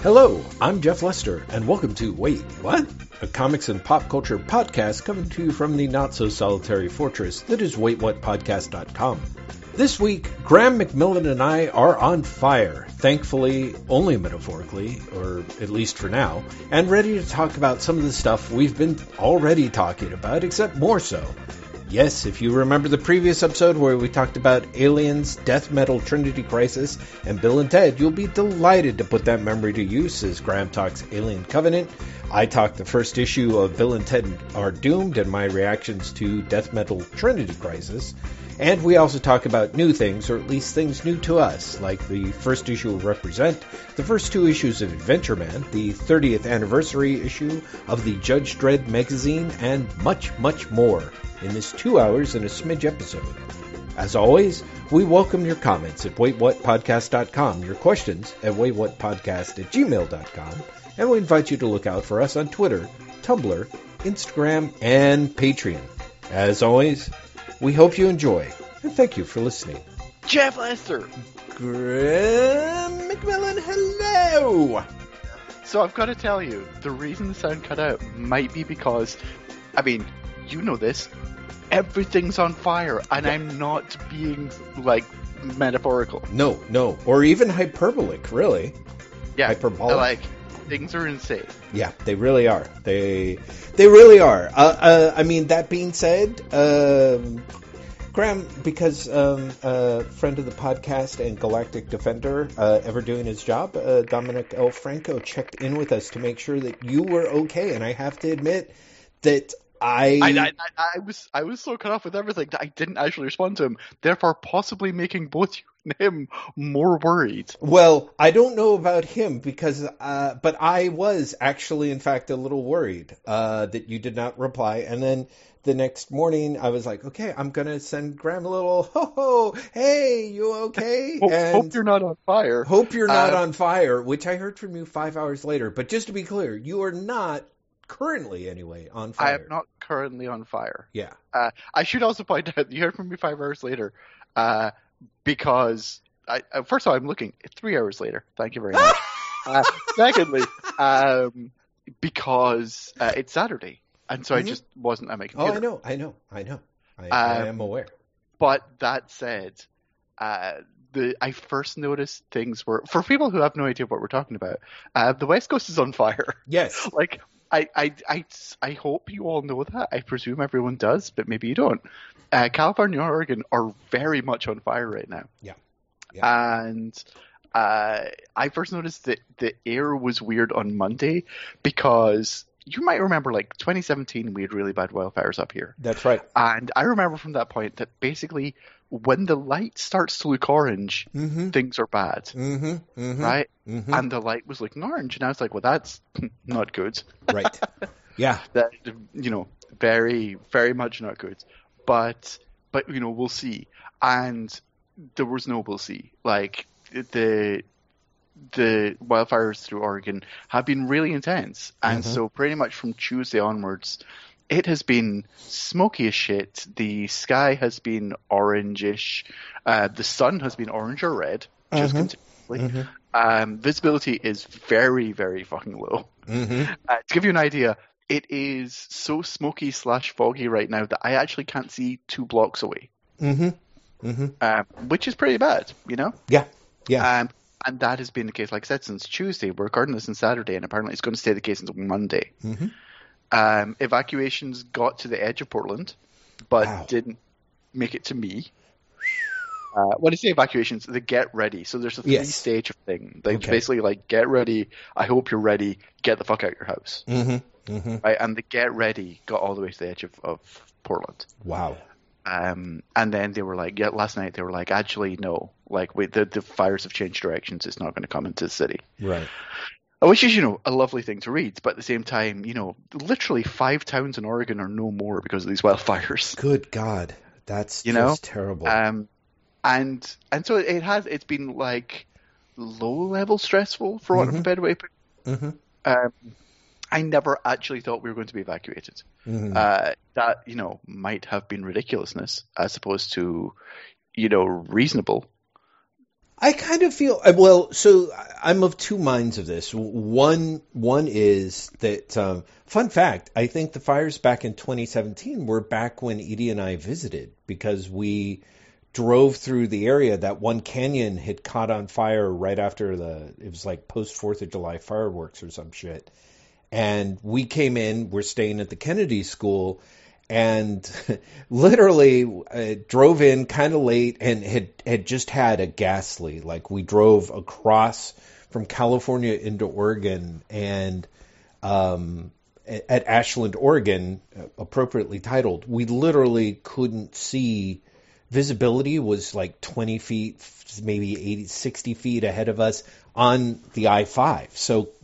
Hello, I'm Jeff Lester, and welcome to Wait, What? A comics and pop culture podcast coming to you from the not-so-solitary fortress that is WaitWhatPodcast.com. This week, Graeme McMillan and I are on fire, thankfully only metaphorically, or at least for now, and ready to talk about some of the stuff we've been already talking about, except more so. Yes, if you remember the previous episode where we talked about Aliens, Death Metal Trinity Crisis, and Bill and Ted, you'll be delighted to put that memory to use as Graeme talks Alien Covenant, I talk the first issue of Bill and Ted Are Doomed and my reactions to Death Metal Trinity Crisis, and we also talk about new things, or at least things new to us, like the first issue of Represent, the first two issues of Adventure Man, the 30th anniversary issue of the Judge Dredd magazine, and much, much more in this 2 hours and a smidge episode. As always, we welcome your comments at WaitWhatPodcast.com, your questions at WaitWhatPodcast@gmail.com, and we invite you to look out for us on Twitter, Tumblr, Instagram, and Patreon. As always, we hope you enjoy, and thank you for listening. Jeff Lester! Graeme McMillan, hello! So I've got to tell you, the reason the sound cut out might be because, I mean, you know this, everything's on fire, and yeah. I'm not being, like, metaphorical. No, or even hyperbolic, really. Yeah, hyperbolic. Like, things are insane. Yeah, they really are. They really are. I mean, that being said, Graeme, because friend of the podcast and Galactic Defender, ever doing his job, Dominic L. Franco checked in with us to make sure that you were okay. And I have to admit that I was so cut off with everything that I didn't actually respond to him, therefore possibly making both you and him more worried. Well, I don't know about him because, but I was actually, in fact, a little worried that you did not reply. And then the next morning, I was like, okay, I'm gonna send Graeme a little hey, you okay? hope you're not on fire. Hope you're not on fire, which I heard from you 5 hours later. But just to be clear, you are not. Currently, anyway, on fire. I am not currently on fire. Yeah. I should also point out, you heard from me 5 hours later, because, first of all, I'm looking 3 hours later. Thank you very much. Secondly, because it's Saturday, and so I just wasn't at my computer. Oh, I know. I am aware. But that said, I first noticed things were, for people who have no idea what we're talking about, the West Coast is on fire. Yes. Like, I hope you all know that. I presume everyone does, but maybe you don't. California and Oregon are very much on fire right now. Yeah. And I first noticed that the air was weird on Monday because you might remember, like, 2017, we had really bad wildfires up here. That's right. And I remember from that point that basically when the light starts to look orange, things are bad. Right? And the light was looking orange. And I was like, well, that's not good. Right. Yeah. That, you know, very, very much not good. But you know, we'll see. And there was no we'll see. Like, the wildfires through Oregon have been really intense. And so pretty much from Tuesday onwards, it has been smoky as shit. The sky has been orangish. The sun has been orange or red, just continuously. Visibility is very, very fucking low. To give you an idea, it is so smoky / foggy right now that I actually can't see 2 blocks away, which is pretty bad, you know? Yeah. And that has been the case, like I said, since Tuesday. We're recording this on Saturday, and apparently it's going to stay the case until Monday. Evacuations got to the edge of Portland, but didn't make it to me. When I say evacuations, the get ready. So there's a 3-stage of thing. They basically, like, get ready, I hope you're ready, get the fuck out of your house. Right? And the get ready got all the way to the edge of Portland. Wow. And then they were like, last night they were like, actually, no. Like, wait, the fires have changed directions. It's not going to come into the city. Right. Which is, you know, a lovely thing to read, but at the same time, you know, literally 5 towns in Oregon are no more because of these wildfires. Good God, that's just terrible. And so it's been, like, low-level stressful, for want of a better way. I never actually thought we were going to be evacuated. That, you know, might have been ridiculousness as opposed to, you know, reasonable. I kind of feel, well, so I'm of two minds of this. One is that, fun fact, I think the fires back in 2017 were back when Edie and I visited, because we drove through the area. That one canyon had caught on fire right after it was like post 4th of July fireworks or some shit. And we came in, we're staying at the Kennedy School, and literally drove in kind of late and had just had a ghastly, like we drove across from California into Oregon, and at Ashland, Oregon, appropriately titled, we literally couldn't see. Visibility was like 20 feet, maybe 80, 60 feet ahead of us on the I-5.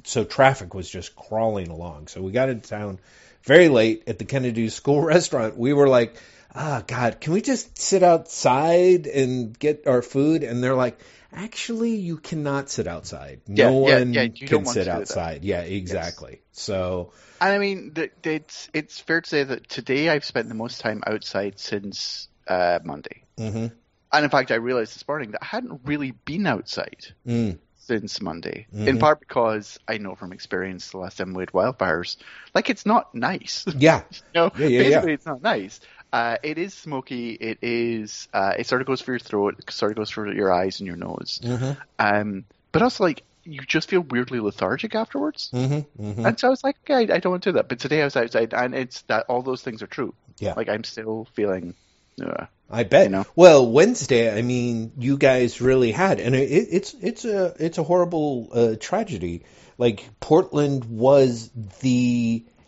So traffic was just crawling along. So we got into town very late at the Kennedy School restaurant. We were like, God, can we just sit outside and get our food? And they're like, actually, you cannot sit outside. No one can sit outside. Yeah, exactly. Yes. So, and I mean, it's fair to say that today I've spent the most time outside since Monday. Mm-hmm. And in fact, I realized this morning that I hadn't really been outside since Monday, in part because I know from experience the last time we had wildfires, like, it's not nice. Yeah. Basically, it's not nice. It is smoky. It is, it sort of goes for your throat. It sort of goes for your eyes and your nose. Mm-hmm. But also, like, you just feel weirdly lethargic afterwards. Mm-hmm. Mm-hmm. And so I was like, okay, I don't want to do that. But today I was outside, and it's that all those things are true. Yeah. Like, I'm still feeling... I bet. You know? Well, Wednesday, I mean, you guys really had, and it's a horrible tragedy. Like, Portland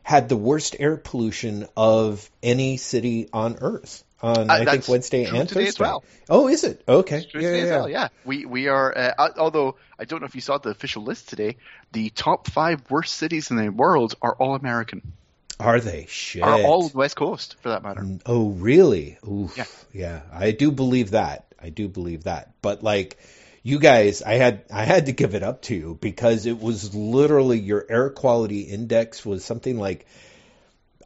had the worst air pollution of any city on Earth on I think Wednesday and Thursday as well. Oh, is it? Okay. It's true today as well. Yeah. We are. Although I don't know if you saw the official list today, the top 5 worst cities in the world are all American. Are they? Shit. Are all West Coast, for that matter. Oh, really? Oof. Yeah. I do believe that. But, like, you guys, I had to give it up to you, because it was literally, your air quality index was something like,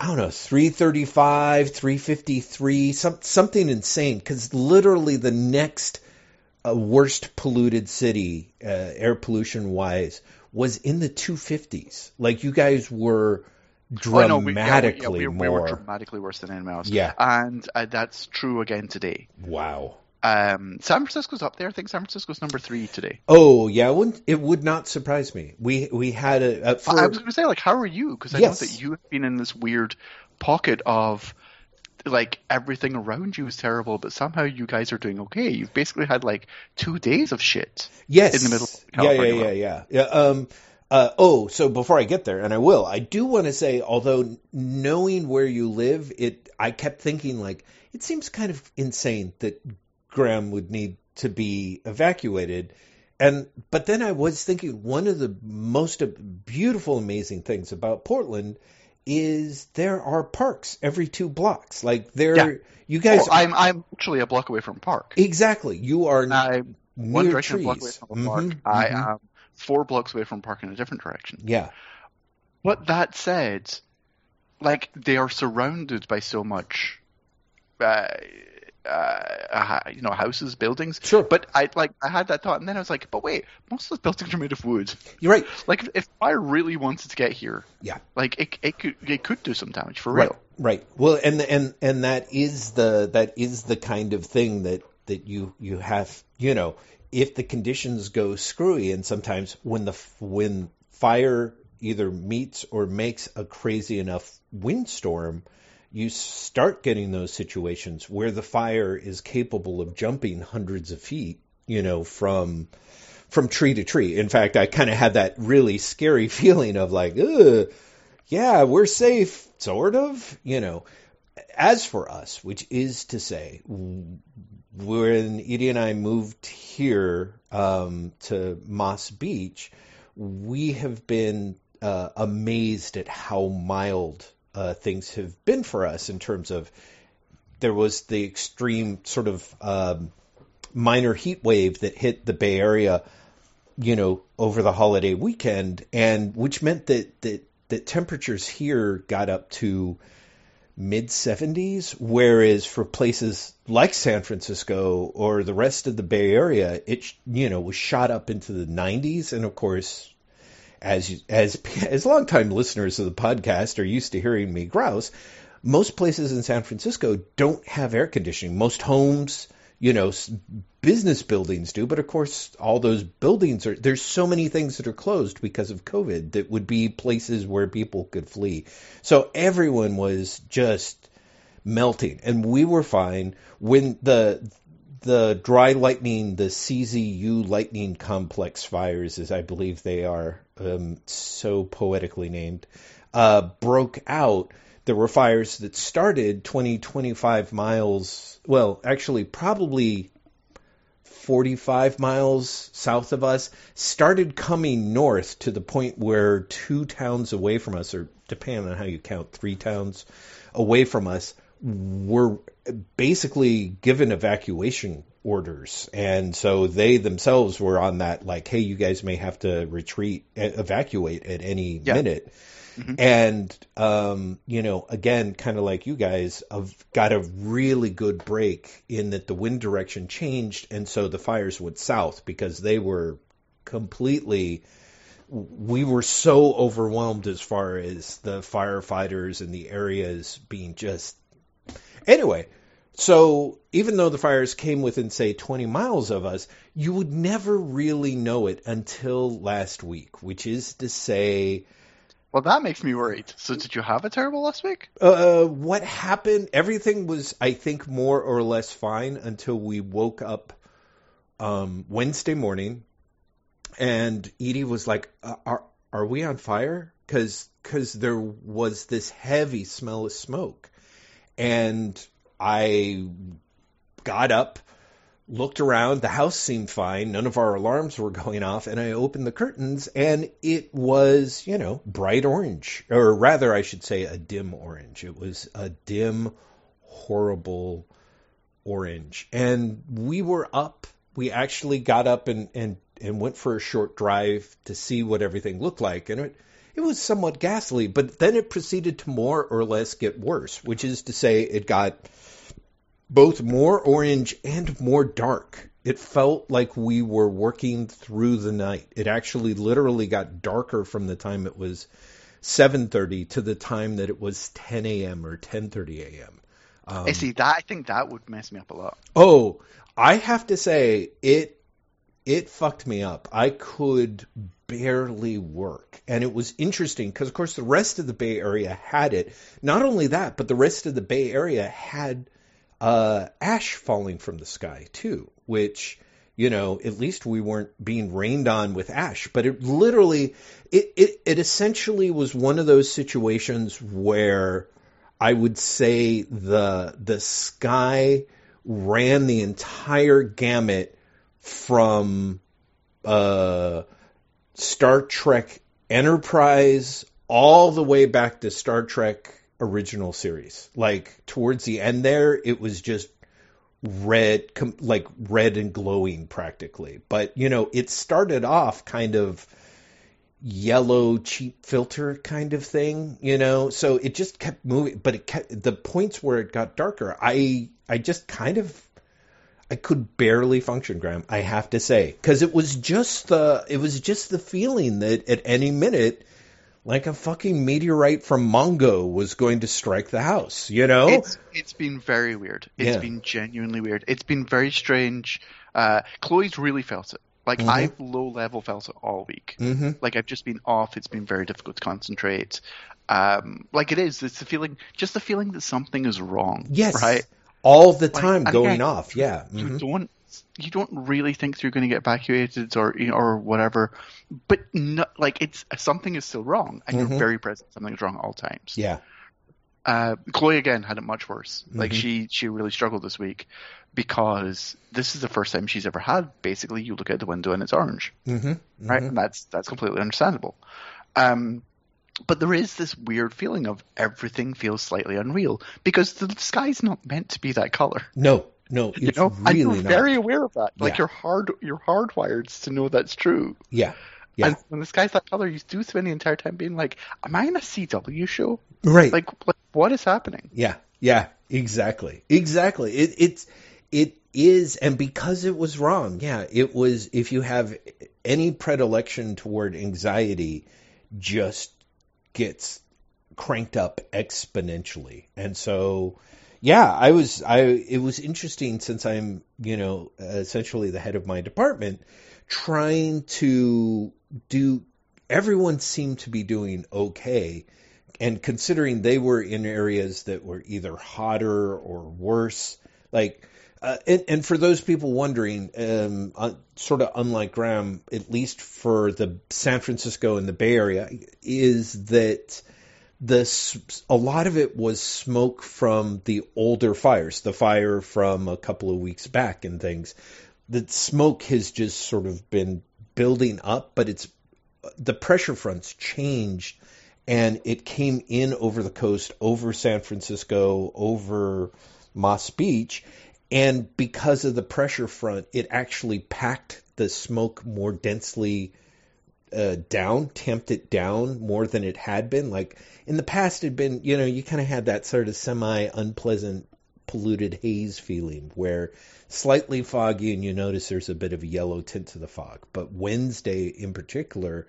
I don't know, 335, 353, something insane. Because literally the next worst polluted city, air pollution-wise, was in the 250s. Like, you guys were... dramatically we were dramatically worse than anyone else. Yeah, and that's true again today. Wow. San Francisco's up there. I think San Francisco's number 3 today. Oh yeah, it would not surprise me. We had a. I was going to say, like, how are you? Because I know that you have been in this weird pocket of, like, everything around you is terrible, but somehow you guys are doing okay. You've basically had like 2 days of shit. Yes. In the middle of California. Yeah. So before I get there, and I will, I do want to say, although knowing where you live, I kept thinking, like, it seems kind of insane that Graeme would need to be evacuated. But then I was thinking, one of the most beautiful, amazing things about Portland is there are parks every 2 blocks. Like, you guys... Oh, I'm actually a block away from a park. Exactly. You are one direction trees. A block away from a park. Mm-hmm. I am... 4 blocks away from park in a different direction. Yeah. But that said, like, they are surrounded by so much, houses, buildings. Sure. But I had that thought, and then I was like, but wait, most of those buildings are made of wood. You're right. Like, if fire really wanted to get here, like, it could do some damage for real. Right. Well, and that is the kind of thing that you have, you know. If the conditions go screwy, and sometimes when fire either meets or makes a crazy enough windstorm, you start getting those situations where the fire is capable of jumping hundreds of feet, you know, from tree to tree. In fact, I kind of had that really scary feeling of like, yeah, we're safe, sort of, you know. As for us, which is to say, when Edie and I moved here to Moss Beach, we have been amazed at how mild things have been for us, in terms of there was the extreme sort of minor heat wave that hit the Bay Area, you know, over the holiday weekend, and which meant that temperatures here got up to mid-70s, whereas for places like San Francisco or the rest of the Bay Area, it, you know, was shot up into the 90s. And of course, as longtime listeners of the podcast are used to hearing me grouse, most places in San Francisco don't have air conditioning. Most homes, you know, business buildings do, but of course, all those buildings are, there's so many things that are closed because of COVID that would be places where people could flee. So everyone was just melting, and we were fine. When the dry lightning, the CZU lightning complex fires, as I believe they are so poetically named, broke out, there were fires that started 20, 25 miles, well, actually probably 45 miles south of us, started coming north to the point where two towns away from us, or depending on how you count, three towns away from us, were basically given evacuation orders. And so they themselves were on that, like, hey, you guys may have to retreat, evacuate at any minute. Mm-hmm. And, you know, again, kind of like you guys, I've got a really good break in that the wind direction changed. And so the fires went south because they were completely, we were so overwhelmed as far as the firefighters and the areas being just, anyway. So even though the fires came within, say, 20 miles of us, you would never really know it until last week, which is to say... Well, that makes me worried. So did you have a terrible last week? What happened? Everything was, I think, more or less fine until we woke up Wednesday morning, and Edie was like, are we on fire? Because there was this heavy smell of smoke. And I got up, looked around. The house seemed fine. None of our alarms were going off. And I opened the curtains, and it was, you know, bright orange, or rather I should say a dim orange. It was a dim, horrible orange. And we were up. We actually got up and went for a short drive to see what everything looked like. And it was somewhat ghastly, but then it proceeded to more or less get worse, which is to say it got... both more orange and more dark. It felt like we were working through the night. It actually literally got darker from the time it was 7:30 to the time that it was 10 a.m. or 10:30 a.m. I see that. I think that would mess me up a lot. Oh, I have to say it fucked me up. I could barely work. And it was interesting because, of course, the rest of the Bay Area had it. Not only that, but the rest of the Bay Area had... ash falling from the sky too, which, you know, at least we weren't being rained on with ash, but it literally, it essentially was one of those situations where I would say the sky ran the entire gamut from, Star Trek Enterprise all the way back to Star Trek original series. Like towards the end there, it was just red, like red and glowing practically. But, you know, it started off kind of yellow, cheap filter kind of thing, you know, so it just kept moving, but it kept the points where it got darker. I just kind of, I could barely function, Graham, I have to say, because it was just the feeling that at any minute, like a fucking meteorite from Mongo was going to strike the house, you know? It's been very weird. It's been genuinely weird. It's been very strange. Chloe's really felt it. Like, mm-hmm. I've low-level felt it all week. Mm-hmm. Like, I've just been off. It's been very difficult to concentrate. Like, it is. It's the feeling, just the feeling that something is wrong. Yes. Right? All the time, like, going off, yeah. Mm-hmm. You don't really think you're going to get evacuated or whatever, but no, like it's something is still wrong, and mm-hmm. you're very present. Something's wrong at all times. Yeah. Chloe again had it much worse. Mm-hmm. Like she really struggled this week because this is the first time she's ever had. Basically, you look out the window and it's orange, mm-hmm. Mm-hmm. right? And that's completely understandable. But there is this weird feeling of everything feels slightly unreal because the sky's not meant to be that color. No, it's, you know, really not. I'm very aware of that. Like, yeah. you're hardwired to know that's true. Yeah. And when the sky's that color, you do spend the entire time being like, am I in a CW show? Right. Like what is happening? Yeah, yeah, exactly. Exactly. It is, and because it was wrong, yeah, it was, if you have any predilection toward anxiety, just gets cranked up exponentially. And so, yeah, it was interesting, since I'm, essentially the head of my department, trying to do, everyone seemed to be doing okay. And considering they were in areas that were either hotter or worse, like, and for those people wondering, sort of unlike Graeme, at least for the San Francisco and the Bay Area, is that a lot of it was smoke from the older fires, the fire from a couple of weeks back and things. The smoke has just sort of been building up, but the pressure fronts changed, and it came in over the coast, over San Francisco, over Moss Beach, and because of the pressure front, it actually packed the smoke more densely down, tamped it down more than it had been. Like in the past, it'd been, you kind of had that sort of semi-unpleasant polluted haze feeling where slightly foggy and you notice there's a bit of a yellow tint to the fog. But Wednesday in particular,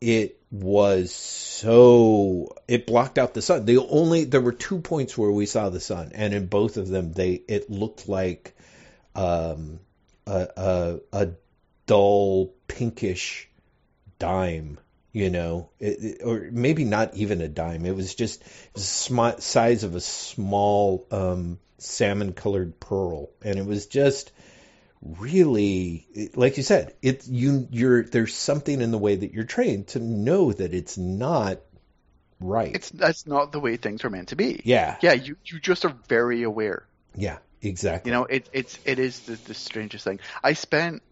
it was so, it blocked out the sun. There were 2 points where we saw the sun, and in both of them, it looked like a dull pinkish dime, or maybe not even a dime. It was just the size of a small salmon-colored pearl, and it was just really, like you said, there's something in the way that you're trained to know that it's not right. That's not the way things are meant to be. Yeah, yeah. You just are very aware. Yeah, exactly. It is the strangest thing. I spent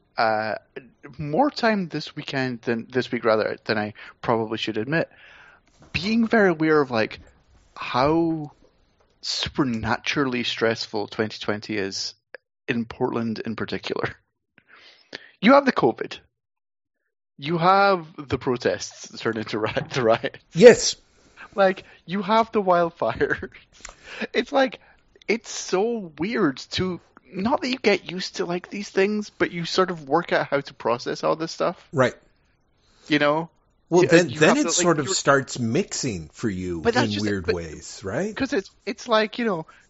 more time this week than I probably should admit, being very aware of like how supernaturally stressful 2020 is. In Portland in particular. You have the COVID. You have the protests that turn into riots. Yes. Like, you have the wildfire. It's like, it's so weird to, not that you get used to like these things, but you sort of work out how to process all this stuff. Right. Well, then it sort of starts mixing for you in weird ways, right? Because it's like,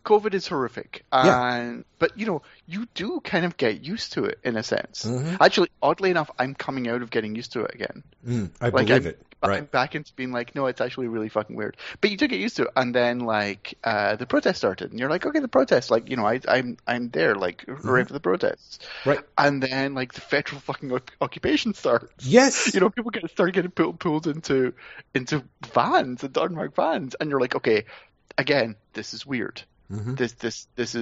COVID is horrific. But, you do kind of get used to it in a sense. Mm-hmm. Actually, oddly enough, I'm coming out of getting used to it again. I believe it. Right. I'm back into being like, no, it's actually really fucking weird. But you do get used to it. And then, like, the protest started. And you're like, okay, the protest. Like, I'm there, like, hooray for the protests. Right. And then, like, the federal fucking occupation starts. Yes. People start getting pulled into vans, into unmarked vans. And you're like, okay, again, this is weird. Mm-hmm. This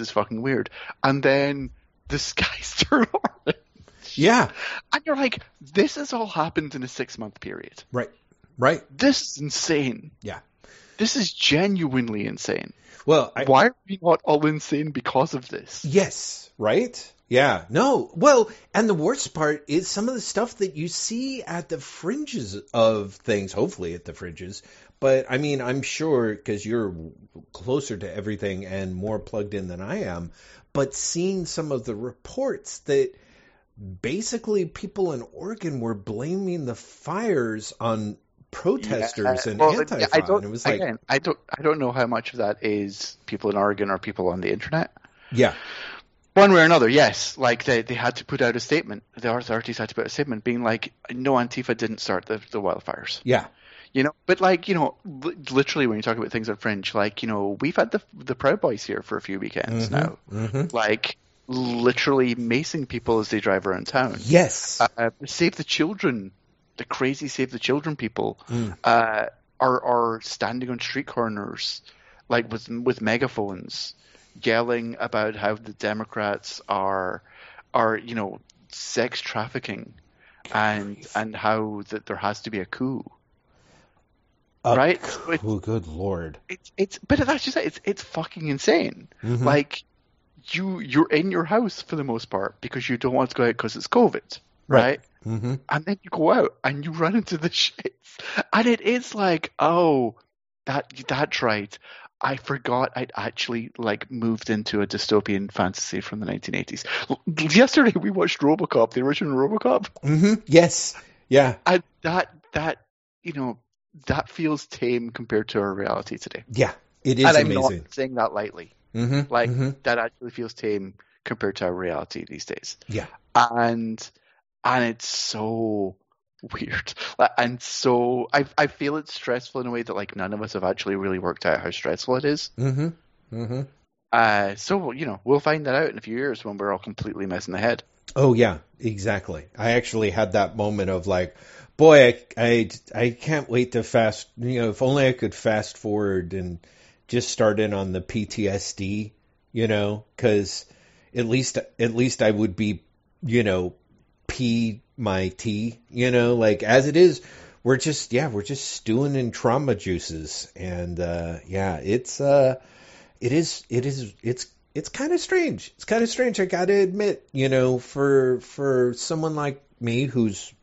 is fucking weird. And then the skies turn orange. Yeah. And you're like, this has all happened in a 6-month period. Right. This is insane. Yeah. This is genuinely insane. Well, why are we not all insane because of this? Yes. Right. Yeah. No. Well, and the worst part is some of the stuff that you see at the fringes of things, hopefully at the fringes. But, I mean, I'm sure, because you're closer to everything and more plugged in than I am, but seeing some of the reports that basically people in Oregon were blaming the fires on protesters and anti-fire. I don't know how much of that is people in Oregon or people on the internet. Yeah. One way or another, yes. Like, they had to put out a statement. The authorities had to put out a statement being like, no, Antifa didn't start the wildfires. Yeah. But like, literally when you talk about things on Fringe, like, we've had the Proud Boys here for a few weekends now. Mm-hmm. Like, literally macing people as they drive around town. Yes. Save the Children, the crazy Save the Children people are standing on street corners, like with megaphones, yelling about how the Democrats are sex trafficking and how that there has to be a coup. Right? Oh, good Lord. But that's just it. It's fucking insane. Mm-hmm. Like, you're in your house for the most part because you don't want to go out because it's COVID. Right? Mm-hmm. And then you go out and you run into the shit. And it is like, oh, That's right. I forgot I'd actually moved into a dystopian fantasy from the 1980s. Yesterday we watched RoboCop, the original RoboCop. Mm-hmm. Yes. Yeah. And that feels tame compared to our reality today. Yeah, it is amazing. And I'm not saying that lightly. Mm-hmm. That actually feels tame compared to our reality these days. Yeah. And it's so weird, and so I feel it's stressful in a way that none of us have actually really worked out how stressful it is. Mm-hmm. Mm-hmm. So we'll find that out in a few years when we're all completely messing the head. Oh yeah, exactly. I actually had that moment of boy, I can't wait to fast. If only I could fast forward and just start in on the PTSD. Because at least I would be pee my tea, as it is, we're just stewing in trauma juices. And, it's kind of strange. It's kind of strange. I got to admit, for someone like me, who's,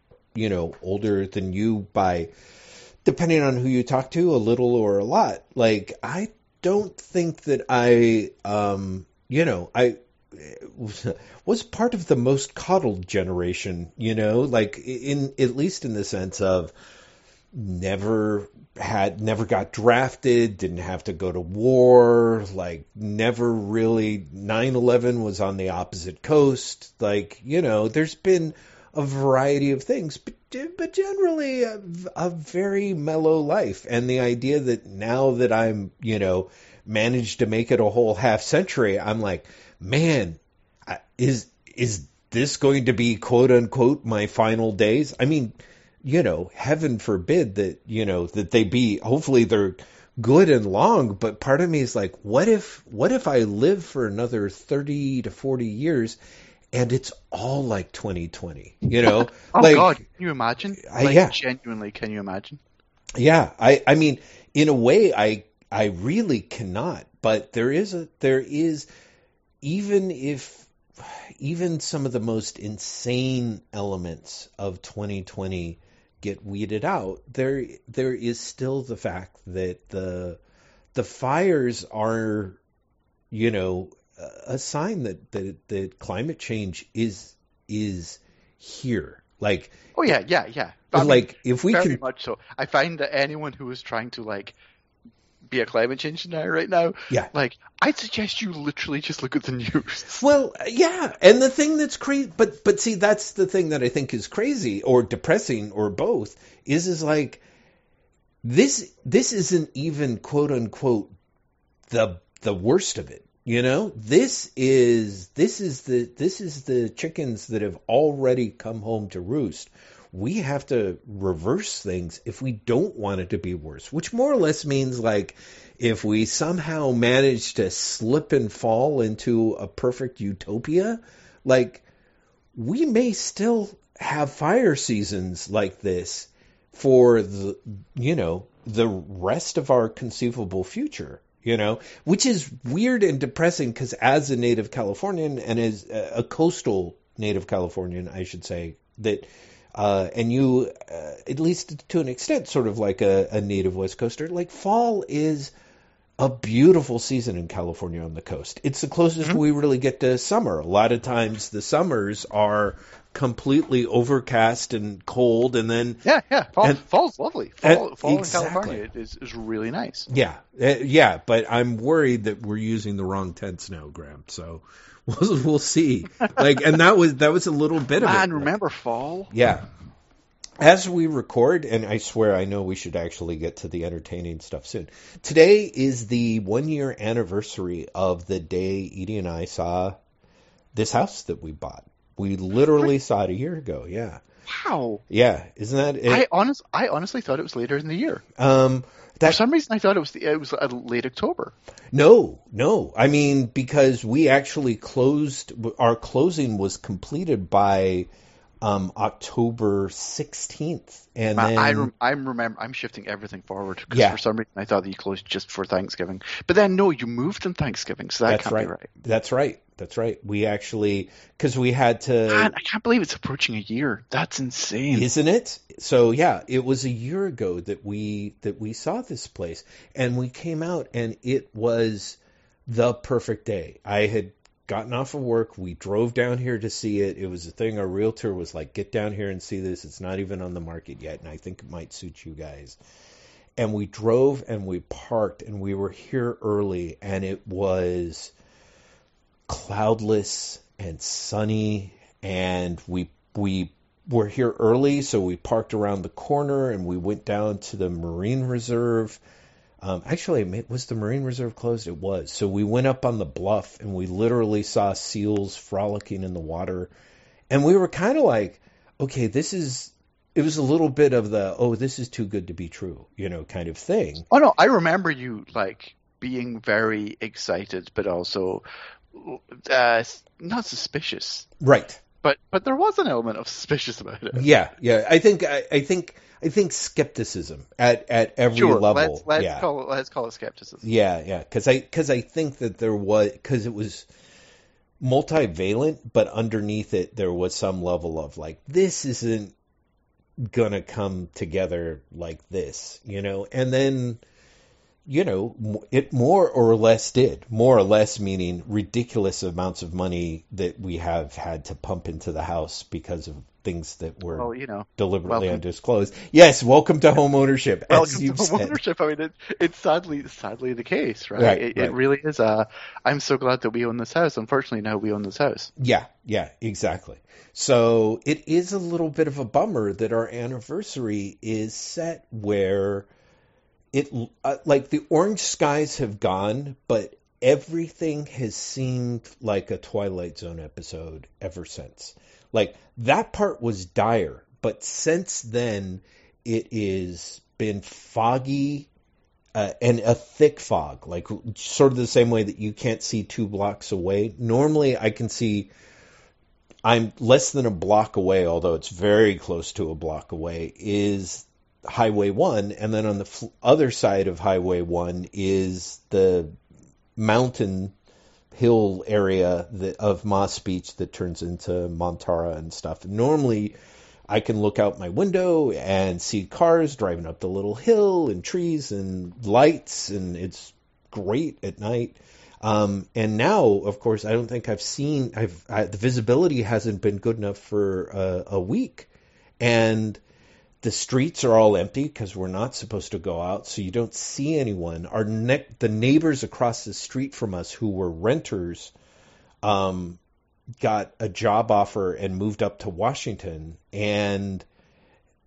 older than you by, depending on who you talk to, a little or a lot, I don't think that I was part of the most coddled generation, in at least in the sense of never got drafted, didn't have to go to war, never really. 9/11 was on the opposite coast, there's been a variety of things, but generally a very mellow life. And the idea that now that I'm managed to make it a whole half century, I'm like, man, is this going to be quote unquote my final days? I mean, heaven forbid that, that they be, hopefully they're good and long, but part of me is like, what if I live for another 30 to 40 years and it's all 2020, Oh God, can you imagine? Yeah. Genuinely, can you imagine? Yeah. I mean, in a way I really cannot, but there is, even some of the most insane elements of 2020 get weeded out, there is still the fact that the fires are, a sign that climate change is here. Oh yeah. But if we very much so. I find that anyone who is trying to be a climate change denier right now, yeah, I'd suggest you literally just look at the news. Well, yeah, and the thing that's crazy, but see, that's the thing that I think is crazy or depressing or both is this isn't even quote unquote the worst of it. This is the chickens that have already come home to roost. We have to reverse things if we don't want it to be worse, which more or less means if we somehow manage to slip and fall into a perfect utopia, we may still have fire seasons like this for the, the rest of our conceivable future, which is weird and depressing because as a native Californian and as a coastal native Californian, I should say that, and you, at least to an extent, sort of a native West Coaster, fall is a beautiful season in California on the coast. It's the closest mm-hmm. we really get to summer. A lot of times the summers are completely overcast and cold, and then yeah, fall's lovely. Fall exactly. In California is really nice. Yeah, but I'm worried that we're using the wrong tense now, Graham. So. We'll see. And that was a little bit of it. Man, remember fall? Yeah. As we record, and I swear I know we should actually get to the entertaining stuff soon. Today is the 1-year anniversary of the day Edie and I saw this house that we bought. We literally saw it a year ago. Yeah. Wow. Yeah. Isn't that it? I honestly thought it was later in the year. For some reason, I thought it was late October. No. I mean, because we actually closed. Our closing was completed by October 16th, and then I'm shifting everything forward because for some reason I thought that you closed just for Thanksgiving, but then no, you moved on Thanksgiving, so that can't be right. That's right. That's right. We actually, because we had to. God, I can't believe it's approaching a year. That's insane, isn't it? So yeah, it was a year ago that we saw this place, and we came out, and it was the perfect day. I had gotten off of work. We drove down here to see it. It was a thing. Our realtor was like, "Get down here and see this. It's not even on the market yet, and I think it might suit you guys." And we drove and we parked and we were here early, and it was cloudless and sunny, and we were here early, so we parked around the corner and we went down to the Marine Reserve. Actually, was the Marine Reserve closed? It was. So we went up on the bluff and we literally saw seals frolicking in the water, and we were kind of like, okay, it was a little bit of the, oh, this is too good to be true, kind of thing. Oh, no, I remember you, being very excited, but also not suspicious. Right. But there was an element of suspicious about it. Yeah. I think skepticism at every level. Let's call it skepticism. Yeah. Because I think that there was, because it was multivalent, but underneath it there was some level of this isn't gonna come together like this, and then it more or less did, more or less meaning ridiculous amounts of money that we have had to pump into the house because of things that were deliberately undisclosed. Yes, welcome to home ownership. I mean, it's sadly the case, right? It really is. I'm so glad that we own this house. Unfortunately, now we own this house. Yeah, exactly. So it is a little bit of a bummer that our anniversary is set where it the orange skies have gone, but everything has seemed like a Twilight Zone episode ever since. That part was dire, but since then, it has been foggy and a thick fog, sort of the same way that you can't see 2 blocks away. Normally, I can see, I'm less than a block away, although it's very close to a block away, is Highway 1, and then on the other side of Highway 1 is the mountain hill area of Moss Beach that turns into Montara and stuff. Normally, I can look out my window and see cars driving up the little hill and trees and lights, and it's great at night. And now, of course, I don't think I've seen. The visibility hasn't been good enough for a week, and the streets are all empty because we're not supposed to go out, so you don't see anyone. The neighbors across the street from us who were renters got a job offer and moved up to Washington, and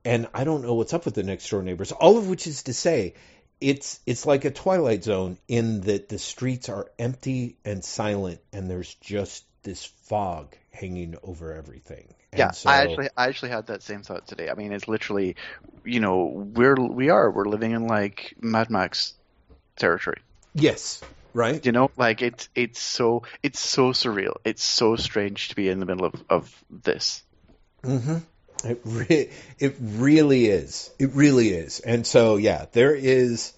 I don't know what's up with the next-door neighbors, all of which is to say it's like a Twilight Zone in that the streets are empty and silent, and there's just this fog hanging over everything. Yeah, so I actually had that same thought today. I mean, it's literally, we're living in Mad Max territory. Yes, right. It's so surreal. It's so strange to be in the middle of this. Mm-hmm. It really is. It really is. And so yeah, there is.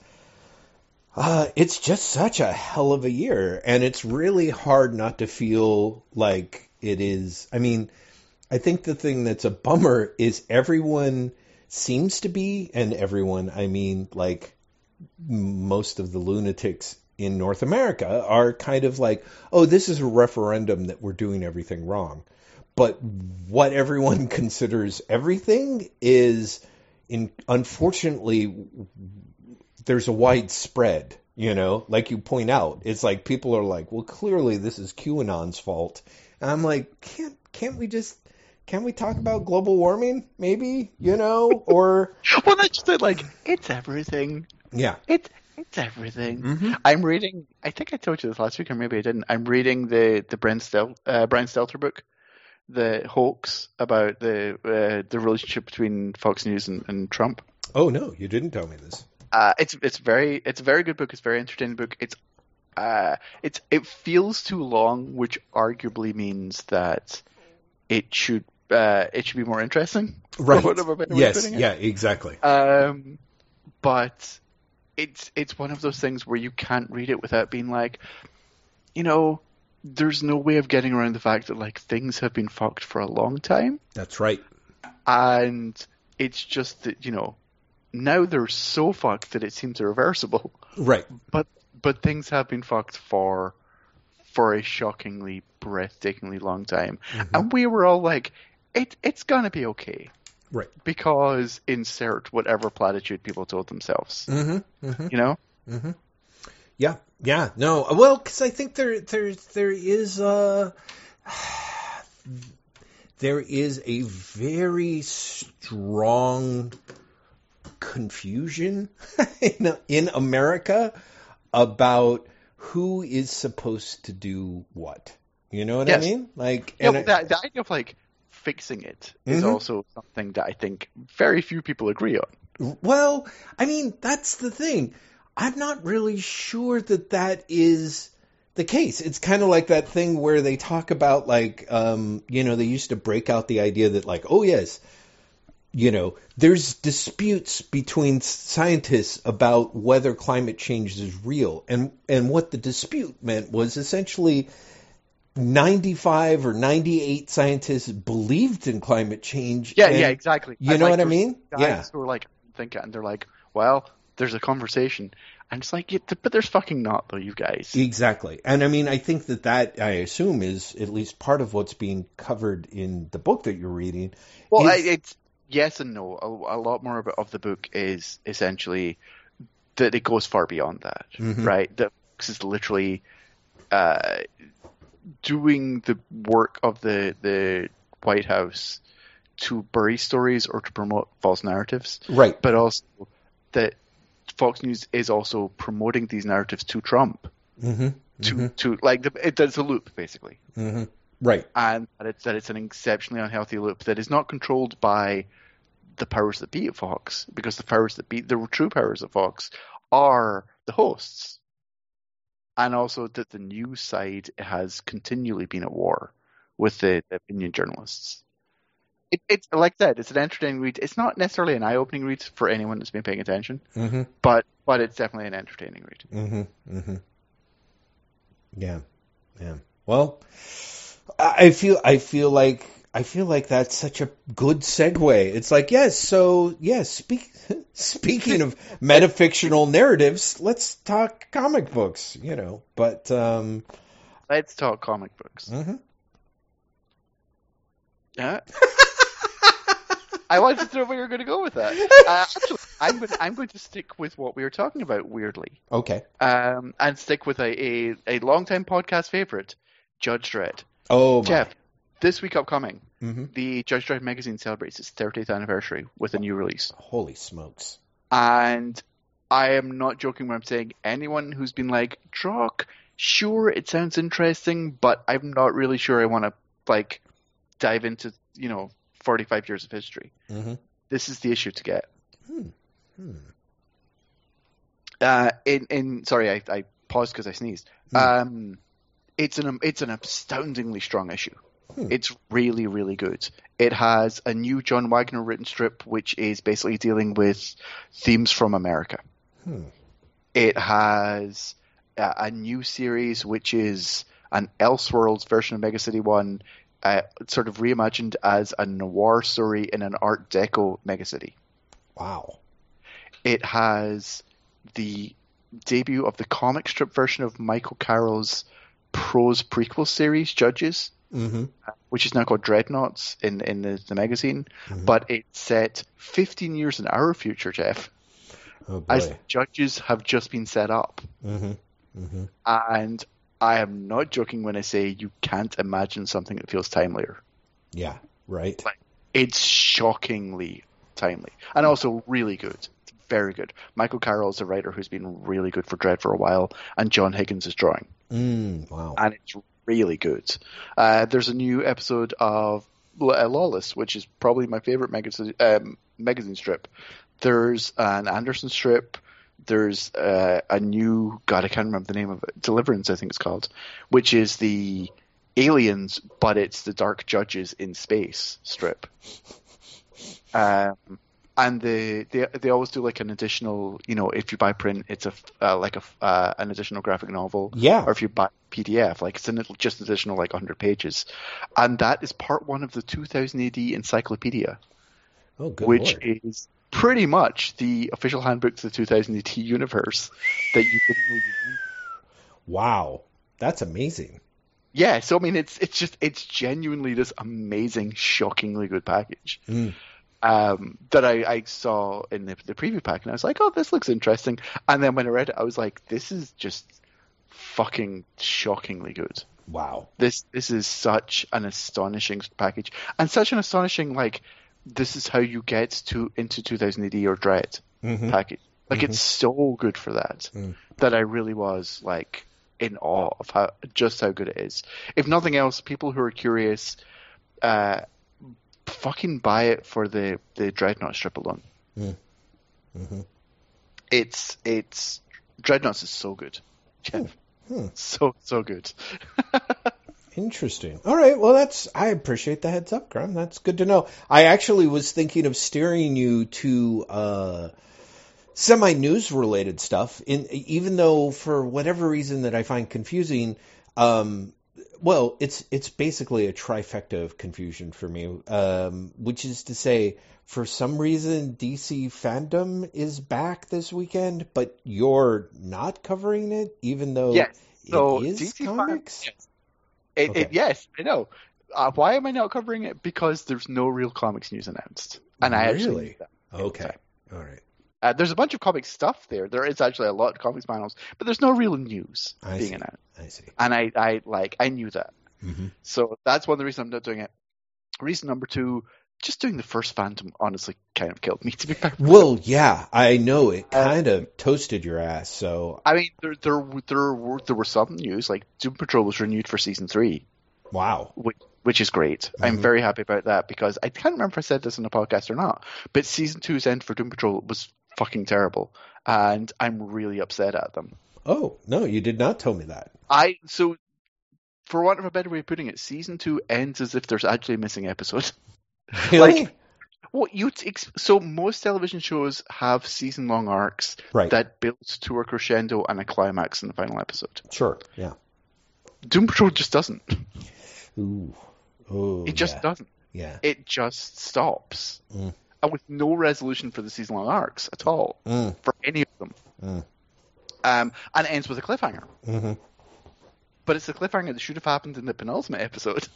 It's just such a hell of a year, and it's really hard not to feel like it is. I mean, I think the thing that's a bummer is everyone seems to be, and everyone, I mean, most of the lunatics in North America are kind of oh, this is a referendum that we're doing everything wrong. But what everyone considers everything is, unfortunately, there's a wide spread, like you point out. It's people are well, clearly this is QAnon's fault. And I'm can't we talk about global warming? Maybe, or well, that's just it. It's everything. Yeah, it's everything. Mm-hmm. I'm reading. I think I told you this last week, or maybe I didn't. I'm reading the Brian Stelter book, the hoax about the relationship between Fox News and Trump. Oh no, you didn't tell me this. It's a very good book. It's a very entertaining book. It feels too long, which arguably means that it should be more interesting. Right. Yes. Yeah. Exactly. But it's one of those things where you can't read it without being there's no way of getting around the fact that like things have been fucked for a long time. That's right. And it's just that, you know, now they're so fucked that it seems irreversible. Right. But things have been fucked for a shockingly, breathtakingly long time. Mm-hmm. And we were all like, it's gonna be okay. Right. Because insert whatever platitude people told themselves. Mm-hmm. Mm-hmm. You know? Mm-hmm. Yeah. Yeah. No. Well, because I think there is a very strong confusion in America about who is supposed to do what. You know what yes. I mean? Like, yeah, and the idea of like fixing it is mm-hmm. also something that I think very few people agree on. Well, I mean, that's the thing. I'm not really sure that is the case. It's kind of like that thing where they talk about like, they used to break out the idea that like, oh yes, you know, there's disputes between scientists about whether climate change is real. And what the dispute meant was essentially 95 or 98 scientists believed in climate change. Yeah, and, yeah, exactly. You and know like, what I mean? Guys yeah. who are like, thinking, and they're like, well, there's a conversation. And it's like, yeah, but there's fucking not, though, you guys. Exactly. And I mean, I think that I assume, is at least part of what's being covered in the book that you're reading. Well, it's yes and no. A lot more of the book is essentially that it goes far beyond that, mm-hmm. right? The book is literally doing the work of the White House to bury stories or to promote false narratives. Right. But also that Fox News is also promoting these narratives to Trump, mm-hmm, mm-hmm. to like it's a loop basically, mm-hmm. right? And that it's an exceptionally unhealthy loop that is not controlled by the powers that be at Fox, because the powers that be, the true powers of Fox, are the hosts, and also that the news side has continually been at war with the opinion journalists. It's like that. It's an entertaining read. It's not necessarily an eye-opening read for anyone that's been paying attention, mm-hmm. but it's definitely an entertaining read. Mm-hmm. Mm-hmm. Yeah, yeah. Well, I feel like that's such a good segue. It's like yes. So yes. Speaking of metafictional narratives, let's talk comic books. You know, but let's talk comic books. Mm-hmm. Yeah. I wanted to know where you were going to go with that. Actually, I'm going to stick with what we were talking about, weirdly. Okay. And stick with a long-time podcast favorite, Judge Dredd. Oh, my. Jeff, this week upcoming, mm-hmm. the Judge Dredd magazine celebrates its 30th anniversary with a new release. Holy smokes. And I am not joking when I'm saying anyone who's been like, Drock, sure, it sounds interesting, but I'm not really sure I want to, like, dive into, 45 years of history. Mm-hmm. This is the issue to get. Mm-hmm. Sorry, I paused because I sneezed. Mm. It's an astoundingly strong issue. Mm. It's really, really good. It has a new John Wagner written strip, which is basically dealing with themes from America. Mm. It has a new series, which is an Elseworlds version of Mega City 1. Sort of reimagined as a noir story in an Art Deco megacity. Wow. It has the debut of the comic strip version of Michael Carroll's prose prequel series, Judges, mm-hmm. which is now called Dreadnoughts in the magazine. Mm-hmm. But it's set 15 years in our future, Jeff, oh boy. As judges have just been set up. Mm-hmm. Mm-hmm. And I am not joking when I say you can't imagine something that feels timelier. Yeah, right. Like, it's shockingly timely. And also really good. It's very good. Michael Carroll is a writer who's been really good for Dredd for a while, and John Higgins is drawing. Mm, wow. And it's really good. There's a new episode of Lawless, which is probably my favorite magazine strip. There's an Anderson strip. There's a new, God, I can't remember the name of it, Deliverance, I think it's called, which is the aliens, but it's the Dark Judges in Space strip. And they always do like an additional, you know, if you buy print, it's an additional graphic novel. Yeah. Or if you buy PDF, like it's just an additional like 100 pages. And that is part one of the 2000 AD encyclopedia. Oh, good Which Lord. Is pretty much the official handbook to the 2000 AD universe that you didn't know you need. Wow. That's amazing. Yeah. So, I mean, it's genuinely this amazing, shockingly good package. Mm. That I saw in the preview pack, and I was like, oh, this looks interesting. And then when I read it, I was like, this is just fucking shockingly good. Wow. This is such an astonishing package, and such an astonishing, like, this is how you get into 2000 AD or Dredd mm-hmm. package. Like, mm-hmm. it's so good for that, that I really was, like, in awe of just how good it is. If nothing else, people who are curious, fucking buy it for the Dreadnought strip alone. Yeah. Mm-hmm. It's Dreadnoughts is so good. Yeah. Hmm. So good. Interesting. All right. Well, I appreciate the heads up, Graeme. That's good to know. I actually was thinking of steering you to semi-news related stuff, even though for whatever reason that I find confusing, well, it's basically a trifecta of confusion for me, which is to say, for some reason, DC fandom is back this weekend, but you're not covering it, even though it is DC comics? Yes. Yes, I know. Why am I not covering it? Because there's no real comics news announced. And really? I actually knew that. Okay. All right. There's a bunch of comic stuff there. There is actually a lot of comics panels, but there's no real news being announced. I see. And I knew that. Mm-hmm. So that's one of the reasons I'm not doing it. Reason number two, just doing the first Phantom honestly kind of killed me, to be fair. Well, yeah, I know. It kind of toasted your ass. So I mean, there were some news, like Doom Patrol was renewed for season 3. Wow. Which is great. Mm-hmm. I'm very happy about that, because I can't remember if I said this on a podcast or not, but season 2's end for Doom Patrol was fucking terrible, and I'm really upset at them. Oh no, you did not tell me that. So for want of a better way of putting it, season 2 ends as if there's actually a missing episode. Really? Like, well, so most television shows have season long arcs, right, that builds to a crescendo and a climax in the final episode. Sure. Yeah. Doom Patrol just doesn't. Ooh. Oh, it just doesn't. Yeah. It just stops. Mm. And with no resolution for the season-long arcs at all, for any of them. And it ends with a cliffhanger. Mm-hmm. But it's a cliffhanger that should have happened in the penultimate episode.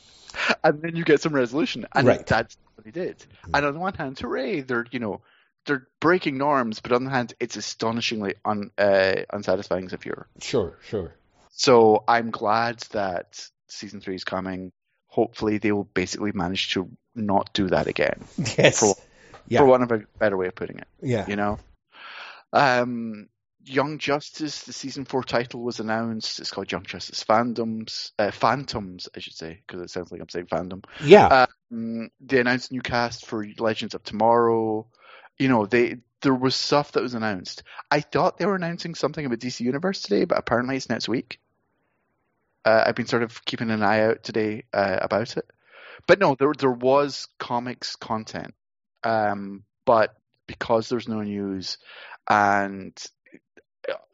And then you get some resolution. And that's what they did. Mm. And on the one hand, hooray, they're breaking norms. But on the other hand, it's astonishingly unsatisfying as a viewer. Sure, sure. So I'm glad that season 3 is coming. Hopefully they will basically manage to not do that again. Yes. For want of a better way of putting it. Yeah. You know? Young Justice, the season 4 title was announced. It's called Young Justice Phantoms, I should say, because it sounds like I'm saying fandom. Yeah. They announced new cast for Legends of Tomorrow. You know, there was stuff that was announced. I thought they were announcing something about DC Universe today, but apparently it's next week. I've been sort of keeping an eye out today about it. But no, there was comics content. But because there's no news, and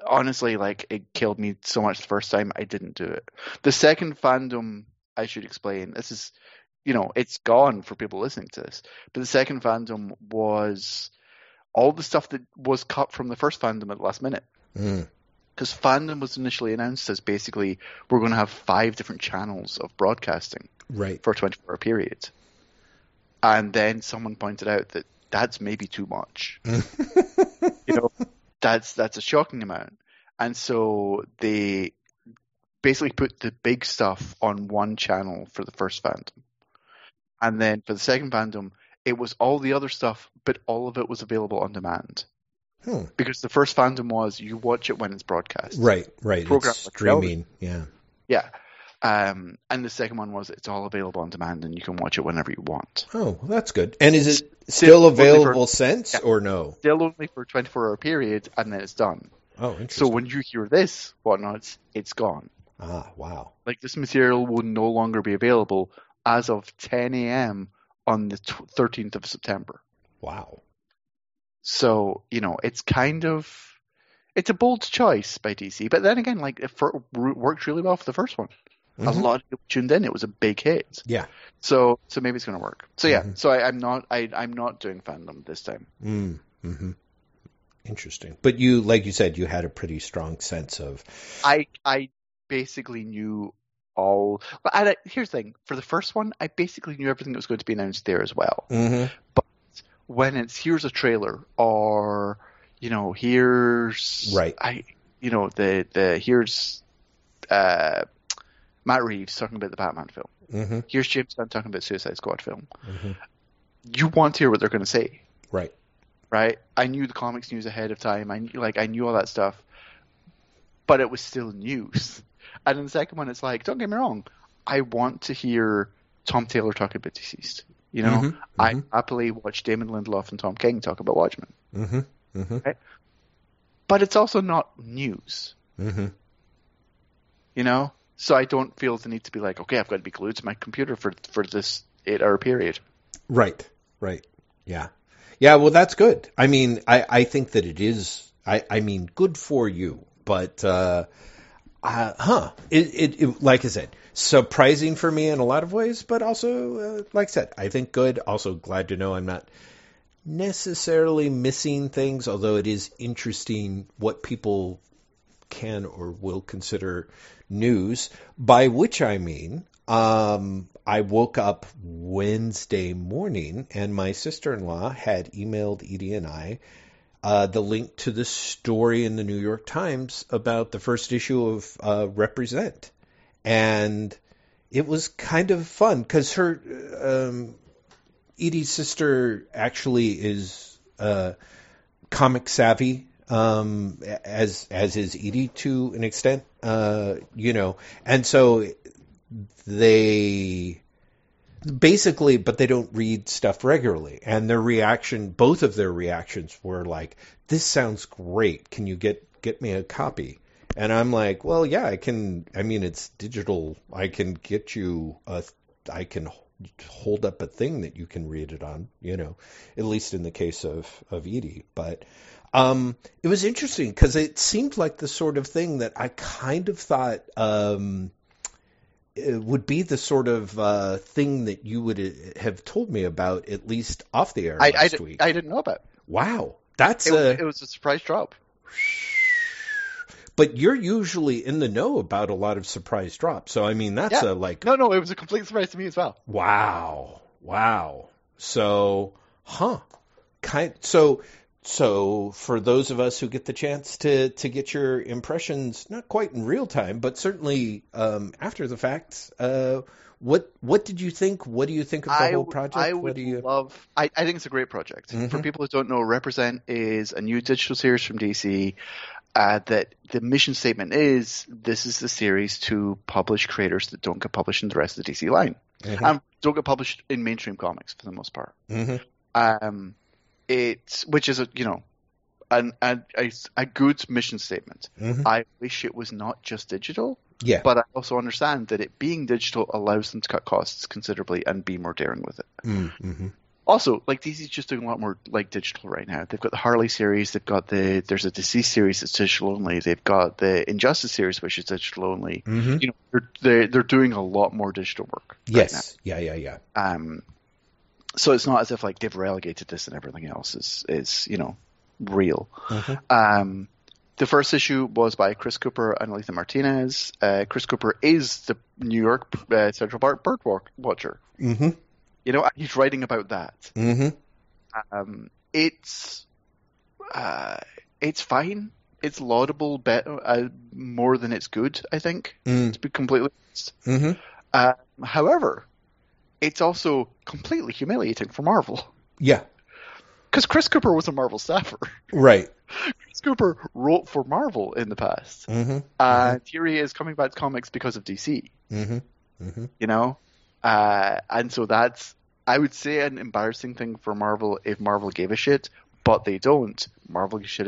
honestly, like, it killed me so much the first time, I didn't do it. The second fandom, I should explain, this is, it's gone for people listening to this, but the second fandom was all the stuff that was cut from the first fandom at the last minute. Mm. Because fandom was initially announced as basically, we're going to have 5 different channels of broadcasting, right, for a 24-hour period. And then someone pointed out that that's maybe too much. That's a shocking amount. And so they basically put the big stuff on one channel for the first fandom. And then for the second fandom, it was all the other stuff, but all of it was available on demand. Hmm. Because the first fandom was, you watch it when it's broadcast. Right. It's streaming, Yeah. And the second one was, it's all available on demand and you can watch it whenever you want. Oh, well, that's good. And is it still available or no? Still only for a 24-hour period, and then it's done. Oh, interesting. So when you hear this, whatnot, it's gone. Ah, wow. Like, this material will no longer be available as of 10 a.m. on the 13th of September. Wow. So, you know, it's kind of, it's a bold choice by DC, but then again, like, it worked really well for the first one. Mm-hmm. A lot of people tuned in. It was a big hit. Yeah. So maybe it's going to work. So yeah. Mm-hmm. So I'm not doing fandom this time. Mm-hmm. Interesting. But you, like you said, you had a pretty strong sense of. I basically knew all. But here's the thing: for the first one, I basically knew everything that was going to be announced there as well. Mm-hmm. But when it's here's a trailer, or you know, here's right. Here's Matt Reeves talking about the Batman film. Mm-hmm. Here's James Gunn talking about Suicide Squad film. Mm-hmm. You want to hear what they're going to say, right? Right. I knew the comics news ahead of time. I knew all that stuff, but it was still news. And in the second one, it's like, don't get me wrong, I want to hear Tom Taylor talking about Deceased. You know, mm-hmm. I happily watch Damon Lindelof and Tom King talk about Watchmen. Mm-hmm. Mm-hmm. Right? But it's also not news. Mm-hmm. You know. So I don't feel the need to be like, okay, I've got to be glued to my computer for this 8-hour period. Right. Yeah. Yeah, well, that's good. I mean, I think that it is, I mean, good for you. But, it, like I said, surprising for me in a lot of ways, but also, like I said, I think good. Also glad to know I'm not necessarily missing things, although it is interesting what people can or will consider news, by which I mean, I woke up Wednesday morning and my sister-in-law had emailed Edie and I the link to the story in the New York Times about the first issue of Represent. And it was kind of fun because her Edie's sister actually is comic savvy, as is Edie to an extent, you know, and so they basically, but they don't read stuff regularly, and their reaction, both of their reactions were like, this sounds great. Can you get me a copy? And I'm like, well, yeah, I can. I mean, it's digital. I can get you I can hold up a thing that you can read it on, you know, at least in the case of Edie. But, it was interesting because it seemed like the sort of thing that I kind of thought it would be the sort of thing that you would have told me about, at least off the air last week. I didn't know about. Wow. It was a surprise drop. But you're usually in the know about a lot of surprise drops. So, I mean, that's No, it was a complete surprise to me as well. Wow. So, So for those of us who get the chance to get your impressions, not quite in real time, but certainly after the fact, what did you think? What do you think of the whole project? I think it's a great project. Mm-hmm. For people who don't know, Represent is a new digital series from DC that the mission statement is, this is the series to publish creators that don't get published in the rest of the DC line. Mm-hmm. And don't get published in mainstream comics for the most part. Mm-hmm. Which is a good mission statement. Mm-hmm. I wish it was not just digital. Yeah. But I also understand that it being digital allows them to cut costs considerably and be more daring with it. Mm-hmm. Also, like, DC's just doing a lot more like digital right now. They've got the Harley series. They've got there's a Deceased series that's digital only. They've got the Injustice series, which is digital only. Mm-hmm. You know, they're doing a lot more digital work. Yes. Right now. Yeah. So it's not as if like they've relegated this and everything else is real. Uh-huh. The first issue was by Chris Cooper and Aletha Martinez. Chris Cooper is the New York Central Park bird watcher. Mm-hmm. You know, he's writing about that. Mm-hmm. It's fine. It's laudable, more than it's good, I think. Mm. To be completely honest. Mm-hmm. However, it's also completely humiliating for Marvel. Yeah. Because Chris Cooper was a Marvel staffer. Right. Chris Cooper wrote for Marvel in the past. Mm-hmm. And here he is coming back to comics because of DC. Mm-hmm. Mm-hmm. You know? And so that's, I would say, an embarrassing thing for Marvel if Marvel gave a shit, but they don't. Marvel gives a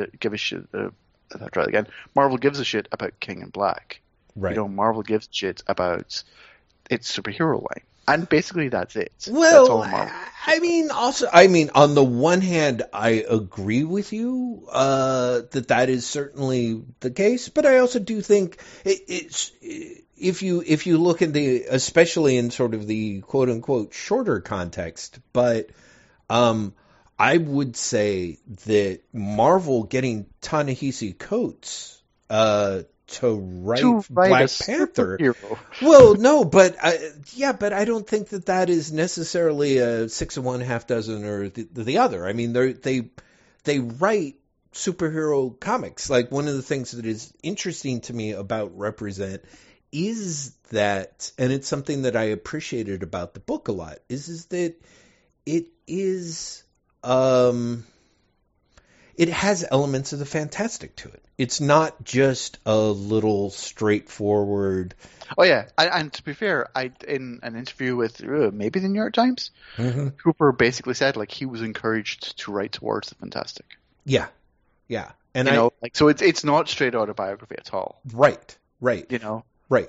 shit about King and Black. Right. You know, Marvel gives a shit about its superhero line. And basically that's it. Well, that's I mean, on the one hand, I agree with you that is certainly the case, but I also do think if you look at especially in sort of the quote unquote shorter context, but I would say that Marvel getting Ta-Nehisi Coates to write Black Panther. Superhero. Well, no, but I don't think that is necessarily a six of one, half dozen, or the other. I mean, they write superhero comics. Like, one of the things that is interesting to me about Represent is that, and it's something that I appreciated about the book a lot, is that it is. It has elements of the fantastic to it. It's not just a little straightforward. Oh yeah, and to be fair, in an interview with maybe the New York Times, mm-hmm. Cooper basically said like he was encouraged to write towards the fantastic. Yeah, yeah, and so it's not straight autobiography at all. Right. Right.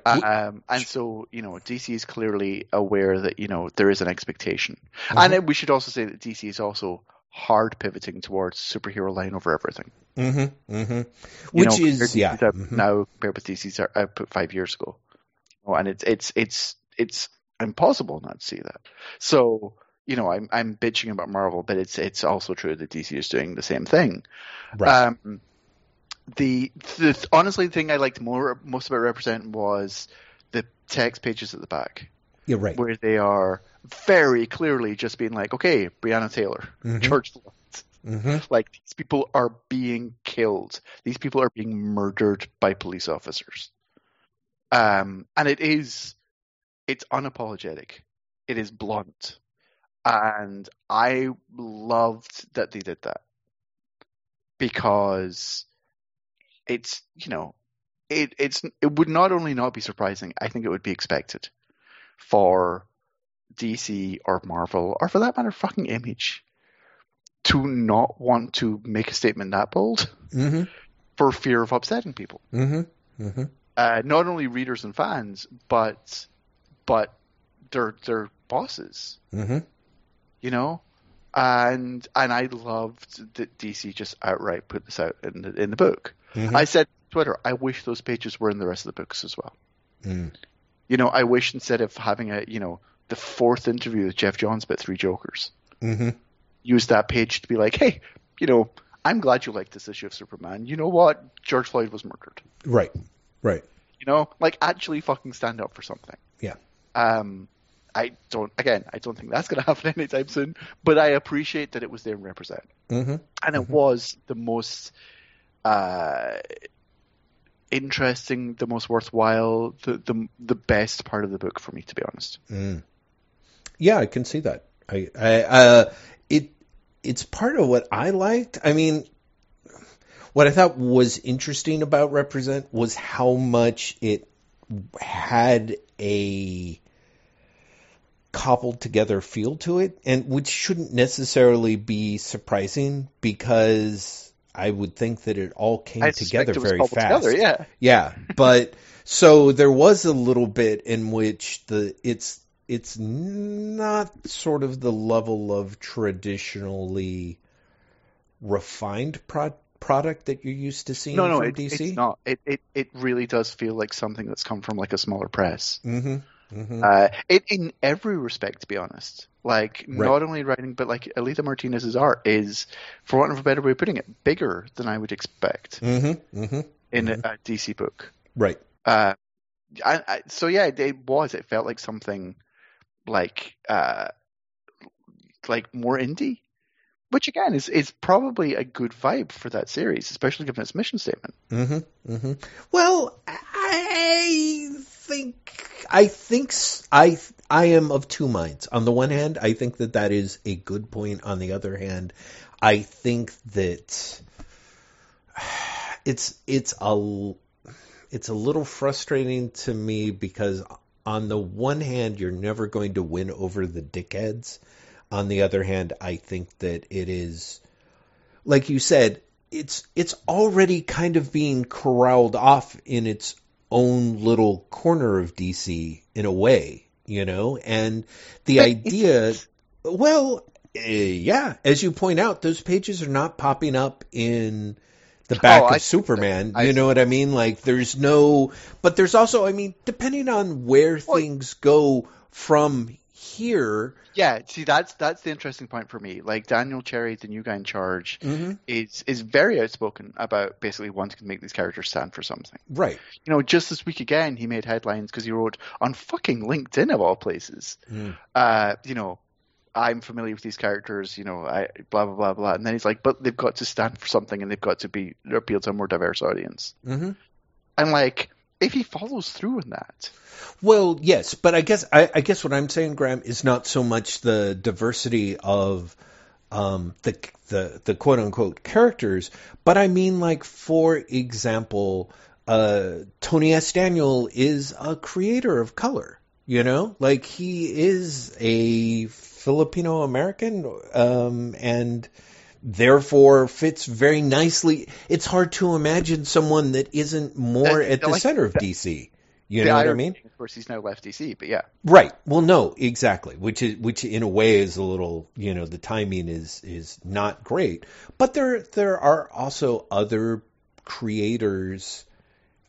And so, DC is clearly aware that, there is an expectation. Mm-hmm. And we should also say that DC is also hard pivoting towards superhero line over everything. Mm-hmm. Mm-hmm. Which is, yeah. Mm-hmm. Now compared with DC's output 5 years ago. And it's impossible not to see that. So, I'm bitching about Marvel, but it's also true that DC is doing the same thing. Right. Honestly, the thing I liked most about Represent was the text pages at the back. Yeah, right. Where they are very clearly just being like, okay, Breonna Taylor, mm-hmm. George Floyd. Mm-hmm. Like, these people are being killed. These people are being murdered by police officers. And it's unapologetic. It is blunt. And I loved that they did that. Because... it's, it would not only not be surprising, I think it would be expected for DC or Marvel, or for that matter, fucking Image, to not want to make a statement that bold mm-hmm. for fear of upsetting people. Mm-hmm. Mm-hmm. Not only readers and fans, but their bosses, mm-hmm. And I loved that DC just outright put this out in the book. Mm-hmm. I said on Twitter, I wish those pages were in the rest of the books as well. Mm. I wish instead of having the fourth interview with Geoff Johns about Three Jokers, mm-hmm. use that page to be like, hey, I'm glad you liked this issue of Superman. You know what? George Floyd was murdered. Right. Actually fucking stand up for something. Yeah. I don't think that's going to happen anytime soon, but I appreciate that it was there in Represent. Mm-hmm. And it mm-hmm. was the most... interesting, the most worthwhile, the best part of the book for me, to be honest. Mm. Yeah, I can see that. It's part of what I liked. I mean, what I thought was interesting about Represent was how much it had a cobbled together feel to it, and which shouldn't necessarily be surprising because. I would think that it all came together very fast. Together, yeah. Yeah. But so there was a little bit in which it's not sort of the level of traditionally refined product that you're used to seeing from DC. It's not. It really does feel like something that's come from like a smaller press. Mm-hmm. Mm-hmm. In every respect, to be honest, not only writing, but like Alita Martinez's art is, for want of a better way of putting it, bigger than I would expect mm-hmm. Mm-hmm. in mm-hmm. a DC book. Right. It felt like something like more indie, which again is probably a good vibe for that series, especially given its mission statement. Mm-hmm. Mm-hmm. Well, I am of two minds. On the one hand, I think that is a good point. On the other hand, I think that it's a little frustrating to me because on the one hand, you're never going to win over the dickheads. On the other hand, I think that it is, like you said, it's already kind of being corralled off in its own little corner of DC in a way, you know? And the idea, well, yeah, as you point out, those pages are not popping up in the back of Superman. You know what I mean? Like, there's no, but there's also, I mean, depending on where things go from here. Yeah, see, that's the interesting point for me. Like, Daniel Cherry, the new guy in charge, is very outspoken about basically wanting to make these characters stand for something. Right. You know, just this week again, he made headlines because he wrote on fucking LinkedIn of all places. You know, I'm familiar with these characters, you know, I blah blah blah blah, and then he's like, but they've got to stand for something, and they've got to be appeal to a more diverse audience. I'm like, if he follows through on that. Well, yes, but I guess what I'm saying, Graeme, is not so much the diversity of the quote unquote characters, but I mean, like, for example, Tony S. Daniel is a creator of color, you know, like, he is a Filipino American, and therefore fits very nicely. It's hard to imagine someone that isn't more at the center of DC. You know what I mean? Of course, he's now left DC, but yeah. Right. Well, no, exactly. Which in a way is a little, you know, the timing is not great. But there are also other creators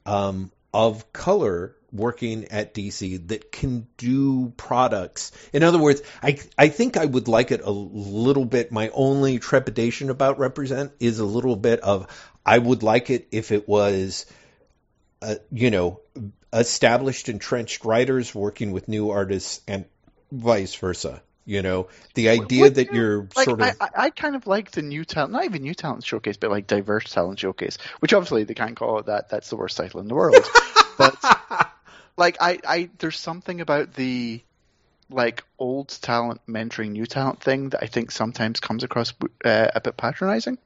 of color working at DC that can do products. In other words, I think I would like it a little bit. My only trepidation about Represent is a little bit of, I would like it if it was, you know, established entrenched writers working with new artists and vice versa. You know, the idea that you're like, sort of... I kind of like the new talent, not even new talent showcase, but like diverse talent showcase, which obviously they can't call it that. That's the worst title in the world. But... like, I there's something about the, like, old talent mentoring new talent thing that I think sometimes comes across a bit patronizing.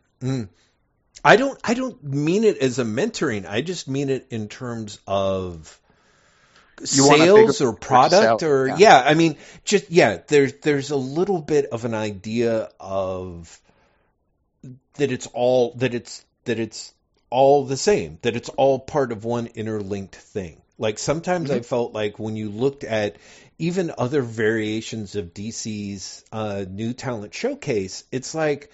I don't mean it as a mentoring. I just mean it in terms of sales or product or yeah. I mean, just There's a little bit of an idea of that it's all the same. That it's all part of one interlinked thing. Like, sometimes I felt like when you looked at even other variations of DC's new talent showcase, it's like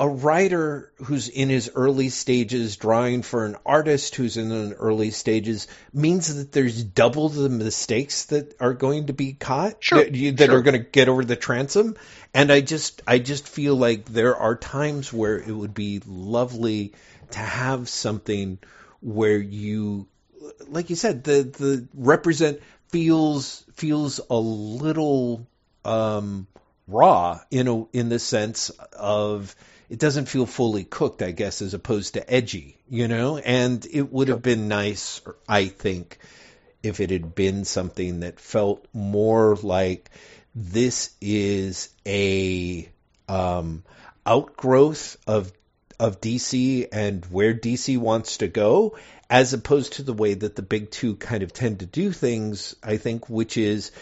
a writer who's in his early stages drawing for an artist who's in an early stages means that there's double the mistakes that are going to be caught, that are going to get over the transom. And I just feel like there are times where it would be lovely to have something where you... like you said, the Represent feels a little raw in the sense of it doesn't feel fully cooked, I guess, as opposed to edgy, you know? And it would have been nice, I think, if it had been something that felt more like this is a outgrowth of DC and where DC wants to go, as opposed to the way that the big two kind of tend to do things, I think, which is,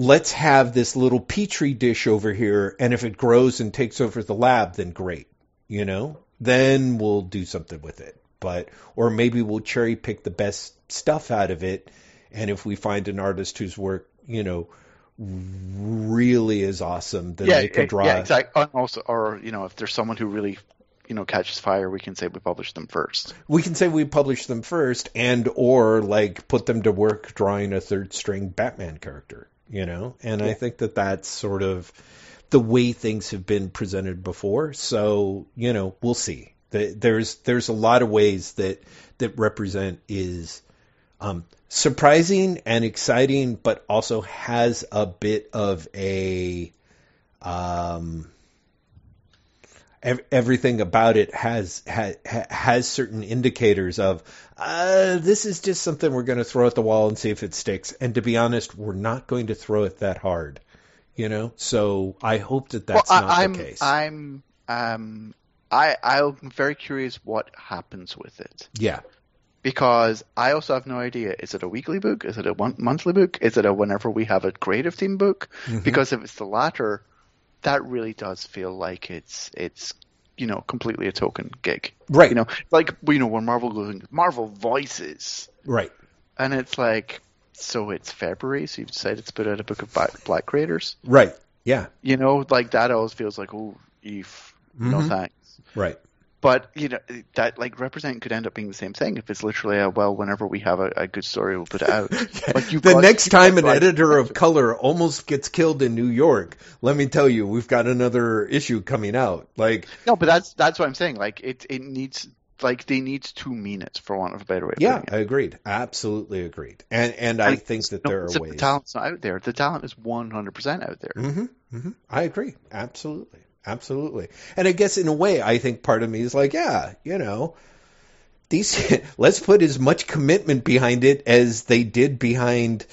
let's have this little petri dish over here, and if it grows and takes over the lab, then great, you know? Then we'll do something with it. But, or maybe we'll cherry pick the best stuff out of it, and if we find an artist whose work, you know, really is awesome, then they can draw. Yeah, exactly. Also, or, you know, if there's someone who really... you know, catches fire, we can say we published them first. And or, like, put them to work drawing a third-string Batman character, you know? And I think that that's sort of the way things have been presented before. So, you know, we'll see. There's a lot of ways that Represent is surprising and exciting, but also has a bit of a... everything about it has certain indicators of this is just something we're going to throw at the wall and see if it sticks. And to be honest, we're not going to throw it that hard, you know. So I hope that's the case. I'm very curious what happens with it. Yeah, because I also have no idea. Is it a weekly book? Is it a monthly book? Is it a whenever we have a creative team book? Mm-hmm. Because if it's the latter, that really does feel like it's you know, completely a token gig. Right. You know, like, you know, when Marvel goes, Marvel Voices. Right. And it's like, So it's February, so you've decided to put out a book of Black Creators. Right, yeah. You know, like that always feels like, oh, Eve, no thanks. Right. But, you know, that like Represent could end up being the same thing if it's literally a, well, whenever we have a good story, we'll put it out. Yeah. Like the next time an editor of color almost gets killed in New York, let me tell you, we've got another issue coming out. Like, no, but that's what I'm saying. Like, it needs – like they need to mean it, for want of a better way of putting it. Yeah, agreed. Absolutely agreed. And I think that there are ways. The talent's not out there. The talent is 100% out there. I agree. Absolutely. Absolutely. And I guess in a way, I think part of me is like, yeah, you know, these let's put as much commitment behind it as they did behind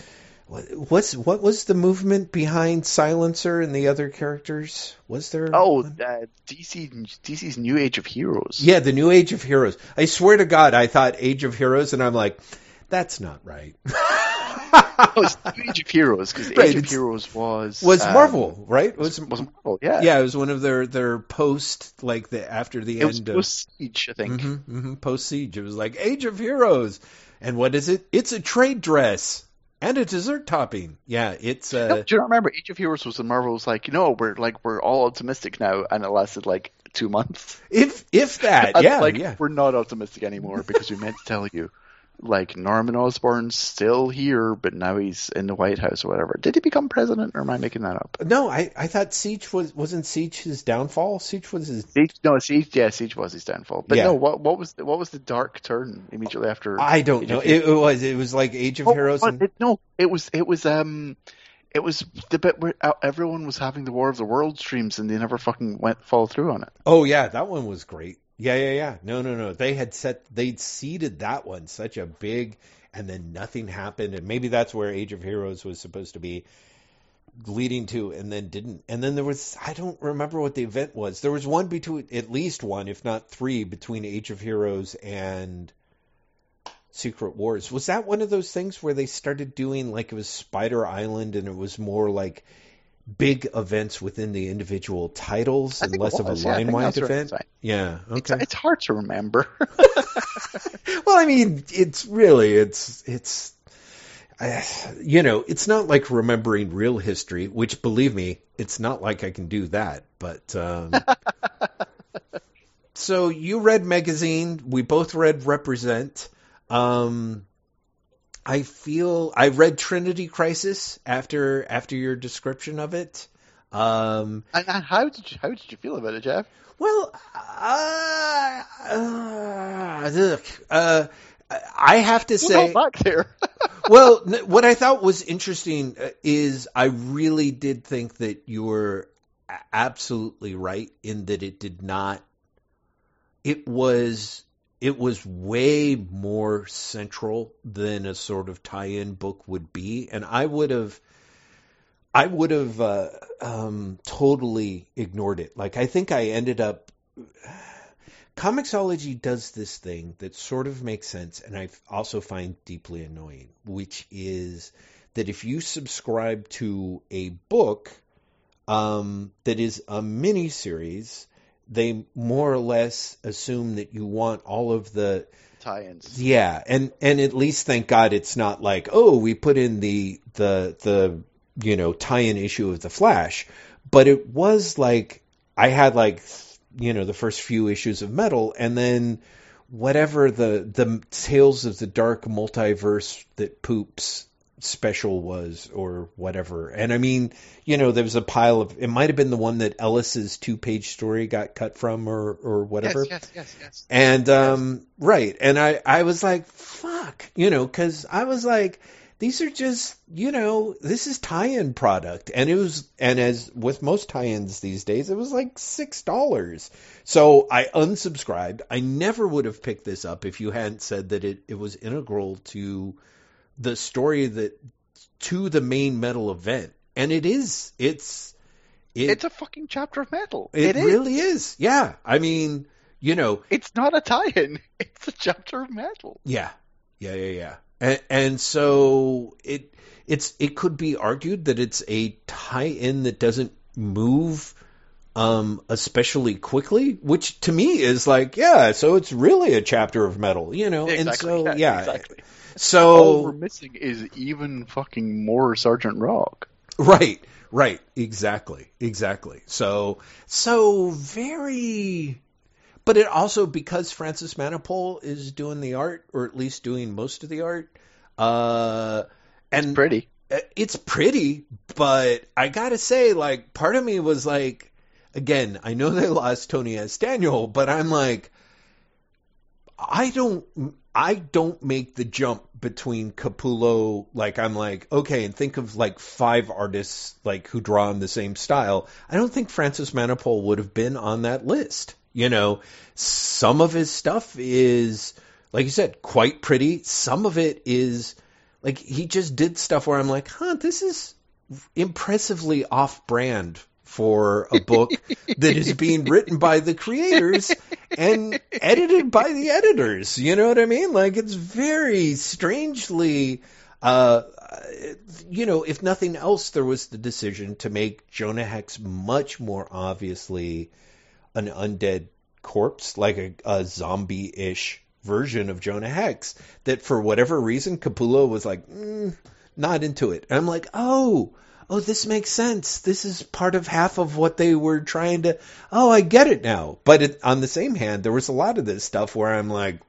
what was the movement behind Silencer and the other characters? Was there? Oh, DC's New Age of Heroes. Yeah, the New Age of Heroes. I swear to God, I thought Age of Heroes, and I'm like, that's not right. No, it's the Age of Heroes, because Age of Heroes was Marvel, right? It was Marvel, yeah. Yeah, it was one of their post, like after the end of post-Siege, I think. Post-Siege, it was like Age of Heroes, and what is it? It's a trade dress and a dessert topping. Yeah, it's. No, do you remember Age of Heroes was when Marvel was like, you know, we're all optimistic now, and it lasted like 2 months, if that. Yeah, like we're not optimistic anymore because we meant to tell you. Like Norman Osborn's still here, but now he's in the White House or whatever. Did he become president, or am I making that up? No, I thought Siege wasn't Siege his downfall. Siege was his Siege was his downfall. But yeah. No, what was the dark turn immediately after? I don't know. It was like Age of Heroes. It was the bit where everyone was having the War of the Worlds dreams and they never fucking follow through on it. Oh yeah, that one was great. Yeah. No. They'd seeded that one such a big, and then nothing happened. And maybe that's where Age of Heroes was supposed to be leading to, and then didn't. And then there was, I don't remember what the event was. There was one between, at least one, if not three, between Age of Heroes and Secret Wars. Was that one of those things where they started doing, like it was Spider Island, and it was more like big events within the individual titles and less of a line-wide event? Yeah, okay. It's hard to remember. Well, I mean, it's not like remembering real history, which, believe me, it's not like I can do that, but... So you read Magazine, we both read Represent. I read Trinity Crisis after your description of it. And how did you feel about it, Jeff? Well, I have to say, back there. Well, what I thought was interesting is I really did think that you were absolutely right in that it did not. It was way more central than a sort of tie-in book would be, and I would have totally ignored it. Like, I think I ended up... Comixology does this thing that sort of makes sense, and I also find deeply annoying, which is that if you subscribe to a book that is a mini-series... they more or less assume that you want all of the tie-ins. Yeah, and at least thank God it's not like, oh, we put in the you know, tie-in issue of The Flash, but it was like I had like, you know, the first few issues of Metal, and then whatever the Tales of the Dark Multiverse that Poops special was or whatever. And I mean, you know, there was a pile of, it might have been the one that Ellis's 2-page story got cut from or whatever. Yes. And, right. And I was like, fuck, you know, cause I was like, these are just, you know, this is tie-in product. And it was, and as with most tie-ins these days, it was like $6. So I unsubscribed. I never would have picked this up if you hadn't said that it was integral to the story to the main Metal event. And it's a fucking chapter of Metal. It really is. Yeah. I mean, you know, it's not a tie-in. It's a chapter of Metal. Yeah. And so it could be argued that it's a tie-in that doesn't move especially quickly, which to me is like, yeah, so it's really a chapter of metal, you know? Exactly. And so, yeah. Exactly. So all we're missing is even fucking more Sergeant Rock. Right. Exactly. So very... But it also, because Francis Manapul is doing the art, or at least doing most of the art, and it's pretty. It's pretty, but I gotta say, like, part of me was like, again, I know they lost Tony Astaniel, but I'm like, I don't make the jump between Capullo, like, I'm like, okay, and think of, like, 5 artists, like, who draw in the same style. I don't think Francis Manapul would have been on that list. You know, some of his stuff is, like you said, quite pretty. Some of it is, like, he just did stuff where I'm like, this is impressively off-brand for a book that is being written by the creators and edited by the editors. You know what I mean? Like, it's very strangely, you know, if nothing else, there was the decision to make Jonah Hex much more obviously an undead corpse, like a zombie-ish version of Jonah Hex, that for whatever reason, Capullo was like, not into it. And I'm like, oh, this makes sense. This is part of half of what they were trying to, I get it now. But on the same hand, there was a lot of this stuff where I'm like,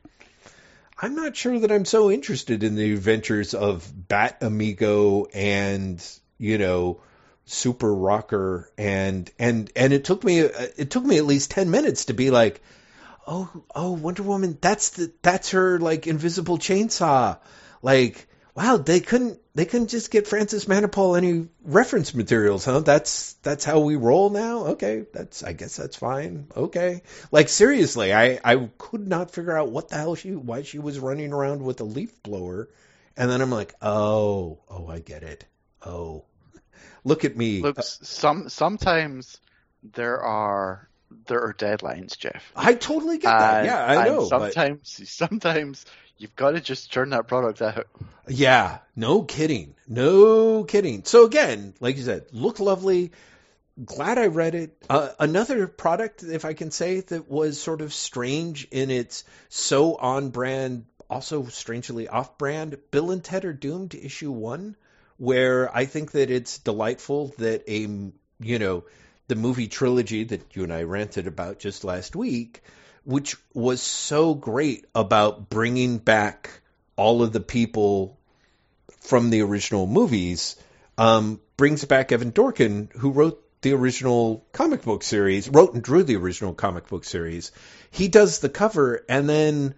I'm not sure that I'm so interested in the adventures of Bat Amigo and, you know, Super Rocker, and it took me at least 10 minutes to be like, oh, Wonder Woman, that's her, like, invisible chainsaw. Like, wow, they couldn't just get Francis Manapul any reference materials, huh? That's how we roll now. Okay, I guess that's fine. Okay, like, seriously, I could not figure out what the hell why she was running around with a leaf blower, and then I'm like, oh, I get it. Oh. Look at me. Look, sometimes there are deadlines, Jeff. I totally get that. Yeah, I know. Sometimes you've got to just churn that product out. Yeah, no kidding. So again, like you said, look lovely. Glad I read it. Another product, if I can say, that was sort of strange in its so on brand, also strangely off brand. Bill and Ted Are Doomed, issue 1. Where I think that it's delightful that the movie trilogy that you and I ranted about just last week, which was so great about bringing back all of the people from the original movies, brings back Evan Dorkin, who wrote the original comic book series, wrote and drew the original comic book series. He does the cover, and then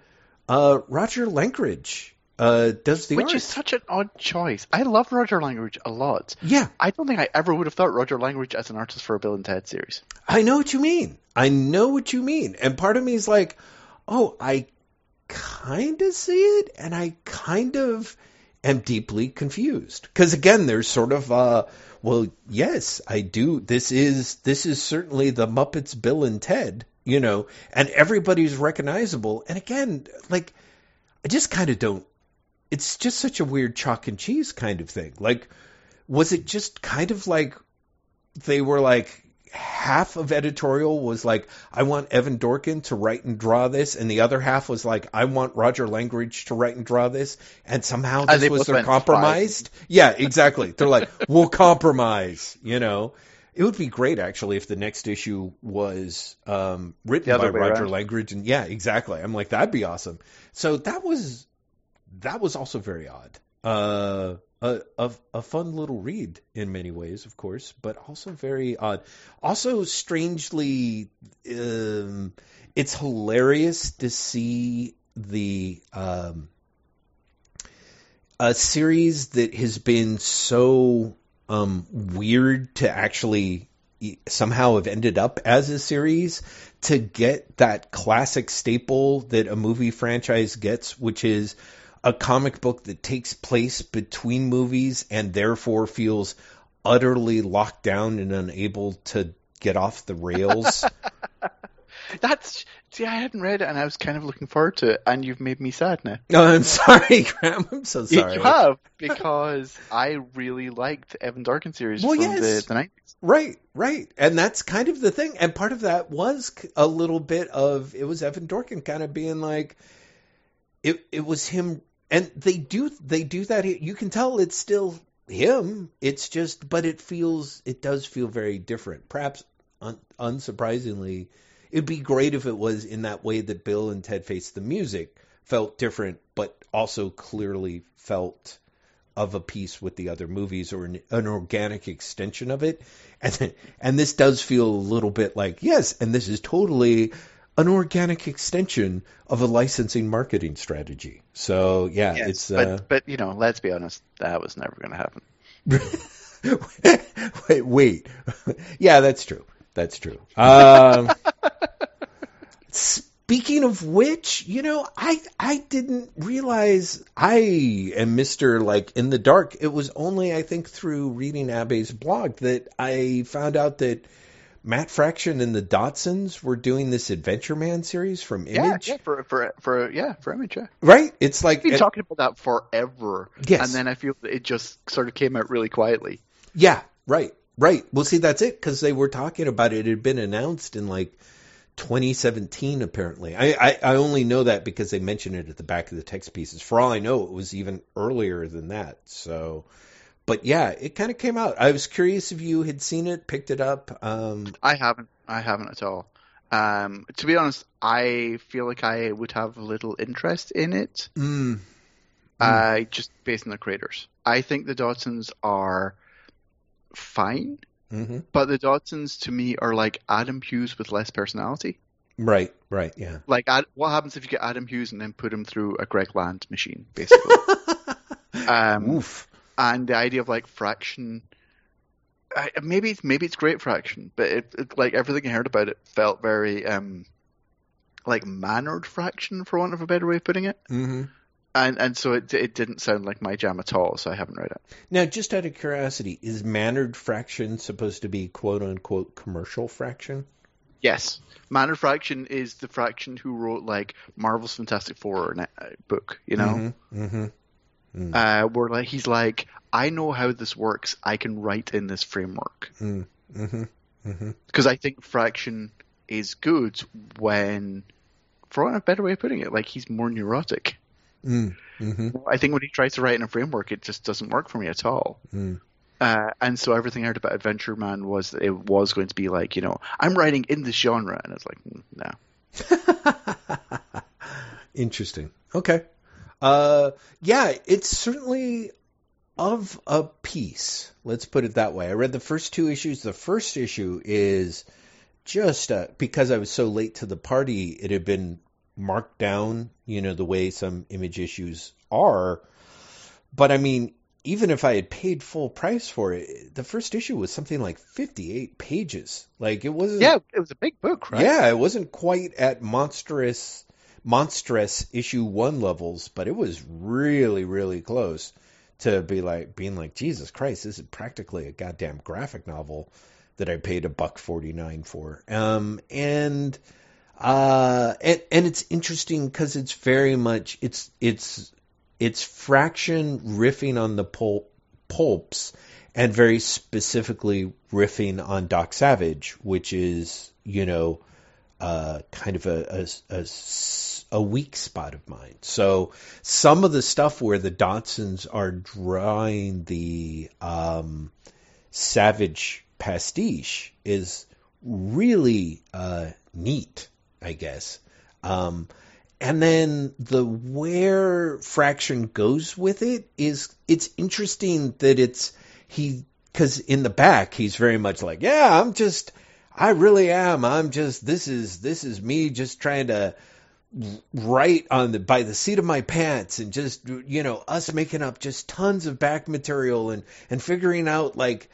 Roger Langridge does the art. Which is such an odd choice. I love Roger Langridge a lot. Yeah. I don't think I ever would have thought Roger Langridge as an artist for a Bill and Ted series. I know what you mean. And part of me is like, I kind of see it, and I kind of am deeply confused. Because again, there's sort of, well, yes, I do. This is certainly the Muppets Bill and Ted, you know, and everybody's recognizable. And again, like, I just kind of don't. It's just such a weird chalk and cheese kind of thing. Like, was it just kind of like they were like, half of editorial was like, I want Evan Dorkin to write and draw this, and the other half was like, I want Roger Langridge to write and draw this, and somehow this was their compromise? Yeah, exactly. They're like, we'll compromise, you know. It would be great, actually, if the next issue was written by Roger Langridge. And yeah, exactly. I'm like, that'd be awesome. So that was also very odd. A fun little read in many ways, of course, but also very odd. Also, strangely, it's hilarious to see the a series that has been so weird to actually somehow have ended up as a series, to get that classic staple that a movie franchise gets, which is a comic book that takes place between movies and therefore feels utterly locked down and unable to get off the rails. That's See, I hadn't read it, and I was kind of looking forward to it, and you've made me sad now. No, I'm sorry, Graham. I'm so sorry. You have, because I really liked Evan Dorkin series from the 90s. Right. And that's kind of the thing. And part of that was a little bit of, it was Evan Dorkin kind of being like, it was him. And they do that. You can tell it's still him. It's just, but it does feel very different. Perhaps unsurprisingly, it'd be great if it was in that way that Bill and Ted Face the Music felt different, but also clearly felt of a piece with the other movies, or an organic extension of it. And this does feel a little bit like, yes, and this is totally an organic extension of a licensing marketing strategy. So, yeah. Yes, it's, but, you know, let's be honest, that was never going to happen. wait. Yeah, that's true. Speaking of which, you know, I didn't realize I am Mr. Like in the Dark. It was only, I think, through reading Abbe's blog that I found out that Matt Fraction and the Dodsons were doing this Adventure Man series from Image. Yeah, for Image. Yeah. Right? It's like we've been talking about that forever. Yes. And then I feel that it just sort of came out really quietly. Yeah. Right. Well, see, that's it, because they were talking about it. It had been announced in like 2017, apparently. I only know that because they mentioned it at the back of the text pieces. For all I know, it was even earlier than that. So, but yeah, it kind of came out. I was curious if you had seen it, picked it up. I haven't at all. To be honest, I feel like I would have little interest in it. Just based on the creators. I think the Dodsons are fine, but the Dodsons to me are like Adam Hughes with less personality. Right, yeah. Like, what happens if you get Adam Hughes and then put him through a Greg Land machine, basically? Oof. And the idea of like Fraction, maybe it's great Fraction, but it like everything I heard about it felt very like mannered Fraction, for want of a better way of putting it. Mm-hmm. And so it didn't sound like my jam at all, so I haven't read it. Now, just out of curiosity, is mannered Fraction supposed to be quote-unquote commercial Fraction? Yes. Mannered Fraction is the Fraction who wrote, like, Marvel's Fantastic Four book, you know? Where like he's like, I know how this works. I can write in this framework. Because I think Fraction is good when, for a better way of putting it, like, he's more neurotic. I think when he tries to write in a framework, it just doesn't work for me at all. And so everything I heard about Adventure Man was that it was going to be like, you know, I'm writing in this genre, and it's like, no. Interesting. Okay. Yeah, it's certainly of a piece. Let's put it that way. I read the first two issues. The first issue is just because I was so late to the party, it had been marked down, you know, the way some Image issues are. But I mean, even if I had paid full price for it, the first issue was something like 58 pages. Like, it wasn't. Yeah, it was a big book, right? Yeah, it wasn't quite at monstrous issue one levels, but it was really, really close to being like, Jesus Christ, this is practically a goddamn graphic novel that I paid $1.49 for. And it's interesting because it's very much it's Fraction riffing on the pulps and very specifically riffing on Doc Savage, which is, you know, kind of a weak spot of mine. So some of the stuff where the Dodsons are drawing the Savage pastiche is really neat, I guess. And then where Fraction goes with it is, it's interesting that because in the back, he's very much like, yeah, this is me just trying to write by the seat of my pants, and just, you know, us making up just tons of back material and figuring out like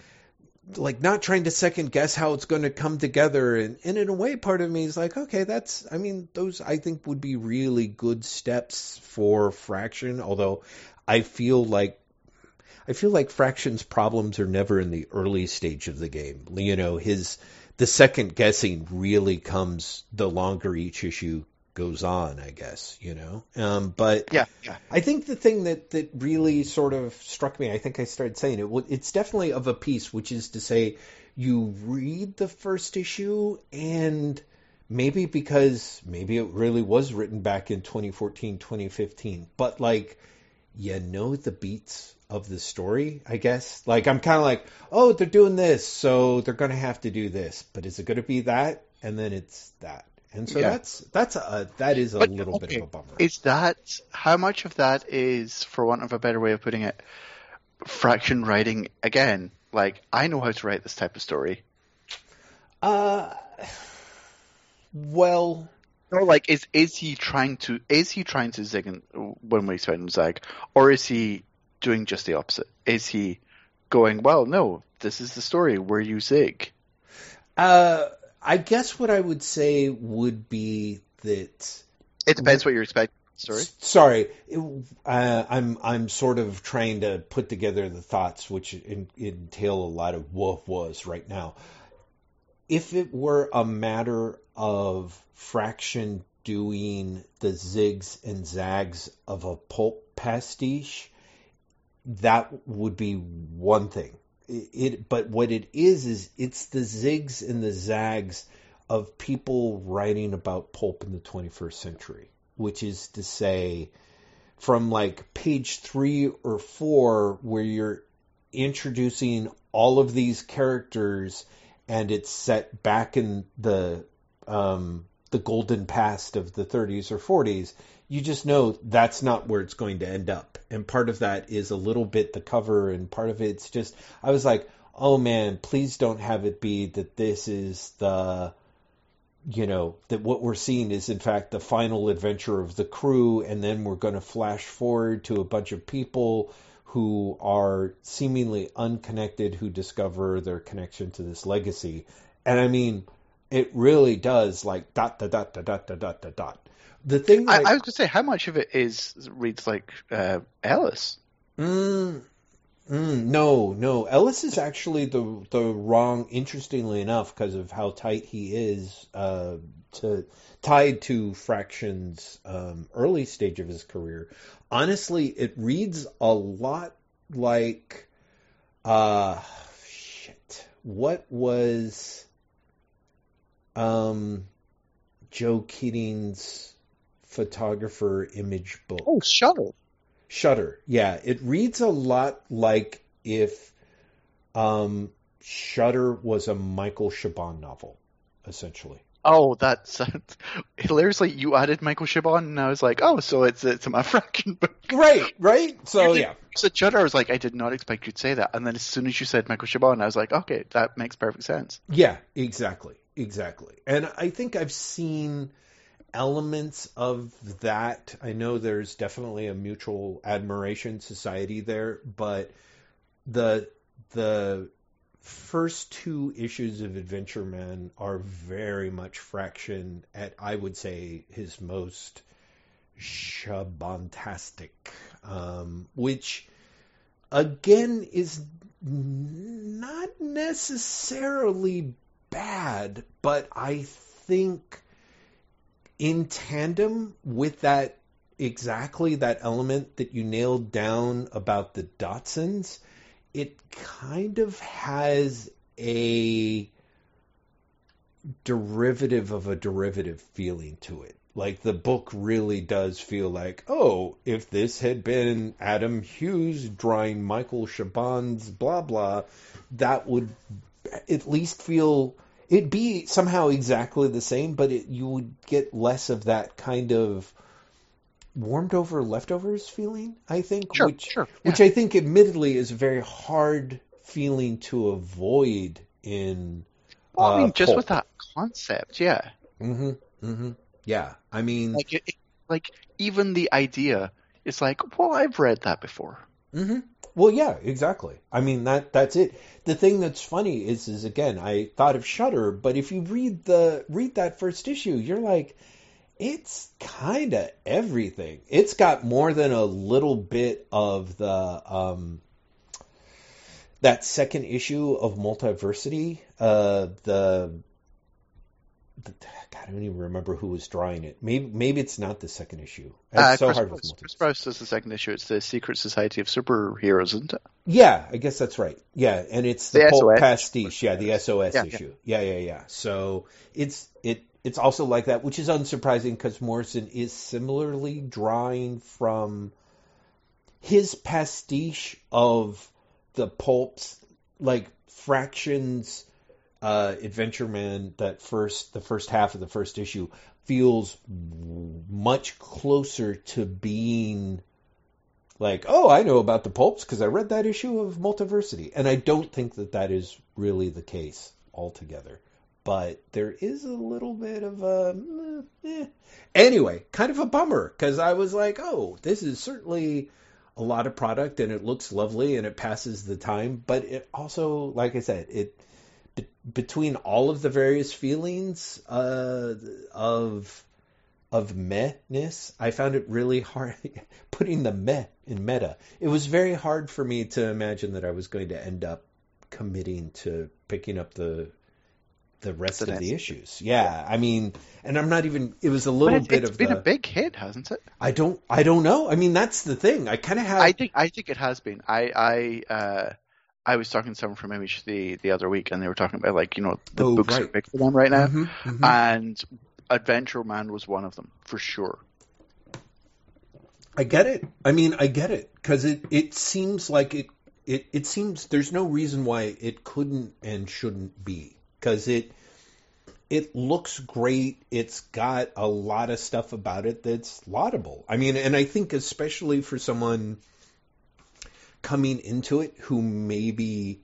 not trying to second guess how it's going to come together. And in a way, part of me is like, okay, those I think would be really good steps for Fraction. Although I feel like Fraction's problems are never in the early stage of the game. You know, the second guessing really comes the longer each issue goes on, I guess, you know? But yeah. I think the thing that really sort of struck me, I think I started saying it, it's definitely of a piece, which is to say you read the first issue and maybe because maybe it really was written back in 2014, 2015, but like, you know, the beats of the story, I guess. Like, I'm kind of like, oh, they're doing this, so they're going to have to do this, but is it going to be that? And then it's that. And so that is a little bit of a bummer. Is that, how much of that is, for want of a better way of putting it, Fraction writing again? Like, I know how to write this type of story. Well, or like, is he trying to zig and one way and zag, or is he doing just the opposite? Is he going, well, no, this is the story where you zig? I guess what I would say would be that it depends what you're expecting. Sorry, I'm sort of trying to put together the thoughts, which entail a lot of what was right now. If it were a matter of Fraction doing the zigs and zags of a pulp pastiche, that would be one thing. But what it is it's the zigs and the zags of people writing about pulp in the 21st century, which is to say from like page 3 or 4 where you're introducing all of these characters and it's set back in the golden past of the 30s or 40s, you just know that's not where it's going to end up. And part of that is a little bit the cover, and part of it's just, I was like, oh man, please don't have it be that this is the, you know, that what we're seeing is in fact the final adventure of the crew, and then we're going to flash forward to a bunch of people who are seemingly unconnected who discover their connection to this legacy. And I mean, it really does like dot, dot, dot, dot, dot, dot, dot, dot. The thing I was going to say, how much of it reads like Ellis? No. Ellis is actually the wrong. Interestingly enough, because of how tight he is tied to Fraction's early stage of his career. Honestly, it reads a lot like what was Joe Keating's photographer image book? Oh, Shutter. Yeah, it reads a lot like if Shutter was a Michael Chabon novel, essentially. Oh, that's hilariously, you added Michael Chabon, and I was like, oh, so it's a Matt Fraction book. Right. So yeah. So Shutter, I was like, I did not expect you to say that. And then as soon as you said Michael Chabon, I was like, okay, that makes perfect sense. Yeah, exactly. And I think I've seen elements of that. I know there's definitely a mutual admiration society there, but the first 2 issues of Adventure Man are very much Fraction at, I would say, his most Chabontastic, which again is not necessarily bad, but I think in tandem with that, exactly that element that you nailed down about the Dodsons, it kind of has a derivative of a derivative feeling to it. Like, the book really does feel like, oh, if this had been Adam Hughes drawing Michael Chabon's blah blah, that would at least feel... it'd be somehow exactly the same, but you would get less of that kind of warmed over leftovers feeling, I think. Which I think admittedly is a very hard feeling to avoid in just with that concept, yeah. Mm-hmm. Yeah, I mean... Like even the idea is like, well, I've read that before. Mm-hmm. Well, yeah, exactly. I mean, that's it. The thing that's funny is again, I thought of Shudder, but if you read that first issue, you're like, it's kind of everything. It's got more than a little bit of that second issue of Multiversity, God, I don't even remember who was drawing it. Maybe it's not the second issue. Chris Price is the second issue. It's the Secret Society of Superheroes, isn't it? Yeah, I guess that's right. Yeah, and it's the pulp pastiche. Yeah, the SOS issue. Yeah. So it's also like that, which is unsurprising because Morrison is similarly drawing from his pastiche of the pulps, like Fraction's Adventure Man, the first half of the first issue feels much closer to being like, oh, I know about the pulps because I read that issue of Multiversity. And I don't think that is really the case altogether. But there is a little bit of a... Anyway, kind of a bummer because I was like, oh, this is certainly a lot of product and it looks lovely and it passes the time. But it also, like I said, between all of the various feelings of meh-ness, I found it really hard, putting the meh in meta. It was very hard for me to imagine that I was going to end up committing to picking up the rest of the issues. Yeah, I mean, and I'm not even, it was a little bit of it's been a big hit, hasn't it? I don't know. I mean, that's the thing. I kind of have... I think it has been. I was talking to someone from Image the other week, and they were talking about, like, you know, the books are big for them right now, mm-hmm. And Adventure Man was one of them, for sure. I get it. I mean, I get it, because it seems like it seems there's no reason why it couldn't and shouldn't be, because it looks great. It's got a lot of stuff about it that's laudable. I mean, and I think especially for someone coming into it who maybe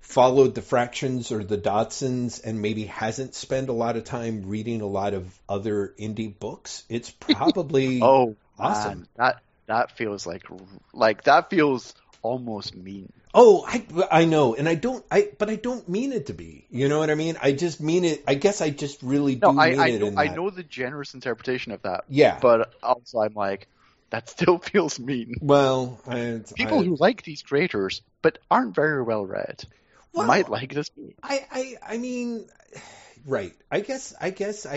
followed the Fractions or the Dodsons and maybe hasn't spent a lot of time reading a lot of other indie books, it's probably awesome. Man, that feels like that feels almost mean. Oh, I know, and but I don't mean it to be. You know what I mean? I just mean it. I guess I just really do mean it. I know the generous interpretation of that. Yeah, but also I'm like, that still feels mean. Well, people who like these creators but aren't very well read might like this movie. I mean, right. I guess I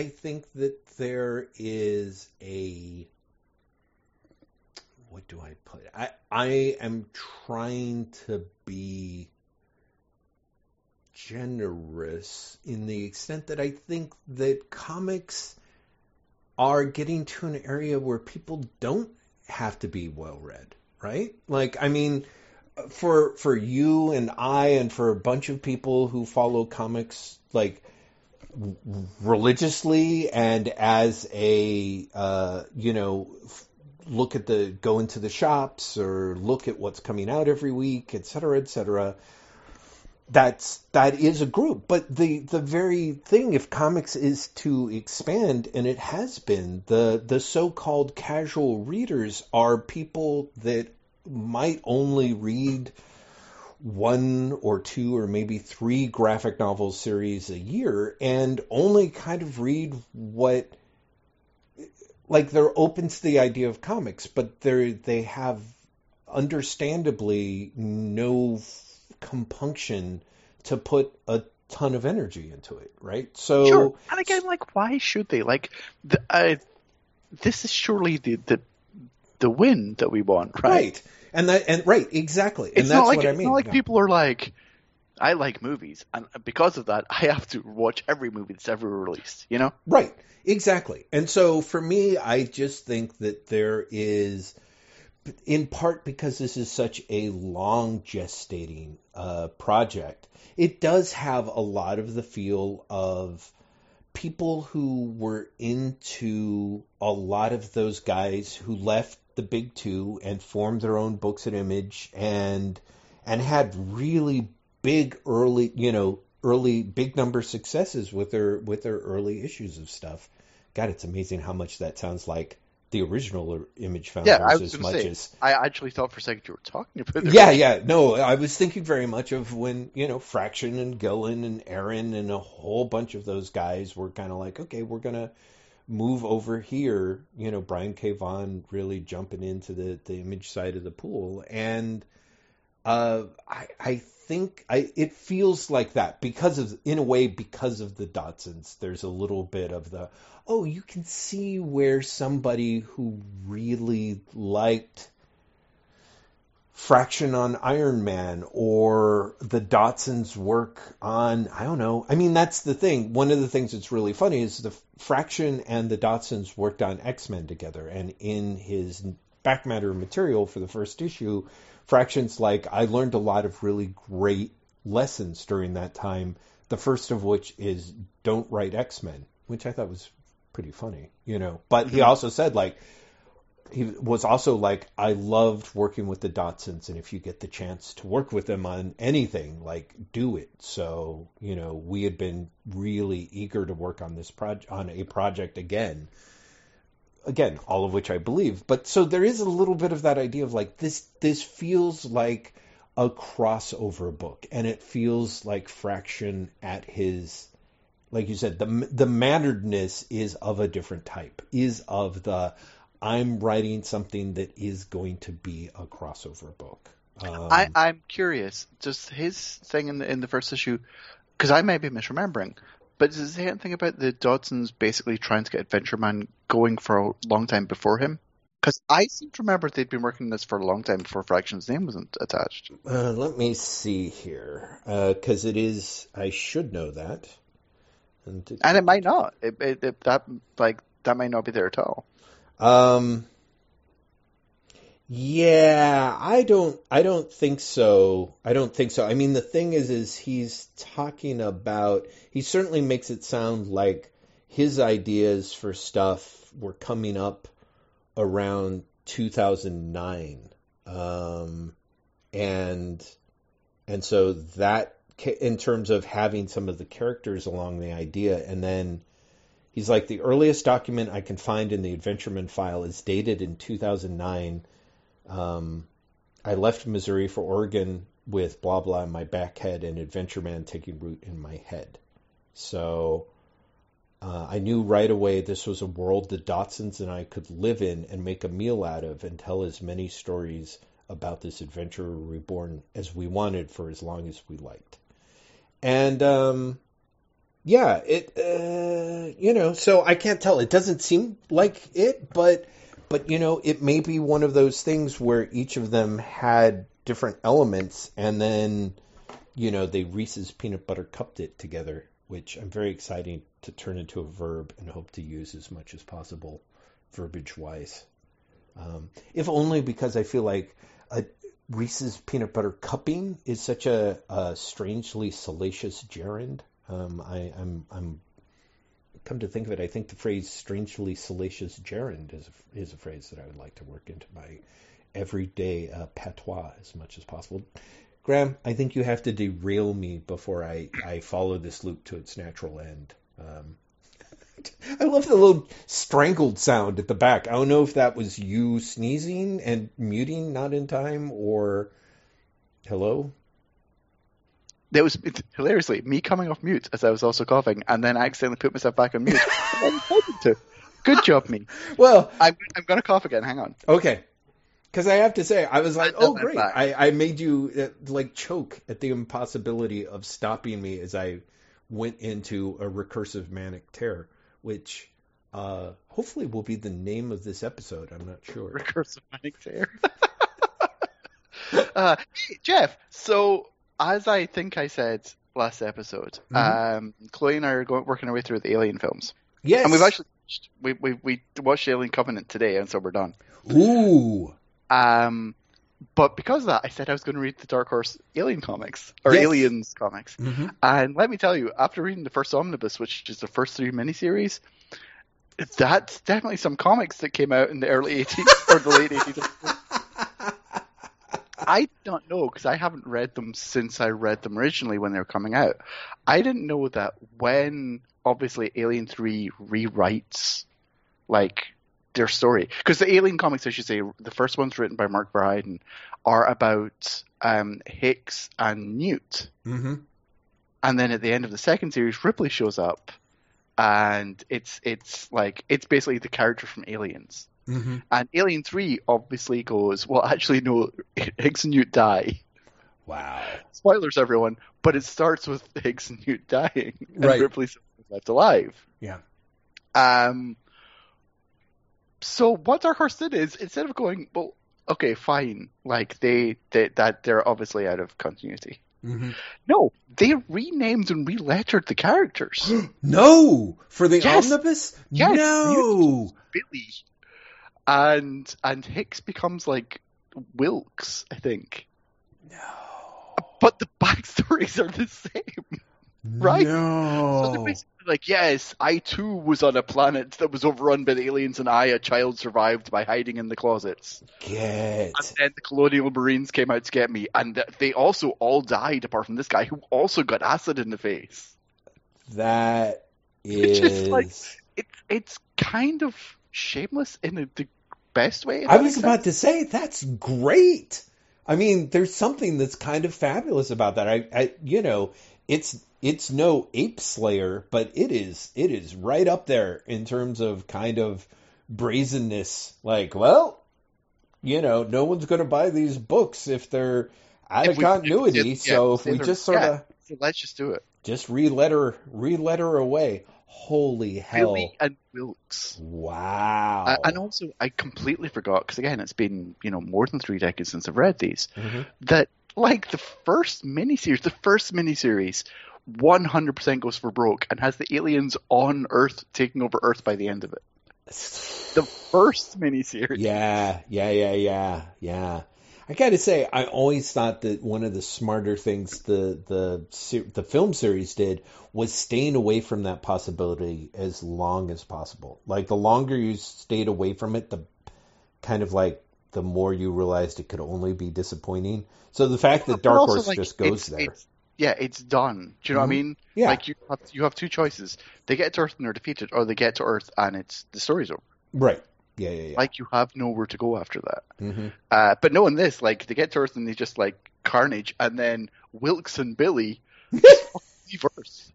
think that there is a... What do I put? I am trying to be generous in the extent that I think that comics are getting to an area where people don't have to be well read, right? Like, I mean, for you and I and for a bunch of people who follow comics like religiously and as a look at go into the shops or look at what's coming out every week, et cetera, that is a group. But the very thing, if comics is to expand, and it has been, the so-called casual readers are people that might only read one or two or maybe three graphic novel series a year and only kind of read what... Like, they're open to the idea of comics, but they have understandably no compunction to put a ton of energy into it, right? So sure. And again, like, why should they? Like, this is surely the win that we want, right? Right, exactly. And that's what I mean. It's not like people are like, I like movies, and because of that, I have to watch every movie that's ever released, you know? Right, exactly. And so for me, I just think that there is, in part because this is such a long gestating project, it does have a lot of the feel of people who were into a lot of those guys who left the big two and formed their own books and Image and had really big early big number successes with their early issues of stuff. God, it's amazing how much that sounds like the original Image founders. Yeah, I was gonna say, I actually thought for a second you were talking about it. Yeah. No, I was thinking very much of when, Fraction and Gillen and Aaron and a whole bunch of those guys were kind of like, okay, we're going to move over here. Brian K. Vaughan really jumping into the Image side of the pool. And I think it feels like that because of the Dodsons. There's a little bit of the, oh, you can see where somebody who really liked Fraction on Iron Man or the Dodsons' work on, I don't know. I mean, that's the thing. One of the things that's really funny is the Fraction and the Dodsons worked on X-Men together, and in his back matter material for the first issue, Fraction's like, I learned a lot of really great lessons during that time, the first of which is don't write X-Men, which I thought was pretty funny, you know. But he also said, like, he was also like, I loved working with the Dodsons, and if you get the chance to work with them on anything, like, do it. So, you know, we had been really eager to work on this project again. Again, all of which I believe. But so there is a little bit of that idea of like, this feels like a crossover book, and it feels like Fraction at his, like you said, the matteredness is of a different type, is of the, I'm writing something that is going to be a crossover book. I'm curious, just his thing in the first issue, because I may be misremembering, but is there anything about the Dodsons basically trying to get Adventure Man going for a long time before him? Because I seem to remember they'd been working on this for a long time before Fraction's name wasn't attached. Let me see here. Because it is... I should know that. And it might not. That might not be there at all. Yeah, I don't think so. I mean, the thing is he's talking about, he certainly makes it sound like his ideas for stuff were coming up around 2009. And so that, in terms of having some of the characters along the idea, and then he's like, the earliest document I can find in the Adventureman file is dated in 2009. I left Missouri for Oregon with blah blah in my back head and Adventure Man taking root in my head. So I knew right away this was a world the Dodsons and I could live in and make a meal out of and tell as many stories about this adventurer reborn as we wanted for as long as we liked. And yeah, it you know, so I can't tell. It doesn't seem like it, but, you know, it may be one of those things where each of them had different elements, and then, you know, they Reese's peanut butter cupped it together, which I'm very excited to turn into a verb and hope to use as much as possible verbiage-wise. If only because I feel like a Reese's peanut butter cupping is such a strangely salacious gerund. I'm come to think of it, I think the phrase strangely salacious gerund is a phrase that I would like to work into my everyday patois as much as possible. Graham, I think you have to derail me before I follow this loop to its natural end. I love the little strangled sound at the back. I don't know if that was you sneezing and muting not in time or... Hello? That was hilariously me coming off mute as I was also coughing, and then I accidentally put myself back on mute. Good job, me. Well, I'm going to cough again. Hang on. Okay. Because I have to say, I was like, oh, great. I made you like choke at the impossibility of stopping me as I went into a recursive manic terror, which hopefully will be the name of this episode. I'm not sure. Recursive manic terror. Hey, Jeff, so... As I think I said last episode, Chloe and I are working our way through the Alien films. Yes. And we've actually we watched Alien Covenant today, and so we're done. Ooh. But because of that, I said I was going to read the Dark Horse Alien comics, or yes. Aliens comics. Mm-hmm. And let me tell you, after reading the first omnibus, which is the first three miniseries, that's definitely some comics that came out in the early 80s, or the late 80s. I did not know, because I haven't read them since I read them originally when they were coming out. I didn't know that when, obviously, Alien 3 rewrites, like, their story. Because the Alien comics, I should say, the first ones written by Mark Bryden are about Hicks and Newt. Mm-hmm. And then at the end of the second series, Ripley shows up. And it's basically the character from Aliens. Mm-hmm. And Alien 3 obviously goes, well, actually, no, Higgs and Newt die. Wow. Spoilers, everyone. But it starts with Higgs and Newt dying. And right. Ripley's left alive. Yeah. So what Dark Horse did is, instead of going, well, okay, fine. Like, they're obviously out of continuity. Mm-hmm. No, they renamed and relettered the characters. No! For the omnibus? Yes. No! Billy. And Hicks becomes, like, Wilkes, I think. No. But the backstories are the same. Right? No. So they're basically like, yes, I too was on a planet that was overrun by the aliens, and I, a child, survived by hiding in the closets. Get. And then the Colonial Marines came out to get me, and they also all died, apart from this guy, who also got acid in the face. That is... Which is like, it's kind of shameless in the best way. I was about to say, that's great! I mean, there's something that's kind of fabulous about that. I you know, it's no Ape Slayer, but it is right up there in terms of kind of brazenness. Like, well, you know, no one's going to buy these books if they're out of continuity. So if we just sort of let's just do it, just re-letter away. Holy hell! Billy and Wilkes. Wow. And also, I completely forgot, because again, it's been, you know, more than 3 decades since I've read these. Mm-hmm. That, like, the first miniseries, 100% goes for broke and has the aliens on Earth taking over Earth by the end of it. The first miniseries. Yeah. I gotta say, I always thought that one of the smarter things the film series did was staying away from that possibility as long as possible. Like, the longer you stayed away from it, the kind of like the more you realized it could only be disappointing. So the fact that Dark Horse just goes there. It's done. Do you know what I mean? Yeah. Like, you have two choices. They get to Earth and they're defeated, or they get to Earth and the story's over. Right. Yeah. Like, you have nowhere to go after that. Mm-hmm. But knowing this, like, they get to Earth and they just, like, carnage, and then Wilkes and Billy leave Earth.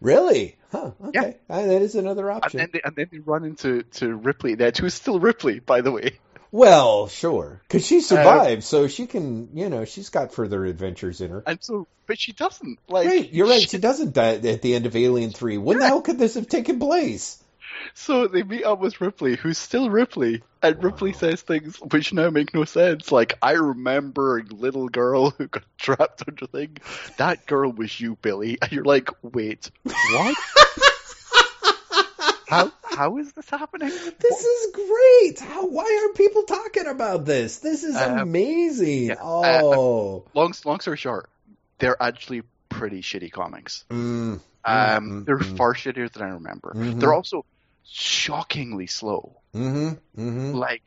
Really? Huh, okay. Yeah. That is another option. And then they run into Ripley there, who's still Ripley, by the way. Well, sure. Because she survived, so she can, you know, she's got further adventures in her. And so, but she doesn't. Like, right, you're right, she doesn't die at the end of Alien 3. When the hell could this have taken place? So they meet up with Ripley, who's still Ripley, and Ripley says things which now make no sense. Like, I remember a little girl who got trapped under thing. That girl was you, Billy. And you're like, wait, what? How is this happening? This is great. Why are people talking about this? This is amazing. Yeah. Oh, long story short, they're actually pretty shitty comics. They're far shittier than I remember. Mm-hmm. They're also shockingly slow. Like,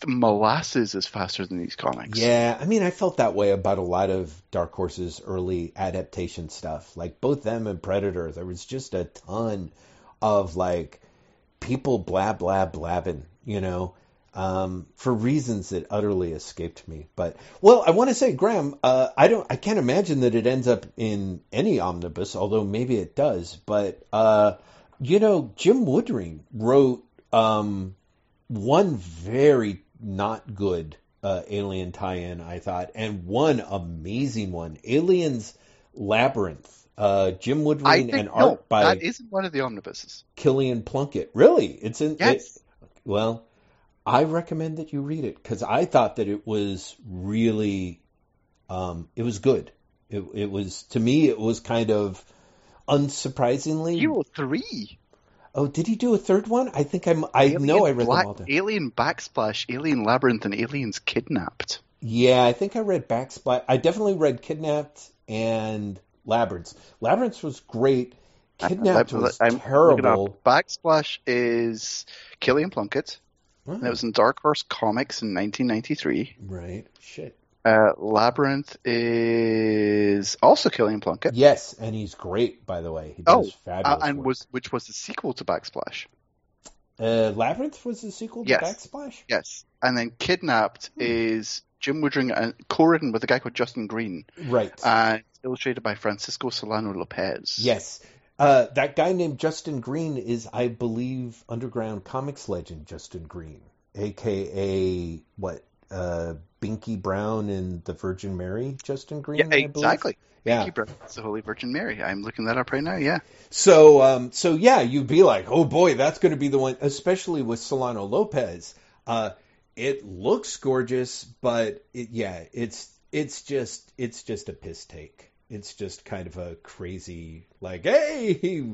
the molasses is faster than these comics. Yeah, I mean, I felt that way about a lot of Dark Horse's early adaptation stuff. Like, both them and Predator, there was just a ton of, like, people blabbing, you know, for reasons that utterly escaped me. But, well, I want to say, Graham, I can't imagine that it ends up in any omnibus, although maybe it does, but... you know, Jim Woodring wrote one very not good Alien tie-in, I thought, and one amazing one, Alien's Labyrinth. Jim Woodring art by... that isn't one of the omnibuses. Killian Plunkett. Really? It's in... Yes. Well, I recommend that you read it, because I thought that it was really... it was good. It was... To me, it was kind of... unsurprisingly, Hero 3. Oh, did he do a third one? I think I read them all down. Alien Backsplash, Alien Labyrinth, and Aliens Kidnapped. Yeah, I think I read Backsplash. I definitely read Kidnapped and Labyrinth. Labyrinth was great. Kidnapped was terrible. Backsplash is Killian Plunkett. Wow. And it was in Dark Horse Comics in 1993. Right. Shit. Labyrinth is also Killian Plunkett. Yes, and he's great, by the way. He does fabulous work. Which was the sequel to Backsplash. Labyrinth was the sequel to Backsplash? Yes. And then Kidnapped is Jim Woodring, and co-written with a guy called Justin Green. Right. And illustrated by Francisco Solano Lopez. Yes. That guy named Justin Green is, I believe, underground comics legend Justin Green, a.k.a. what? Binky Brown and the Virgin Mary, Justin Green. Yeah, exactly. Yeah. Binky Brown, the Holy Virgin Mary. I'm looking that up right now. Yeah. So, yeah, you'd be like, oh boy, that's going to be the one, especially with Solano Lopez. It looks gorgeous, but it's just a piss take. It's just kind of a crazy, like, hey,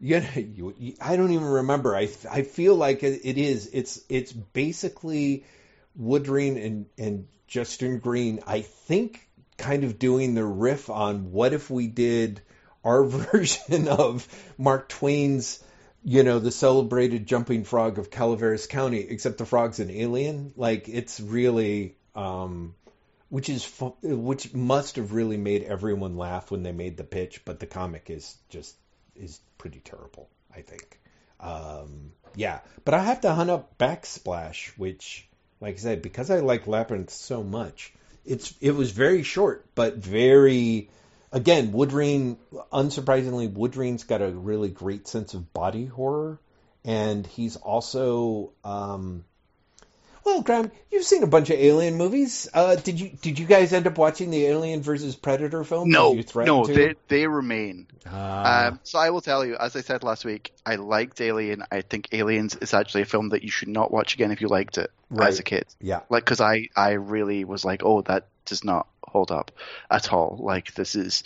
I don't even remember. I feel like it's basically Woodring and Justin Green, I think, kind of doing the riff on what if we did our version of Mark Twain's, the celebrated jumping frog of Calaveras County, except the frog's an alien. Like, it's really, which must have really made everyone laugh when they made the pitch, but the comic is pretty terrible, I think. But I have to hunt up Backsplash, which, like I said, because I like Labyrinth so much, it was very short, but very, again, Woodring, unsurprisingly, Woodring's got a really great sense of body horror, and he's also, well, Graeme, you've seen a bunch of Alien movies. Did you guys end up watching the Alien versus Predator film? No, they remain. So I will tell you, as I said last week, I liked Alien. I think Aliens is actually a film that you should not watch again if you liked it as a kid. Yeah, because I really was like, oh, that does not hold up at all. Like, this is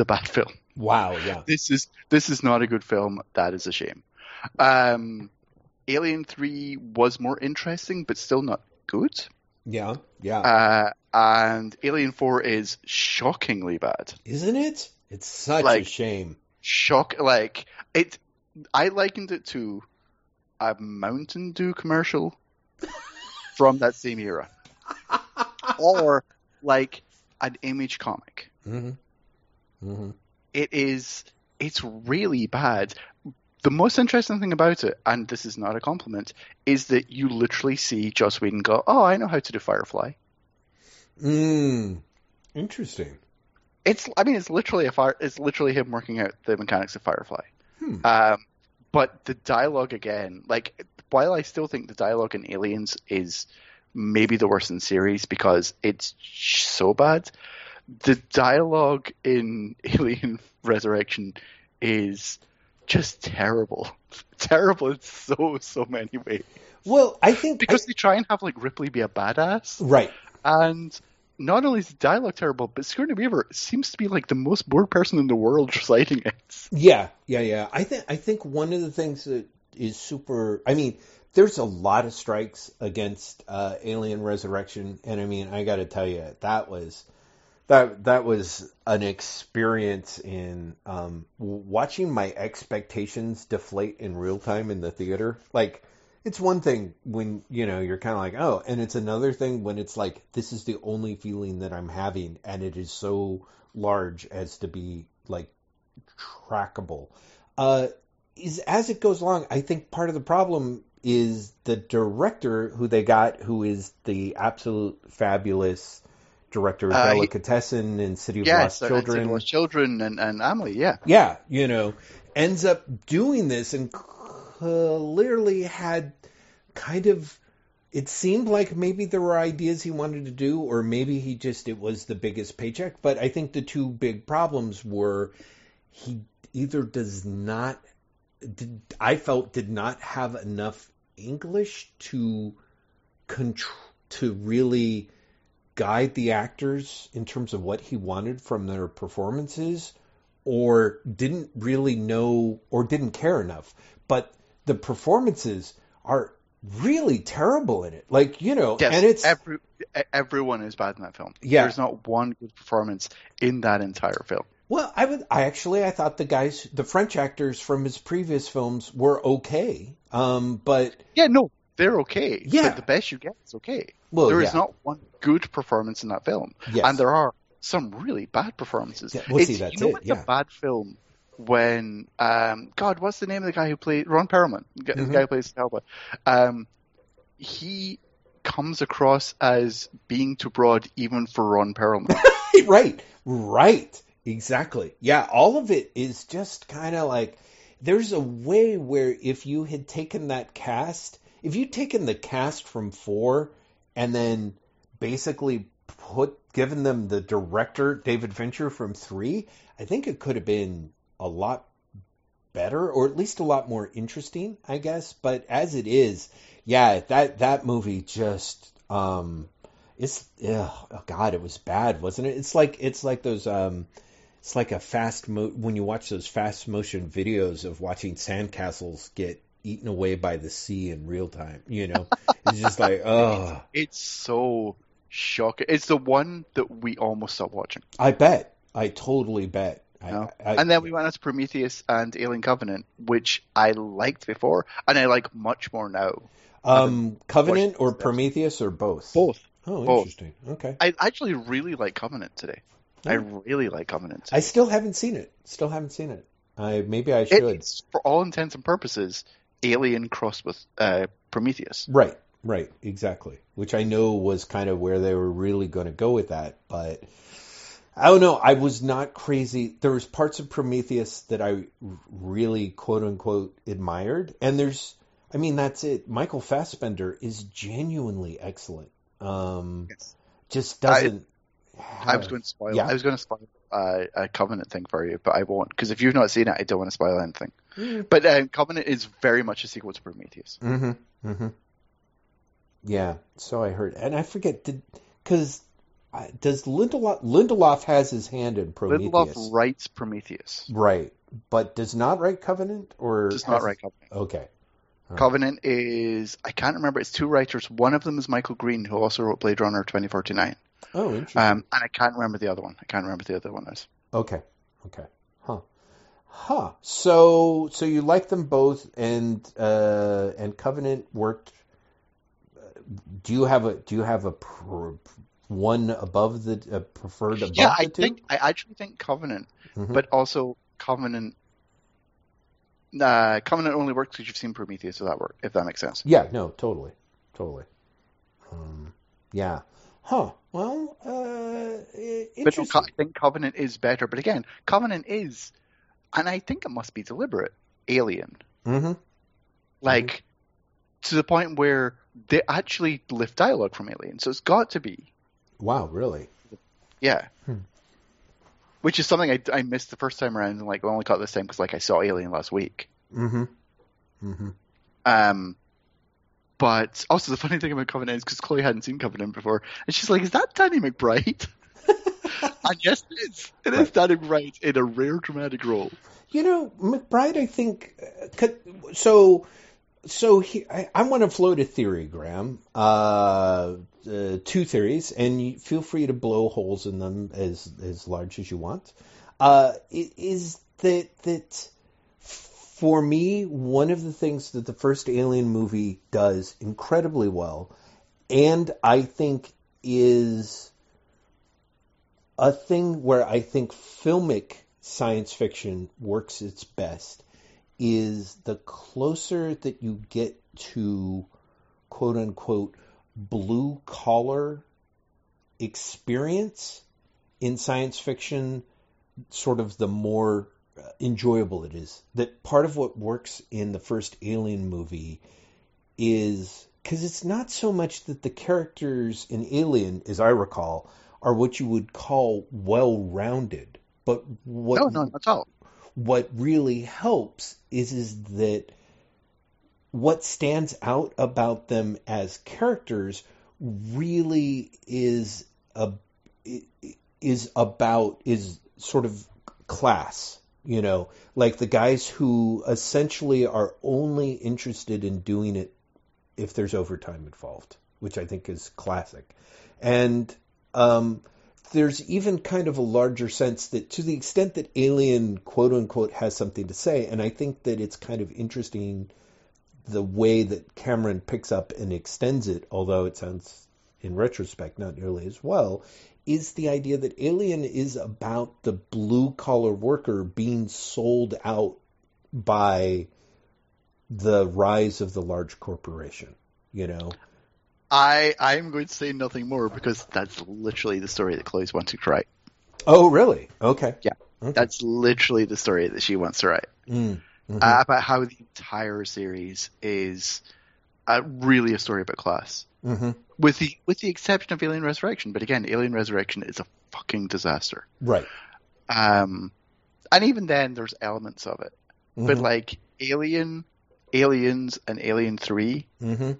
a bad film. Wow. Yeah. This is not a good film. That is a shame. Alien 3 was more interesting, but still not good. Yeah, yeah. And Alien 4 is shockingly bad. Isn't it? It's such a shame. I likened it to a Mountain Dew commercial from that same era. Or, an Image comic. Mm-hmm. Mm-hmm. It's really bad. The most interesting thing about it, and this is not a compliment, is that you literally see Joss Whedon go, oh, I know how to do Firefly. Interesting. It's literally it's literally him working out the mechanics of Firefly. But the dialogue again, while I still think the dialogue in Aliens is maybe the worst in the series because it's so bad, the dialogue in Alien Resurrection is just terrible. Terrible in so many ways. Well, I think... because they try and have, Ripley be a badass. Right. And not only is the dialogue terrible, but Sigourney Weaver seems to be, the most bored person in the world reciting it. Yeah. I think one of the things that is super... I mean, there's a lot of strikes against Alien Resurrection, and, I gotta tell you, that was an experience in watching my expectations deflate in real time in the theater. It's one thing when, you're kind of like, oh, and it's another thing when it's this is the only feeling that I'm having, and it is so large as to be, trackable. As it goes along, I think part of the problem is the director who they got, who is the absolute fabulous... director of Delicatessen and City of Lost Children. City of Lost Children and Amelie, yeah. Yeah, ends up doing this and clearly had kind of, it seemed like maybe there were ideas he wanted to do, or maybe it was the biggest paycheck. But I think the two big problems were he either did not have enough English to really... guide the actors in terms of what he wanted from their performances, or didn't really know or didn't care enough. But the performances are really terrible in it. Yes, and it's everyone is bad in that film. Yeah. There's not one good performance in that entire film. Well, I thought the French actors from his previous films were okay. They're okay. Yeah. But the best you get is okay. Well, there is not one good performance in that film. Yes. And there are some really bad performances. Yeah, it's a bad film when... what's the name of the guy who played... Ron Perlman. Mm-hmm. The guy who plays Hellboy. He comes across as being too broad even for Ron Perlman. Right. Exactly. Yeah, all of it is just kind of There's a way where if you had taken the cast from 4 and then basically given them the director, David Fincher, from 3, I think it could have been a lot better, or at least a lot more interesting, I guess. But as it is, yeah, that movie just, oh God, it was bad, wasn't it? It's like those, it's like a when you watch those fast motion videos of watching sandcastles get eaten away by the sea in real time, you know? It's just like, oh. It's so shocking. It's the one that we almost stopped watching. I bet. I totally bet. No. And then we went on to Prometheus and Alien Covenant, which I liked before, and I like much more now. Covenant or Prometheus or both? Both. Oh, interesting. Okay. I actually really like Covenant today. Yeah. I really like Covenant today. I still haven't seen it. Maybe I should. It's, for all intents and purposes, Alien crossed with Prometheus. Right, exactly. Which I know was kind of where they were really going to go with that, but I don't know. I was not crazy. There was parts of Prometheus that I really, quote unquote, admired. And that's it. Michael Fassbender is genuinely excellent. Yes. Just doesn't. I was going to spoil a Covenant thing for you, but I won't, because if you've not seen it, I don't want to spoil anything. Mm-hmm. But Covenant is very much a sequel to Prometheus. Mm-hmm. Mm-hmm. Yeah. So I heard, and I forget because. Does Lindelof has his hand in Prometheus? Lindelof writes Prometheus, right? But does not write Covenant, or does not write Covenant. Okay, right. Covenant is, I can't remember. It's two writers. One of them is Michael Green, who also wrote Blade Runner 2049. Oh, interesting. And I can't remember the other one. Is okay. Huh. So you like them both, and Covenant worked. Do you have a one above the preferred above? Yeah, I actually think Covenant, mm-hmm. but also Covenant. Covenant only works because you've seen Prometheus. If that makes sense. Yeah, no, totally. Yeah, huh? Well, interesting. But I think Covenant is better. But again, Covenant is, and I think it must be deliberate, Alien. Mm-hmm. Like to the point where they actually lift dialogue from Alien, so it's got to be. Wow, really? Yeah. Which is something I missed the first time around, and I only caught this time because I saw Alien last week. Mm-hmm. Mm-hmm. But also the funny thing about Covenant is because Chloe hadn't seen Covenant before, and she's like, "Is that Danny McBride?" And yes, it is. It is Danny McBride in a rare dramatic role. You know, McBride, I think. I want to float a theory, Graham. Two theories, and you feel free to blow holes in them as large as you want. Is that for me, one of the things that the first Alien movie does incredibly well, and I think is a thing where I think filmic science fiction works its best, is the closer that you get to quote-unquote blue-collar experience in science fiction, sort of the more enjoyable it is. That part of what works in the first Alien movie is... because it's not so much that the characters in Alien, as I recall, are what you would call well-rounded, but what... No, not at all. What really helps is that what stands out about them as characters really is sort of class, you know, like the guys who essentially are only interested in doing it if there's overtime involved, which I think is classic. And, there's even kind of a larger sense that, to the extent that Alien, quote unquote, has something to say, and I think that it's kind of interesting the way that Cameron picks up and extends it, although it sounds, in retrospect, not nearly as well, is the idea that Alien is about the blue-collar worker being sold out by the rise of the large corporation, you know? I'm going to say nothing more because that's literally the story that Chloe's wanting to write. Oh, really? Okay. Yeah. Okay. That's literally the story that she wants to write. Mm-hmm. About how the entire series is really a story about class. Mm-hmm. with the exception of Alien Resurrection. But again, Alien Resurrection is a fucking disaster. Right. And even then, there's elements of it. Mm-hmm. But like Alien, Aliens, and Alien 3 mm-hmm.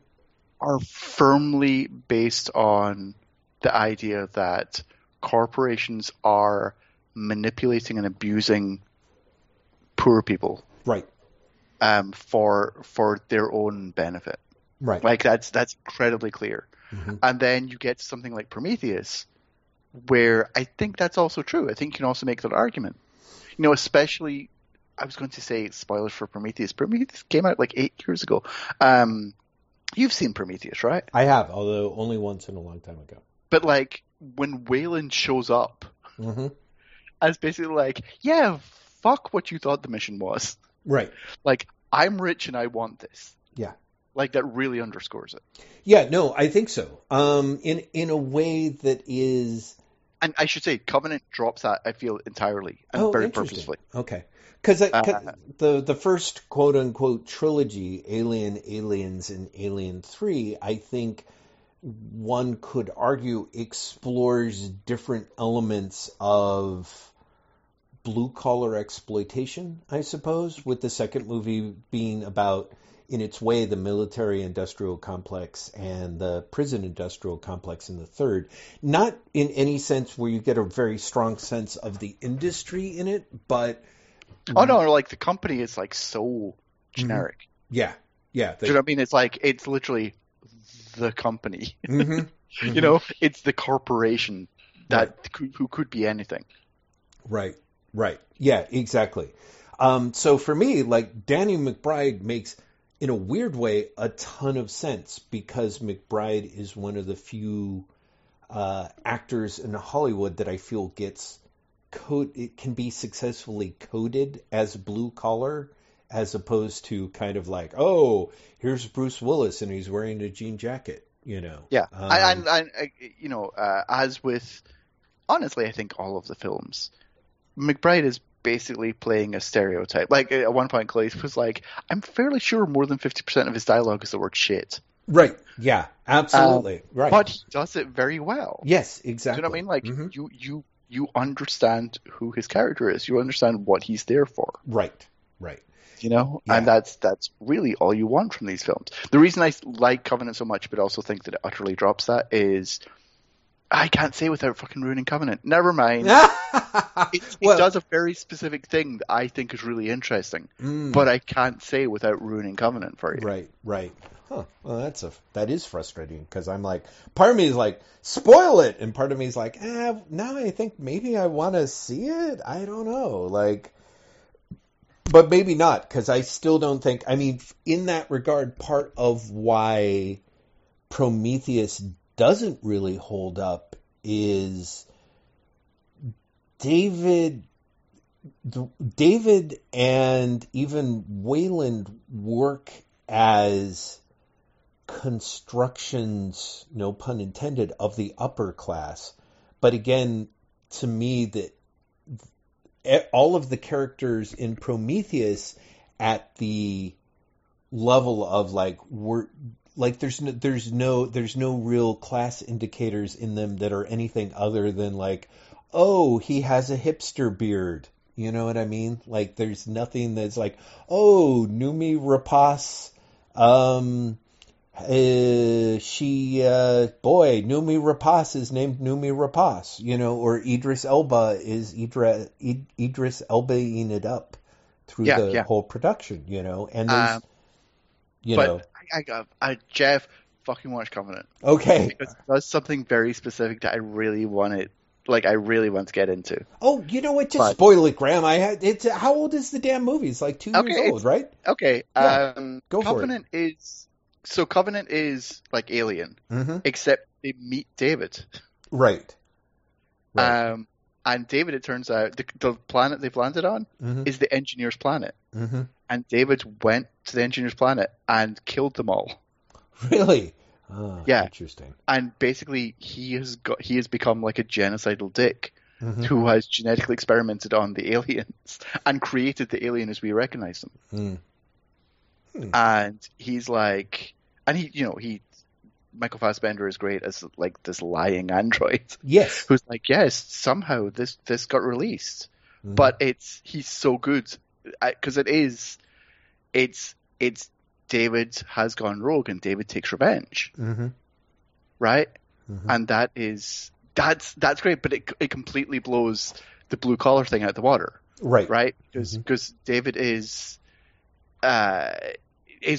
are firmly based on the idea that corporations are manipulating and abusing poor people. Right. For their own benefit. Right. Like that's incredibly clear. Mm-hmm. And then you get something like Prometheus, where I think that's also true. I think you can also make that argument. You know, especially I was going to say spoilers for Prometheus. Prometheus came out like 8 years ago. You've seen Prometheus, right? I have, although only once in a long time ago. But like when Wayland shows up, mm-hmm. I was basically like, yeah, fuck what you thought the mission was. Right. Like, I'm rich and I want this. Yeah. Like, that really underscores it. Yeah, no, I think so. In a way that is... And I should say, Covenant drops that, I feel, entirely and very purposefully. Okay. Because the first quote-unquote trilogy, Alien, Aliens, and Alien 3, I think one could argue explores different elements of... blue-collar exploitation, I suppose, with the second movie being about, in its way, the military-industrial complex and the prison-industrial complex in the third. Not in any sense where you get a very strong sense of the industry in it, but... Oh, no, like, the company is, like, so generic. Mm-hmm. Yeah, yeah. Do you know what I mean? It's like, it's literally the company. Mm-hmm. Mm-hmm. You know, it's the corporation that who could be anything. Right. Right. Yeah, exactly. So for me, like, Danny McBride makes, in a weird way, a ton of sense because McBride is one of the few actors in Hollywood that I feel gets it can be successfully coded as blue collar as opposed to kind of like, oh, here's Bruce Willis and he's wearing a jean jacket, you know. Yeah. I you know, as with, honestly, I think all of the films, McBride is basically playing a stereotype. Like, at one point, Clay was like, I'm fairly sure more than 50% of his dialogue is the word shit. Right. Yeah, absolutely. Right. But he does it very well. Yes, exactly. Do you know what I mean? Like, mm-hmm. you understand who his character is. You understand what he's there for. Right, right. You know? Yeah. And that's really all you want from these films. The reason I like Covenant so much, but also think that it utterly drops that, is... I can't say without fucking ruining Covenant. Never mind. It does a very specific thing that I think is really interesting, but I can't say without ruining Covenant for you. Right, right. Huh. Well, that is frustrating because I'm like, part of me is like, spoil it, and part of me is like, now I think maybe I want to see it. I don't know, like, but maybe not because I still don't think. I mean, in that regard, part of why Prometheus doesn't really hold up is David and even Wayland work as constructions, no pun intended, of the upper class. But again, to me, that all of the characters in Prometheus at the level of like were... Like there's no real class indicators in them that are anything other than like, oh, he has a hipster beard. You know what I mean? Like there's nothing that's like, oh, Noomi Rapace, Noomi Rapace is named Noomi Rapace, you know, or Idris Elba is Idris Elba-ing it up through the whole production, you know, and there's, know. Jeff, fucking watch Covenant. Okay. Because it does something very specific that I really want it. Like, I really want to get into. Oh, you know what? Just spoil it, Graham. How old is the damn movie? It's like 2 years old, right? Okay. Yeah, go Covenant for it. So Covenant is like Alien, mm-hmm. except they meet David. Right. Right. And David, it turns out, the planet they've landed on mm-hmm. is the engineer's planet. Mm-hmm. And David went to the engineer's planet and killed them all. Really? Oh, yeah. Interesting. And basically, he has become like a genocidal dick mm-hmm. who has genetically experimented on the aliens and created the alien as we recognize them. Mm. Hmm. And he's like, and he, you know, he Michael Fassbender is great as like this lying android. Yes. Who's like, yes, somehow this got released. Mm-hmm. But he's so good because it's David has gone rogue and David takes revenge. Mm-hmm. Right. Mm-hmm. And that's great. But it completely blows the blue collar thing out of the water. Right. Right. Because David is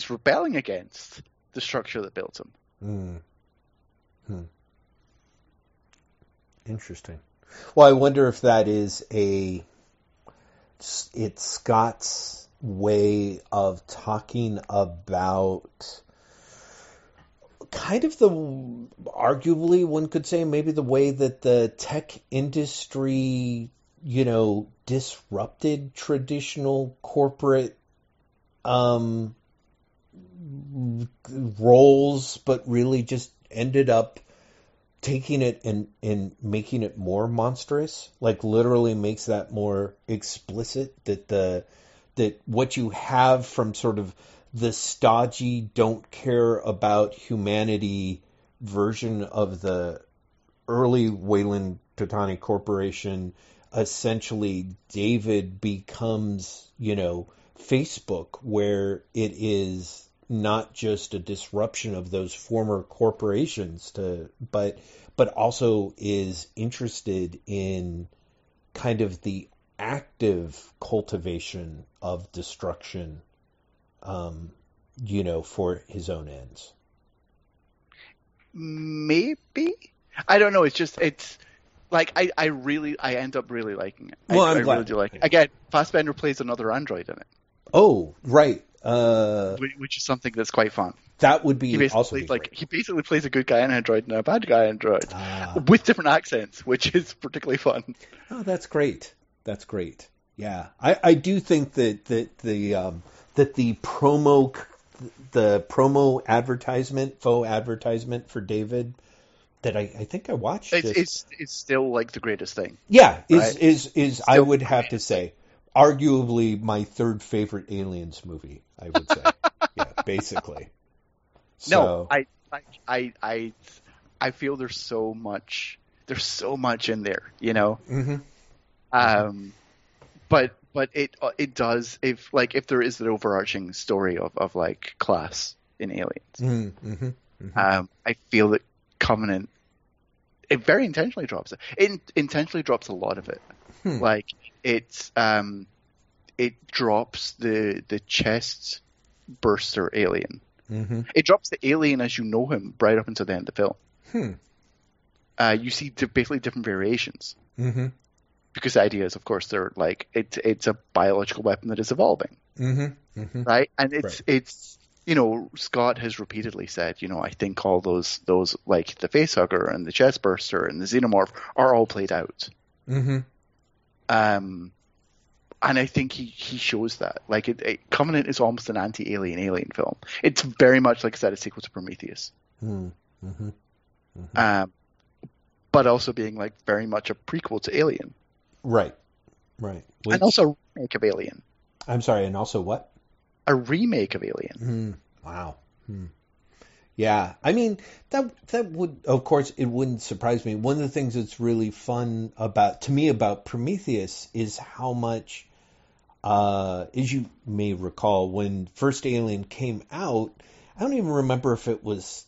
rebelling against the structure that built him. Mm. Hmm. Interesting. Well, I wonder if that is it's Scott's way of talking about kind of arguably one could say maybe the way that the tech industry, disrupted traditional corporate roles, but really just ended up taking it and making it more monstrous, like literally makes that more explicit that what you have from sort of the stodgy, don't care about humanity version of the early Weyland Yutani Corporation, essentially David becomes, Facebook, where it is not just a disruption of those former corporations but also is interested in kind of the active cultivation of destruction, for his own ends. Maybe. I don't know. It's just, I end up really liking it. Well, I'm glad. I really do like it. Again, Fassbender plays another android in it. Oh, right. Which is something that's quite fun. That would be he basically plays a good guy android and a bad guy android with different accents, which is particularly fun. Oh, that's great. That's great. Yeah, I do think that the promo advertisement, faux advertisement for David that I think I watched it's still like the greatest thing. Yeah, right? is I would have to say. Arguably my third favorite Aliens movie, I would say. Yeah, basically. So. No, I feel there's so much in there, Mm-hmm. But it does, if there is an overarching story of like class in Aliens. Mm-hmm. Mm-hmm. I feel that Covenant, it very intentionally drops it. It intentionally drops a lot of it. Hmm. Like it drops the chest burster alien. Mm-hmm. It drops the alien as you know him right up until the end of the film. Hmm. You see basically different variations. Mm-hmm. Because the idea is, of course, they're like it's a biological weapon that is evolving. Mm-hmm. Mm-hmm. Right, and it's Scott has repeatedly said, I think all those like the facehugger and the chest burster and the xenomorph are all played out. Mm-hmm. And I think he shows that. Like Covenant is almost an anti-alien alien film. It's very much, like I said, a sequel to Prometheus. Mm-hmm. Mm-hmm. But also being like very much a prequel to Alien. Right. Which... And also a remake of Alien. I'm sorry, and also what? A remake of Alien. Mm. Wow. Mm. Yeah, I mean, that would, of course, it wouldn't surprise me. One of the things that's really fun about Prometheus is how much, as you may recall, when first Alien came out, I don't even remember if it was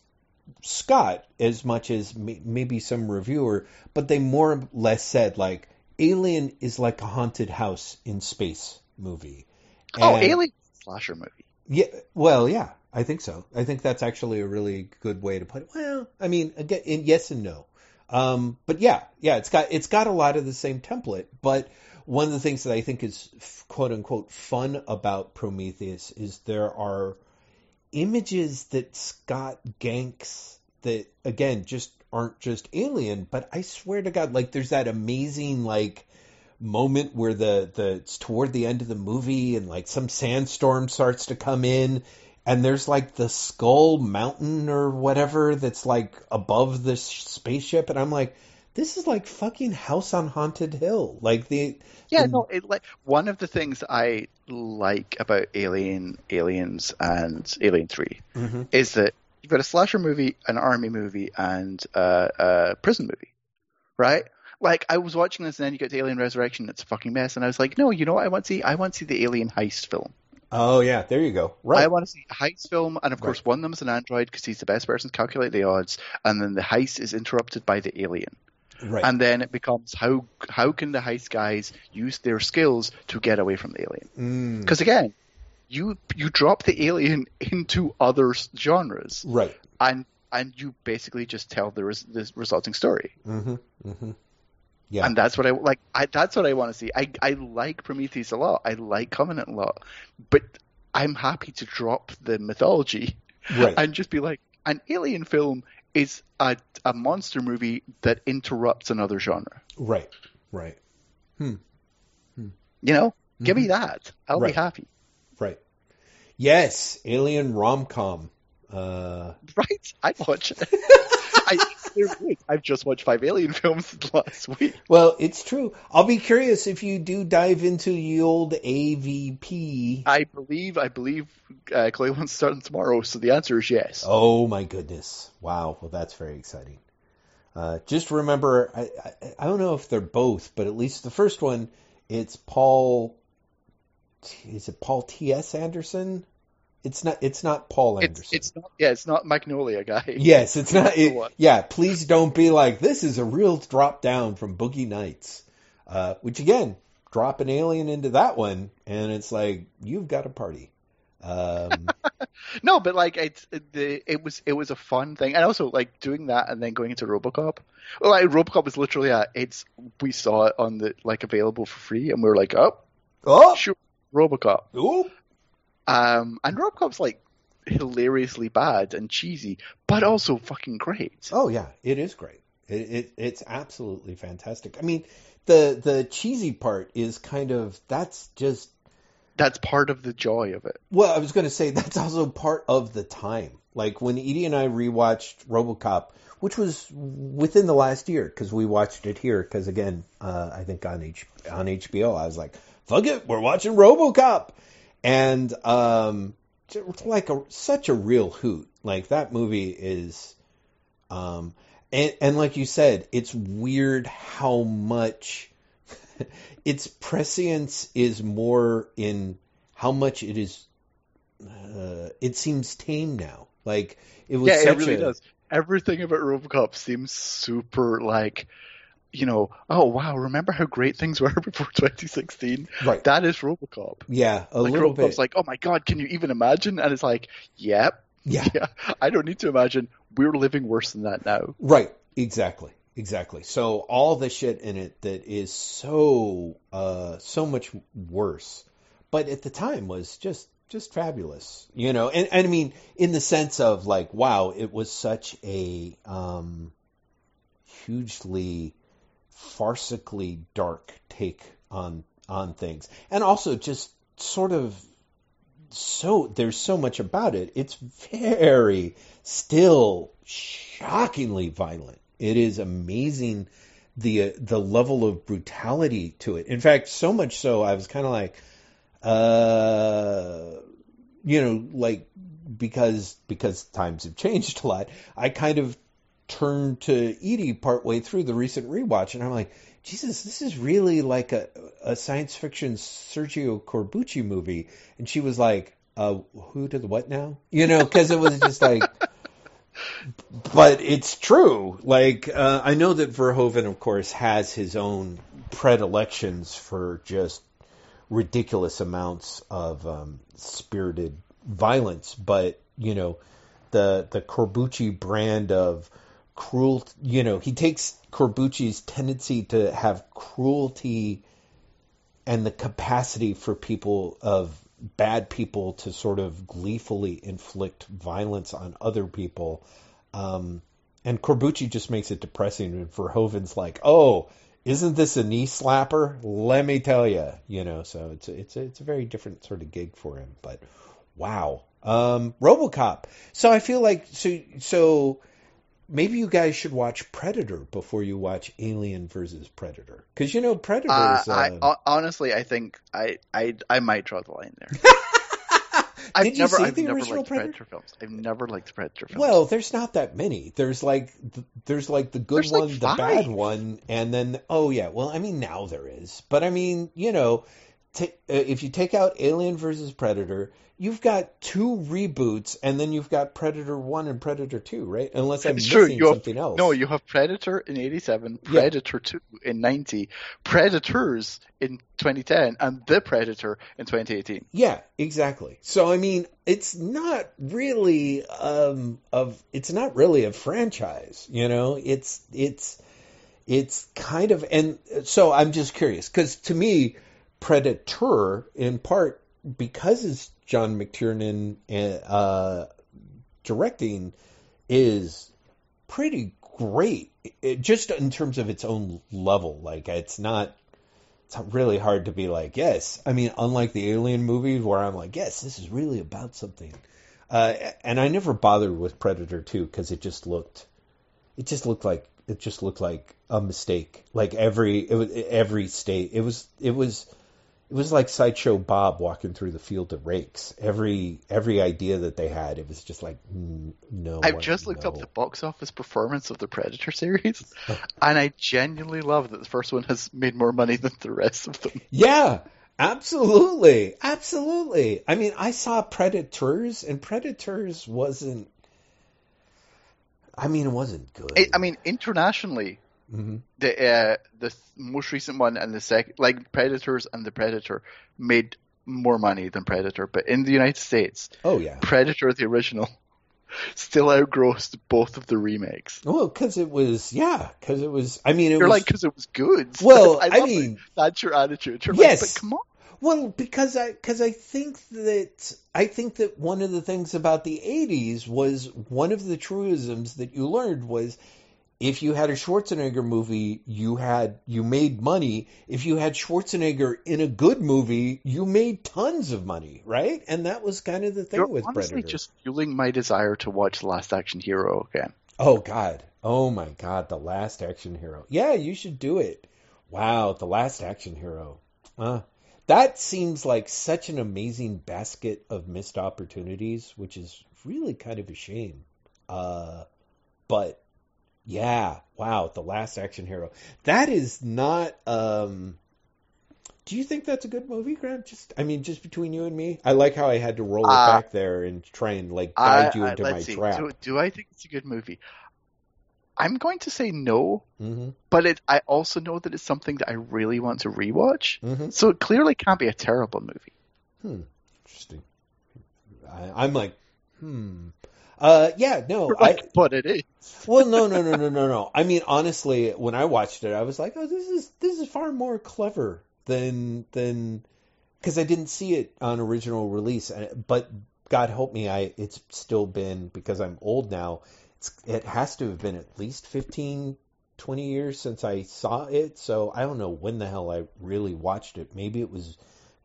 Scott as much as maybe some reviewer, but they more or less said, like, Alien is like a haunted house in space movie. Alien slasher movie. Yeah, well, yeah. I think so. I think that's actually a really good way to put it. Well, I mean, again, yes and no. But yeah, it's got a lot of the same template. But one of the things that I think is quote unquote fun about Prometheus is there are images that Scott ganks that again just aren't just Alien. But I swear to God, like there's that amazing like moment where the it's toward the end of the movie and like some sandstorm starts to come in. And there's like the Skull Mountain or whatever that's like above this spaceship, and I'm like, this is like fucking House on Haunted Hill. Like one of the things I like about Aliens and Alien 3 mm-hmm. is that You've got a slasher movie, an army movie, and a prison movie, right? Like, I was watching this, and then you get to Alien Resurrection. It's a fucking mess. And I was like, no, you know what I want to see? I want to see the Alien heist film. Oh, yeah. There you go. Right. I want to see a heist film. And, of course, one of them is an android because he's the best person to calculate the odds. And then the heist is interrupted by the alien. Right. And then it becomes how can the heist guys use their skills to get away from the alien? Because, again, you drop the alien into other genres. Right. And you basically just tell the resulting story. Mm-hmm. Mm-hmm. Yeah. And that's what I like. That's what I want to see. I like Prometheus a lot. I like Covenant a lot, but I'm happy to drop the mythology and just be like, an alien film is a monster movie that interrupts another genre. Right. Right. You know, give me that. I'll be happy. Right. Yes. Alien rom-com. Right. I'd watch it. I've just watched 5 Alien films last week. Well, it's true. I'll be curious if you do dive into the old AVP. I believe Clay wants to start tomorrow, so the answer is yes. Oh, my goodness. Wow. Well, that's very exciting. Just remember, I don't know if they're both, but at least the first one, it's Paul... Is it Paul T.S. Anderson? It's not Paul Anderson. It's not Magnolia guy. Yes, it's not. Please don't be like, this is a real drop down from Boogie Nights. Which again, drop an alien into that one, and it's like, you've got a party. No, but like it was a fun thing, and also like doing that and then going into RoboCop. Well, like RoboCop is literally we saw it on the available for free, and we were like, oh, sure, RoboCop. Ooh. And RoboCop's like hilariously bad and cheesy, but also fucking great. Oh yeah, it is great. It's absolutely fantastic. I mean, the cheesy part is kind of that's part of the joy of it. Well, I was going to say that's also part of the time. Like when Edie and I rewatched RoboCop, which was within the last year because we watched it here. Because again, I think on HBO, I was like, "Fuck it, we're watching RoboCop." And such a real hoot. Like that movie is, and like you said, it's weird how much its prescience is more in how much it is. It seems tame now. Like it was. Yeah, it really does. Everything about RoboCop seems super like. You know, oh wow, remember how great things were before 2016? Right. That is RoboCop. Yeah, a little bit. RoboCop's like, oh my god, can you even imagine? And it's like, yep. Yeah. I don't need to imagine. We're living worse than that now. Right, exactly. So all the shit in it that is so much worse, but at the time was just fabulous, you know? And I mean, in the sense of like, wow, it was such a hugely... farcically dark take on things, and also just sort of there's so much about it. It's very still shockingly violent. It is amazing the level of brutality to it. In fact, so much so I was kind of like, like because times have changed a lot. I kind of turned to Edie partway through the recent rewatch, and I'm like, Jesus, this is really like a science fiction Sergio Corbucci movie. And she was like, who did what now? You know, because it was just like, but it's true. Like, I know that Verhoeven, of course, has his own predilections for just ridiculous amounts of spirited violence, but, you know, the Corbucci brand of cruel, you know, he takes Corbucci's tendency to have cruelty and the capacity for bad people to sort of gleefully inflict violence on other people. And Corbucci just makes it depressing. And Verhoeven's like, oh, isn't this a knee slapper? Let me tell you, you know, so it's a very different sort of gig for him, but wow. RoboCop. So I feel like, so maybe you guys should watch Predator before you watch Alien versus Predator, because you know Predator. Honestly, I think I might draw the line there. I've never liked Predator films. I've never liked Predator films. Well, there's not that many. There's like the good one, like the bad one, and then now there is. But I mean, you know, if you take out Alien versus Predator, you've got two reboots, and then you've got Predator 1 and Predator 2, right? Unless I'm missing something else. No, you have Predator in 87, Predator 2 in 90, Predators in 2010, and The Predator in 2018. Yeah, exactly. So, I mean, it's not really a franchise, you know? It's kind of... And so I'm just curious, because to me, Predator, in part, because it's John McTiernan directing, is pretty great. It, just in terms of its own level, like it's really hard to be like, yes. I mean, unlike the Alien movie, where I'm like, yes, this is really about something. And I never bothered with Predator 2 because it just looked like a mistake. Like It was like Sideshow Bob walking through the field of rakes. Every idea that they had, it was just like, no. I've just looked up the box office performance of the Predator series, and I genuinely love that the first one has made more money than the rest of them. Yeah, absolutely. Absolutely. I mean, I saw Predators, and Predators wasn't... I mean, it wasn't good. Internationally... Mm-hmm. The most recent one and the second, like Predators and the Predator, made more money than Predator. But in the United States, Predator the original still outgrossed both of the remakes. Well, because it was. I mean, because it was good. Well, I mean, that's your attitude. But come on. Well, because I think that one of the things about the 80s was, one of the truisms that you learned was, if you had a Schwarzenegger movie, you made money. If you had Schwarzenegger in a good movie, you made tons of money, right? And that was kind of the thing with Predator. You're honestly just fueling my desire to watch Last Action Hero again. Oh, God. Oh, my God. The Last Action Hero. Yeah, you should do it. Wow, The Last Action Hero. That seems like such an amazing basket of missed opportunities, which is really kind of a shame. But... yeah, wow, The Last Action Hero. That is not... do you think that's a good movie, Graham? Just between you and me? I like how I had to roll it back there and try and guide you into my trap. Do I think it's a good movie? I'm going to say no, mm-hmm. But I also know that it's something that I really want to rewatch, mm-hmm. So it clearly can't be a terrible movie. Interesting. I'm like, but it is. Well, no. I mean, honestly, when I watched it, I was like, oh, this is far more clever than because I didn't see it on original release. But God help me, it's still been, because I'm old now, it has to have been at least 15, 20 years since I saw it. So I don't know when the hell I really watched it. Maybe it was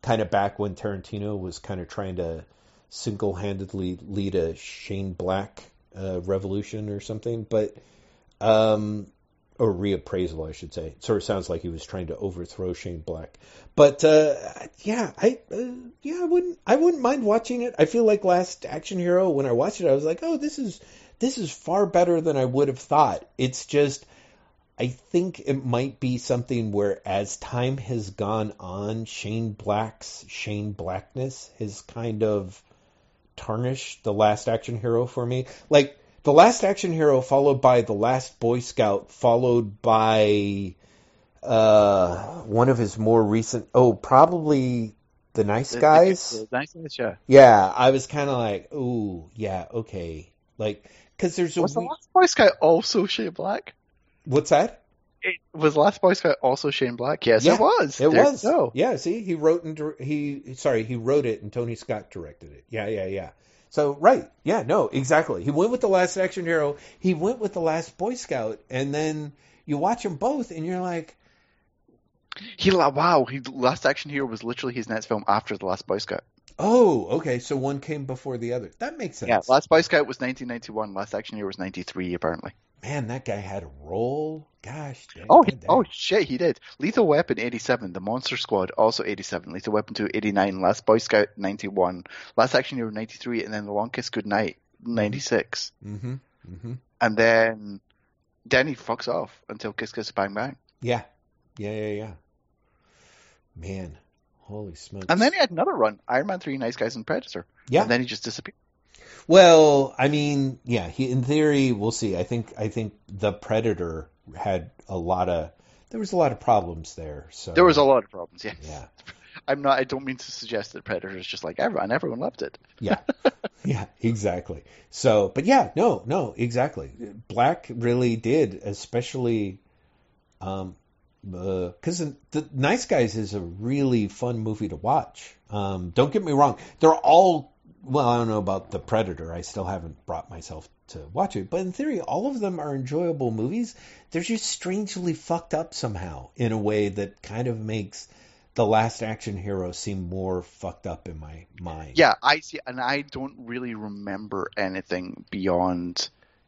kind of back when Tarantino was kind of trying to single-handedly lead a Shane Black revolution or something, but or reappraisal, I should say. It sort of sounds like he was trying to overthrow Shane Black, but I wouldn't mind watching it. I feel like Last Action Hero, when I watched it, I was like, oh, this is far better than I would have thought. It's just, I think it might be something where, as time has gone on, Shane Blackness has kind of tarnished The Last Action Hero for me. Like, The Last Action Hero followed by The Last Boy Scout, followed by one of his more recent... oh, probably The Nice Guys? The Nice Guys, yeah. Yeah, I was kind of like, ooh, yeah, okay. Like, because there's a... was The Last Boy Scout also Shane Black? What's that? It was Last Boy Scout also Shane Black? Yes, yeah, it was. It was. No. Yeah, see, he wrote it and Tony Scott directed it. Yeah. So, right. Yeah, no, exactly. He went with The Last Action Hero. He went with The Last Boy Scout, and then you watch them both and you're like... Last Action Hero was literally his next film after The Last Boy Scout. Oh, okay. So one came before the other. That makes sense. Yeah, Last Boy Scout was 1991. Last Action Hero was 93, apparently. Man, that guy had a role. Gosh. Dang, oh, shit, he did. Lethal Weapon 87, The Monster Squad also 87, Lethal Weapon 2 89, Last Boy Scout 91, Last Action Hero 93, and then The Long Kiss Goodnight 96. Mm-hmm. Mm-hmm. And then Danny fucks off until Kiss Kiss Bang Bang. Yeah. Yeah, yeah, yeah. Man, holy smokes. And then he had another run, Iron Man 3, Nice Guys, and Predator. Yeah. And then he just disappeared. Well, I mean, yeah, he, in theory, we'll see. I think the Predator had there was a lot of problems there. So there was a lot of problems, yes. Yeah. I don't mean to suggest that Predator is just like everyone loved it. Yeah. Yeah, exactly. So, but yeah, no, exactly. Black really did, especially because the Nice Guys is a really fun movie to watch. Don't get me wrong. They're all Well, I don't know about The Predator. I still haven't brought myself to watch it. But in theory, all of them are enjoyable movies. They're just strangely fucked up somehow in a way that kind of makes The Last Action Hero seem more fucked up in my mind. Yeah, I see. And I don't really remember anything beyond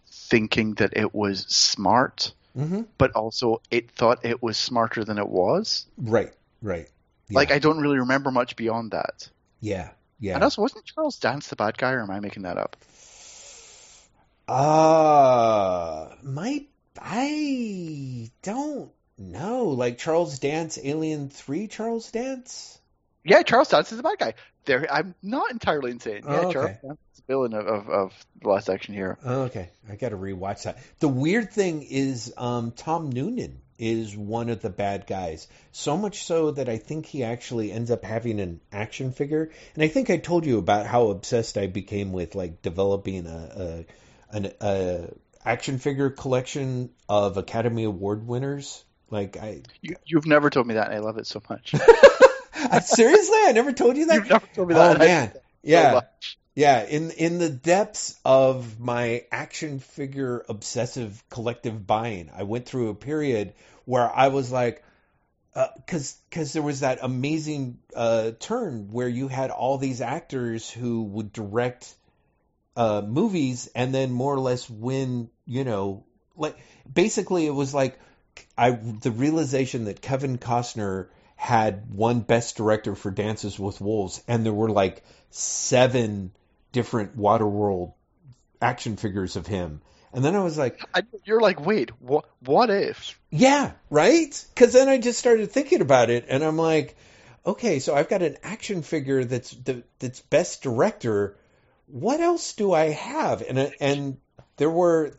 thinking that it was smart, mm-hmm. but also it thought it was smarter than it was. Right. Yeah. Like, I don't really remember much beyond that. Yeah. And also, wasn't Charles Dance the bad guy, or am I making that up? I don't know. Like Charles Dance, Alien 3 Charles Dance? Yeah, Charles Dance is the bad guy. I'm not entirely insane. Yeah, oh, okay. Charles Dance is the villain of The Last Action Hero. Oh, okay. I gotta rewatch that. The weird thing is Tom Noonan is one of the bad guys, so much so that I think he actually ends up having an action figure. And I think I told you about how obsessed I became with like developing an action figure collection of Academy Award winners. Like you've never told me that, and I love it so much. Seriously, I never told you that. You've never told me that. Oh man, yeah. So much. Yeah, in the depths of my action figure obsessive collective buying, I went through a period where I was like, because there was that amazing turn where you had all these actors who would direct movies and then more or less win, like basically it was like the realization that Kevin Costner had won Best Director for Dances with Wolves, and there were like 7 different Waterworld action figures of him. And then I was like... You're like, wait, what if? Yeah, right? Because then I just started thinking about it, and I'm like, okay, so I've got an action figure that's Best Director. What else do I have? And there were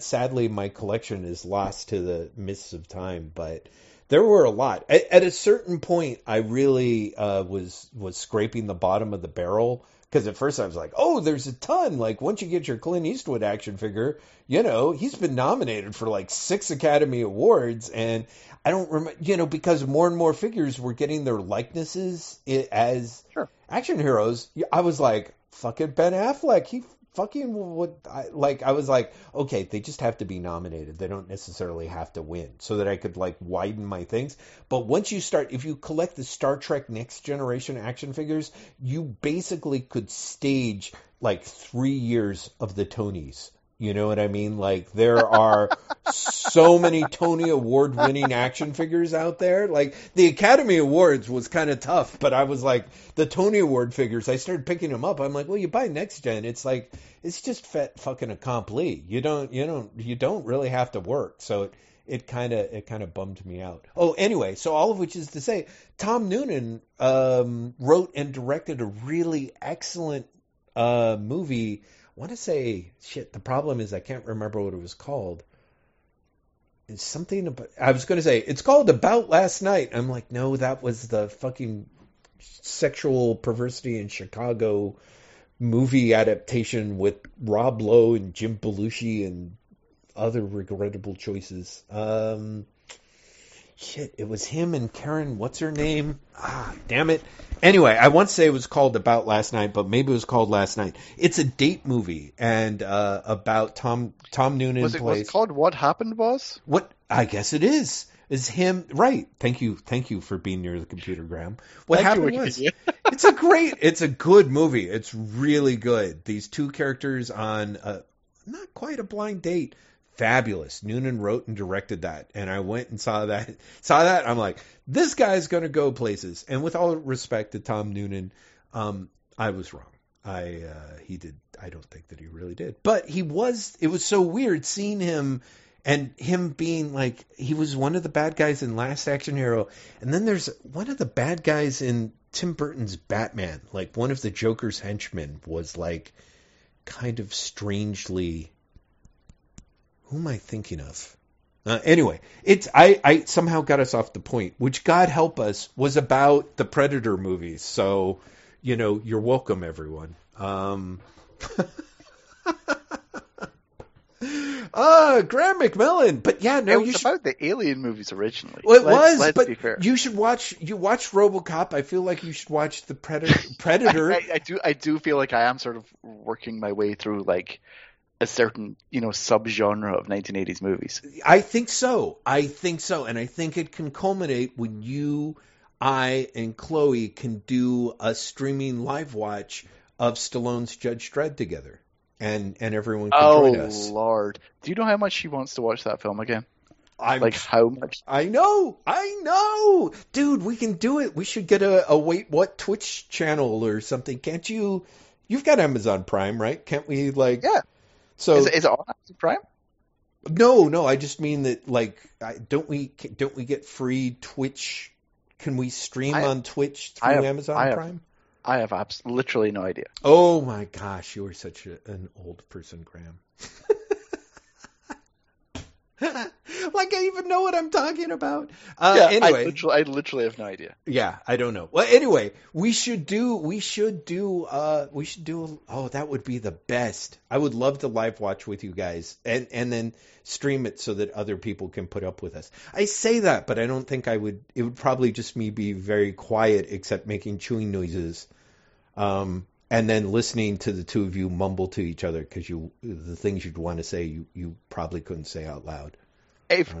sadly, my collection is lost to the mists of time, but... There were a lot. At a certain point, I really was scraping the bottom of the barrel, because at first I was like, oh, there's a ton. Like, once you get your Clint Eastwood action figure, he's been nominated for like 6 Academy Awards. And I don't remember, because more and more figures were getting their likenesses as sure. action heroes. I was like, fucking Ben Affleck, he... Fucking would I was like, okay, they just have to be nominated. They don't necessarily have to win, so that I could like widen my things. But once you start, if you collect the Star Trek Next Generation action figures, you basically could stage like 3 years of the Tonys. You know what I mean? Like there are so many Tony Award winning action figures out there. Like the Academy Awards was kind of tough, but I was like, the Tony Award figures, I started picking them up. I'm like, well, you buy Next Gen, it's like, it's just fucking accompli. You don't really have to work. So it kind of bummed me out. Oh, anyway. So all of which is to say, Tom Noonan, wrote and directed a really excellent, movie. I want to say, shit, the problem is I can't remember what it was called. It's something about, I was going to say, it's called About Last Night. I'm like, no, that was the fucking sexual perversity in Chicago movie adaptation with Rob Lowe and Jim Belushi and other regrettable choices. Shit, it was him and Karen, what's her name? Ah, damn it. Anyway, I once say it was called About Last Night, but maybe it was called Last Night. It's a date movie, and about Tom Noonan plays... Was it called What Happened, Boss? What? I guess it is. It's him... Right. Thank you for being near the computer, Graham. What Happened was... It's a good movie. It's really good. These two characters on not quite a blind date... fabulous. Noonan wrote and directed that, and I went and saw that. I'm like, this guy's going to go places. And with all respect to Tom Noonan, I was wrong. He did. I don't think that he really did, but he was. It was so weird seeing him and him being like, he was one of the bad guys in Last Action Hero, and then there's one of the bad guys in Tim Burton's Batman. Like one of the Joker's henchmen was like kind of strangely. Who am I thinking of? Anyway, I somehow got us off the point, which, God help us, was about the Predator movies. So, you know, you're welcome, everyone. Graeme McMillan. But yeah, no, it was about the Alien movies originally. Well, let's be fair. You should watch RoboCop. I feel like you should watch the Predator. I do feel like I am sort of working my way through, like, a certain, you know, subgenre of 1980s movies. I think so. And I think it can culminate when you, I, and Chloe can do a streaming live watch of Stallone's Judge Dredd together. And everyone can join us. Oh, Lord. Do you know how much she wants to watch that film again? How much? I know. Dude, we can do it. We should get a Wait What Twitch channel or something. Can't you? You've got Amazon Prime, right? Can't we, like... Yeah. So is it on Amazon Prime? No. I just mean that, like, don't we get free Twitch? Can we stream on Twitch through Amazon Prime? I have literally no idea. Oh my gosh, you are such an old person, Graeme. Like, I even know what I'm talking about. Anyway, I literally have no idea. Yeah, I don't know. Well, anyway, we should do. Oh, that would be the best. I would love to live watch with you guys, and then stream it so that other people can put up with us. I say that, but I don't think I would. It would probably just me be very quiet, except making chewing noises, and then listening to the two of you mumble to each other because the things you'd want to say you probably couldn't say out loud. If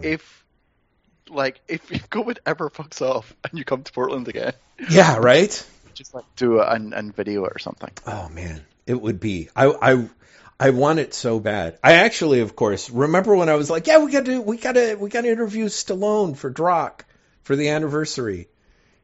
COVID ever fucks off and you come to Portland again, yeah, right. Just like do and video it or something. Oh man, it would be. I want it so bad. I actually, of course, remember when I was like, yeah, we gotta interview Stallone for Drock for the anniversary.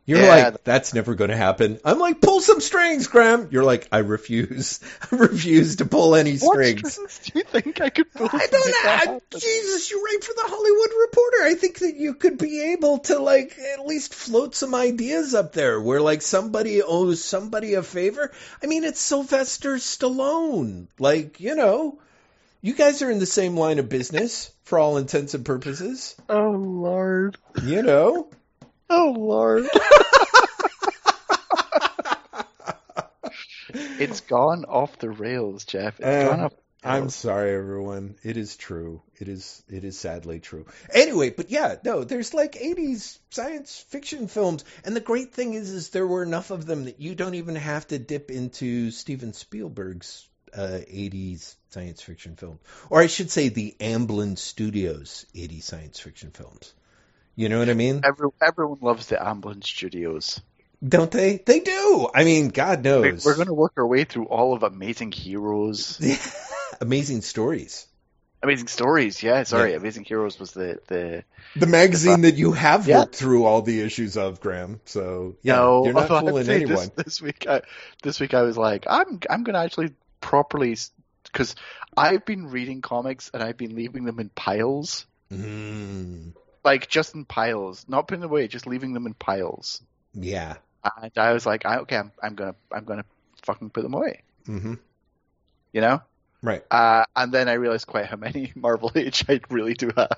You're like, that's never going to happen. I'm like, pull some strings, Graeme. You're like, I refuse. I refuse to pull any strings. What strings do you think I could pull? I don't know. Jesus, you write for The Hollywood Reporter. I think that you could be able to, like, at least float some ideas up there where, like, somebody owes somebody a favor. I mean, it's Sylvester Stallone. Like, you know, you guys are in the same line of business for all intents and purposes. Oh, Lord. You know? Oh, Lord. It's gone off the rails, Jeff. It's gone off the rails. I'm sorry, everyone. It is true. It is sadly true. Anyway, but yeah, no, there's like 80s science fiction films. And the great thing is there were enough of them that you don't even have to dip into Steven Spielberg's 80s science fiction film. Or I should say the Amblin Studios 80s science fiction films. You know what I mean? Everyone loves the Amblin Studios. Don't they? They do. I mean, God knows. We're going to work our way through all of Amazing Heroes. Amazing Stories. Amazing Stories, yeah. Sorry, yeah. Amazing Heroes was the magazine that you have worked through all the issues of, Graeme. So, yeah, no, you're not fooling anyone. This week I was like, I'm going to actually properly... Because I've been reading comics and I've been leaving them in piles. Mm. Like, just in piles. Not putting them away, just leaving them in piles. Yeah. And I was like, I'm gonna fucking put them away. Mm-hmm. You know? Right. And then I realized quite how many Marvel Age I really do have.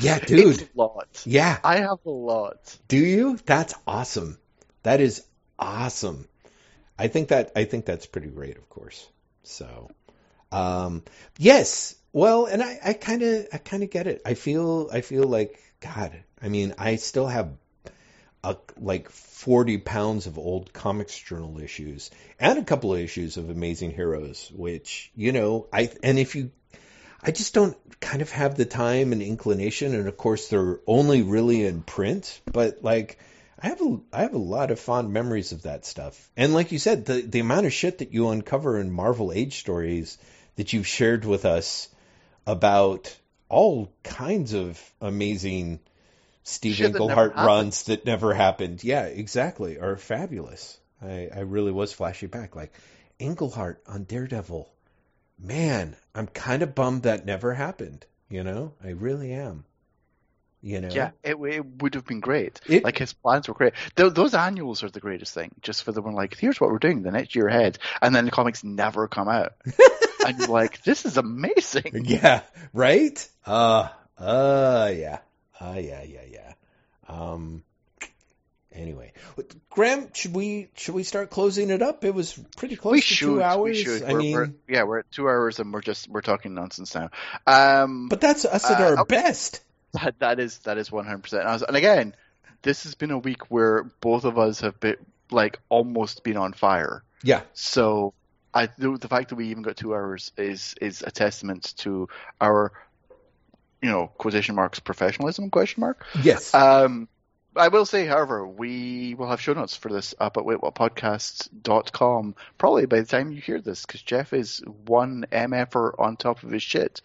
Yeah, dude. It's a lot. Yeah. I have a lot. Do you? That's awesome. That is awesome. I think that's pretty great, of course. So, yes. Well, and I kind of get it. I feel like, God, I mean, I still have like 40 pounds of old comics journal issues and a couple of issues of Amazing Heroes, which, you know, I just don't kind of have the time and inclination. And of course, they're only really in print, but like I have a lot of fond memories of that stuff. And like you said, the amount of shit that you uncover in Marvel Age stories that you've shared with us about all kinds of amazing Steve Englehart runs that never happened. Yeah, exactly. Are fabulous. I really was flashing back. Like, Englehart on Daredevil. Man, I'm kind of bummed that never happened. You know? I really am. You know? Yeah, it would have been great. Like, his plans were great. Those annuals are the greatest thing. Just for the one, like, here's what we're doing the next year ahead. And then the comics never come out. And you're like, this is amazing. Yeah, right? Yeah. Yeah. Anyway, Graeme, should we start closing it up? It was pretty close to 2 hours. We should. We're at 2 hours, and we're talking nonsense now. But that's us at our best. That is 100%. And again, this has been a week where both of us have been like almost been on fire. Yeah. So the fact that we even got 2 hours is a testament to our, you know, quotation marks, professionalism, question mark. Yes. I will say, however, we will have show notes for this up at WaitWhatPodcast.com probably by the time you hear this, because Jeff is one MFer on top of his shit.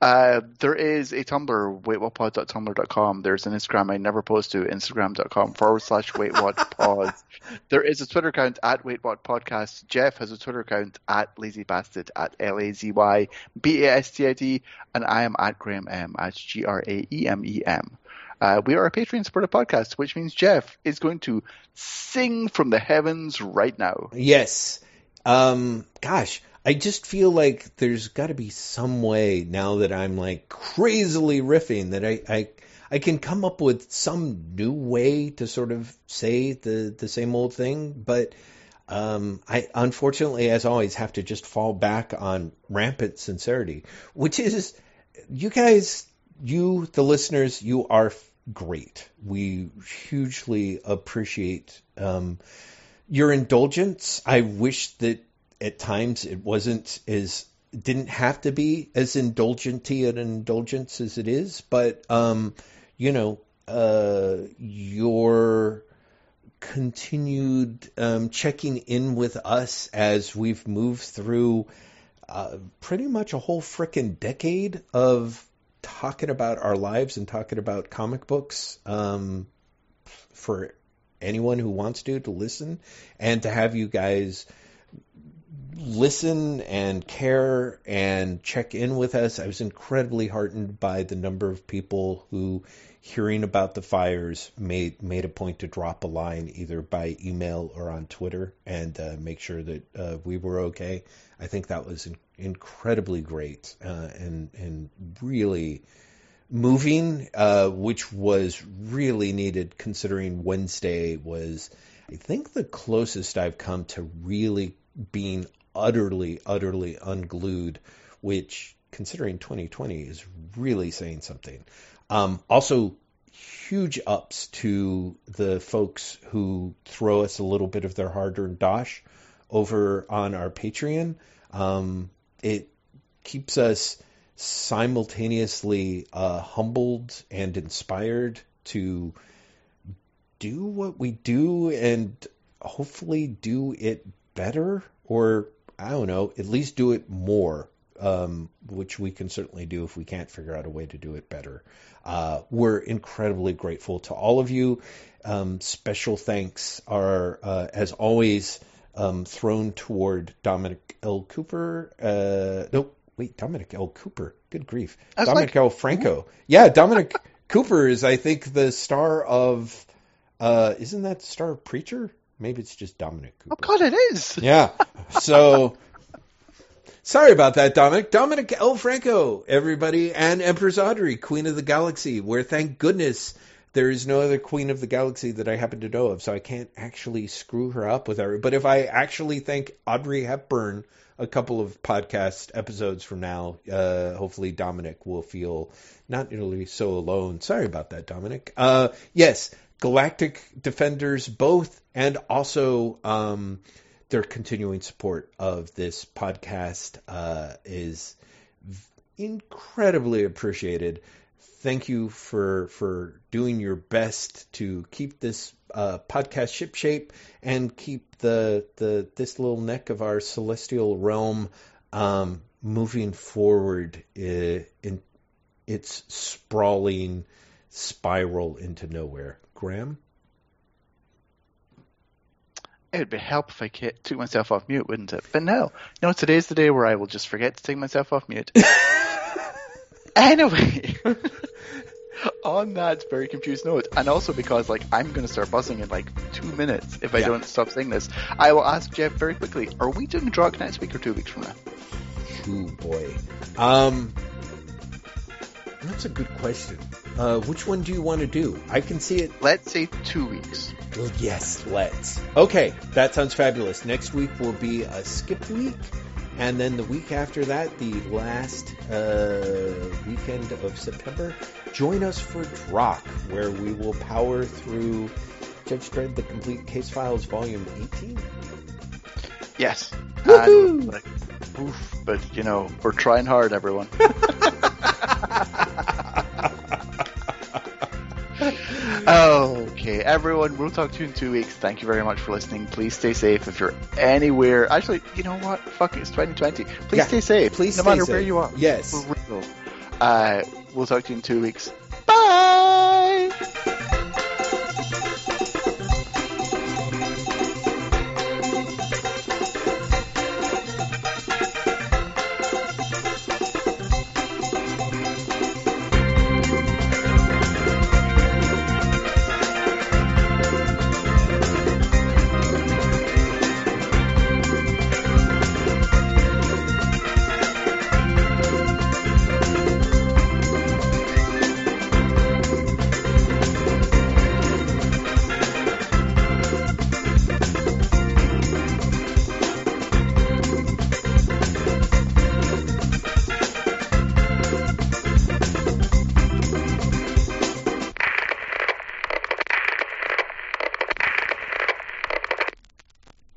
There is a Tumblr, WaitWhatPod.tumblr.com. There's an Instagram I never post to, Instagram.com/WaitWhatPod. There is a Twitter account at WaitWhatPodcast. Jeff has a Twitter account at LazyBastard, at LazyBastid, and I am at Graeme M, at GraemeM. We are a Patreon-supported podcast, which means Jeff is going to sing from the heavens right now. Yes. Gosh, I just feel like there's got to be some way now that I'm like crazily riffing that I can come up with some new way to sort of say the same old thing. But I unfortunately, as always, have to just fall back on rampant sincerity, which is you guys... You, the listeners, you are great. We hugely appreciate your indulgence. I wish that at times it didn't have to be as indulgenty an indulgence as it is, but your continued checking in with us as we've moved through pretty much a whole frickin' decade of talking about our lives and talking about comic books, for anyone who wants to listen, and to have you guys listen and care and check in with us. I was incredibly heartened by the number of people who, hearing about the fires, made a point to drop a line either by email or on Twitter and make sure that we were okay. I think that was incredibly great and really moving, which was really needed considering Wednesday was, I think, the closest I've come to really being utterly unglued, which considering 2020 is really saying something. Also, huge ups to the folks who throw us a little bit of their hard-earned dosh over on our Patreon. It keeps us simultaneously humbled and inspired to do what we do and hopefully do it better, or I don't know, at least do it more, which we can certainly do if we can't figure out a way to do it better. We're incredibly grateful to all of you. Special thanks are, as always, thrown toward Dominic L. Cooper. Good grief. Dominic L. Franco. Yeah, Dominic Cooper is, I think, the star of, isn't that the star of Preacher? Maybe it's just Dominic Cooper. Oh, God, it is. Yeah. So, sorry about that, Dominic. Dominic L. Franco, everybody, and Empress Audrey, Queen of the Galaxy, where, thank goodness, there is no other Queen of the Galaxy that I happen to know of, so I can't actually screw her up with her. But if I actually thank Audrey Hepburn a couple of podcast episodes from now, hopefully Dominic will feel not nearly so alone. Sorry about that, Dominic. Yes. Galactic Defenders both, and also their continuing support of this podcast is incredibly appreciated. Thank you for doing your best to keep this podcast shipshape and keep this little neck of our celestial realm moving forward in its sprawling spiral into nowhere. Graeme? It would be helpful if I took myself off mute, wouldn't it? But no, today's the day where I will just forget to take myself off mute. Anyway, on that very confused note, and also because I'm going to start buzzing in 2 minutes if I don't stop saying this, I will ask Jeff very quickly, are we doing Drog next week or 2 weeks from now? Ooh, boy. That's a good question. Which one do you want to do? I can see it. Let's say 2 weeks. Well, yes, let's. Okay, that sounds fabulous. Next week will be a skip week, and then the week after that, the last weekend of September, join us for Drock, where we will power through Judge Dredd, The Complete Case Files, Volume 18. Yes. Woo-hoo! And, oof, but, we're trying hard, everyone. Okay, everyone, we'll talk to you in 2 weeks. Thank you very much for listening. Please stay safe if you're anywhere. Actually, you know what? Fuck it, it's 2020. Please stay safe. Please stay safe. No matter where you are. Yes. We'll talk to you in 2 weeks.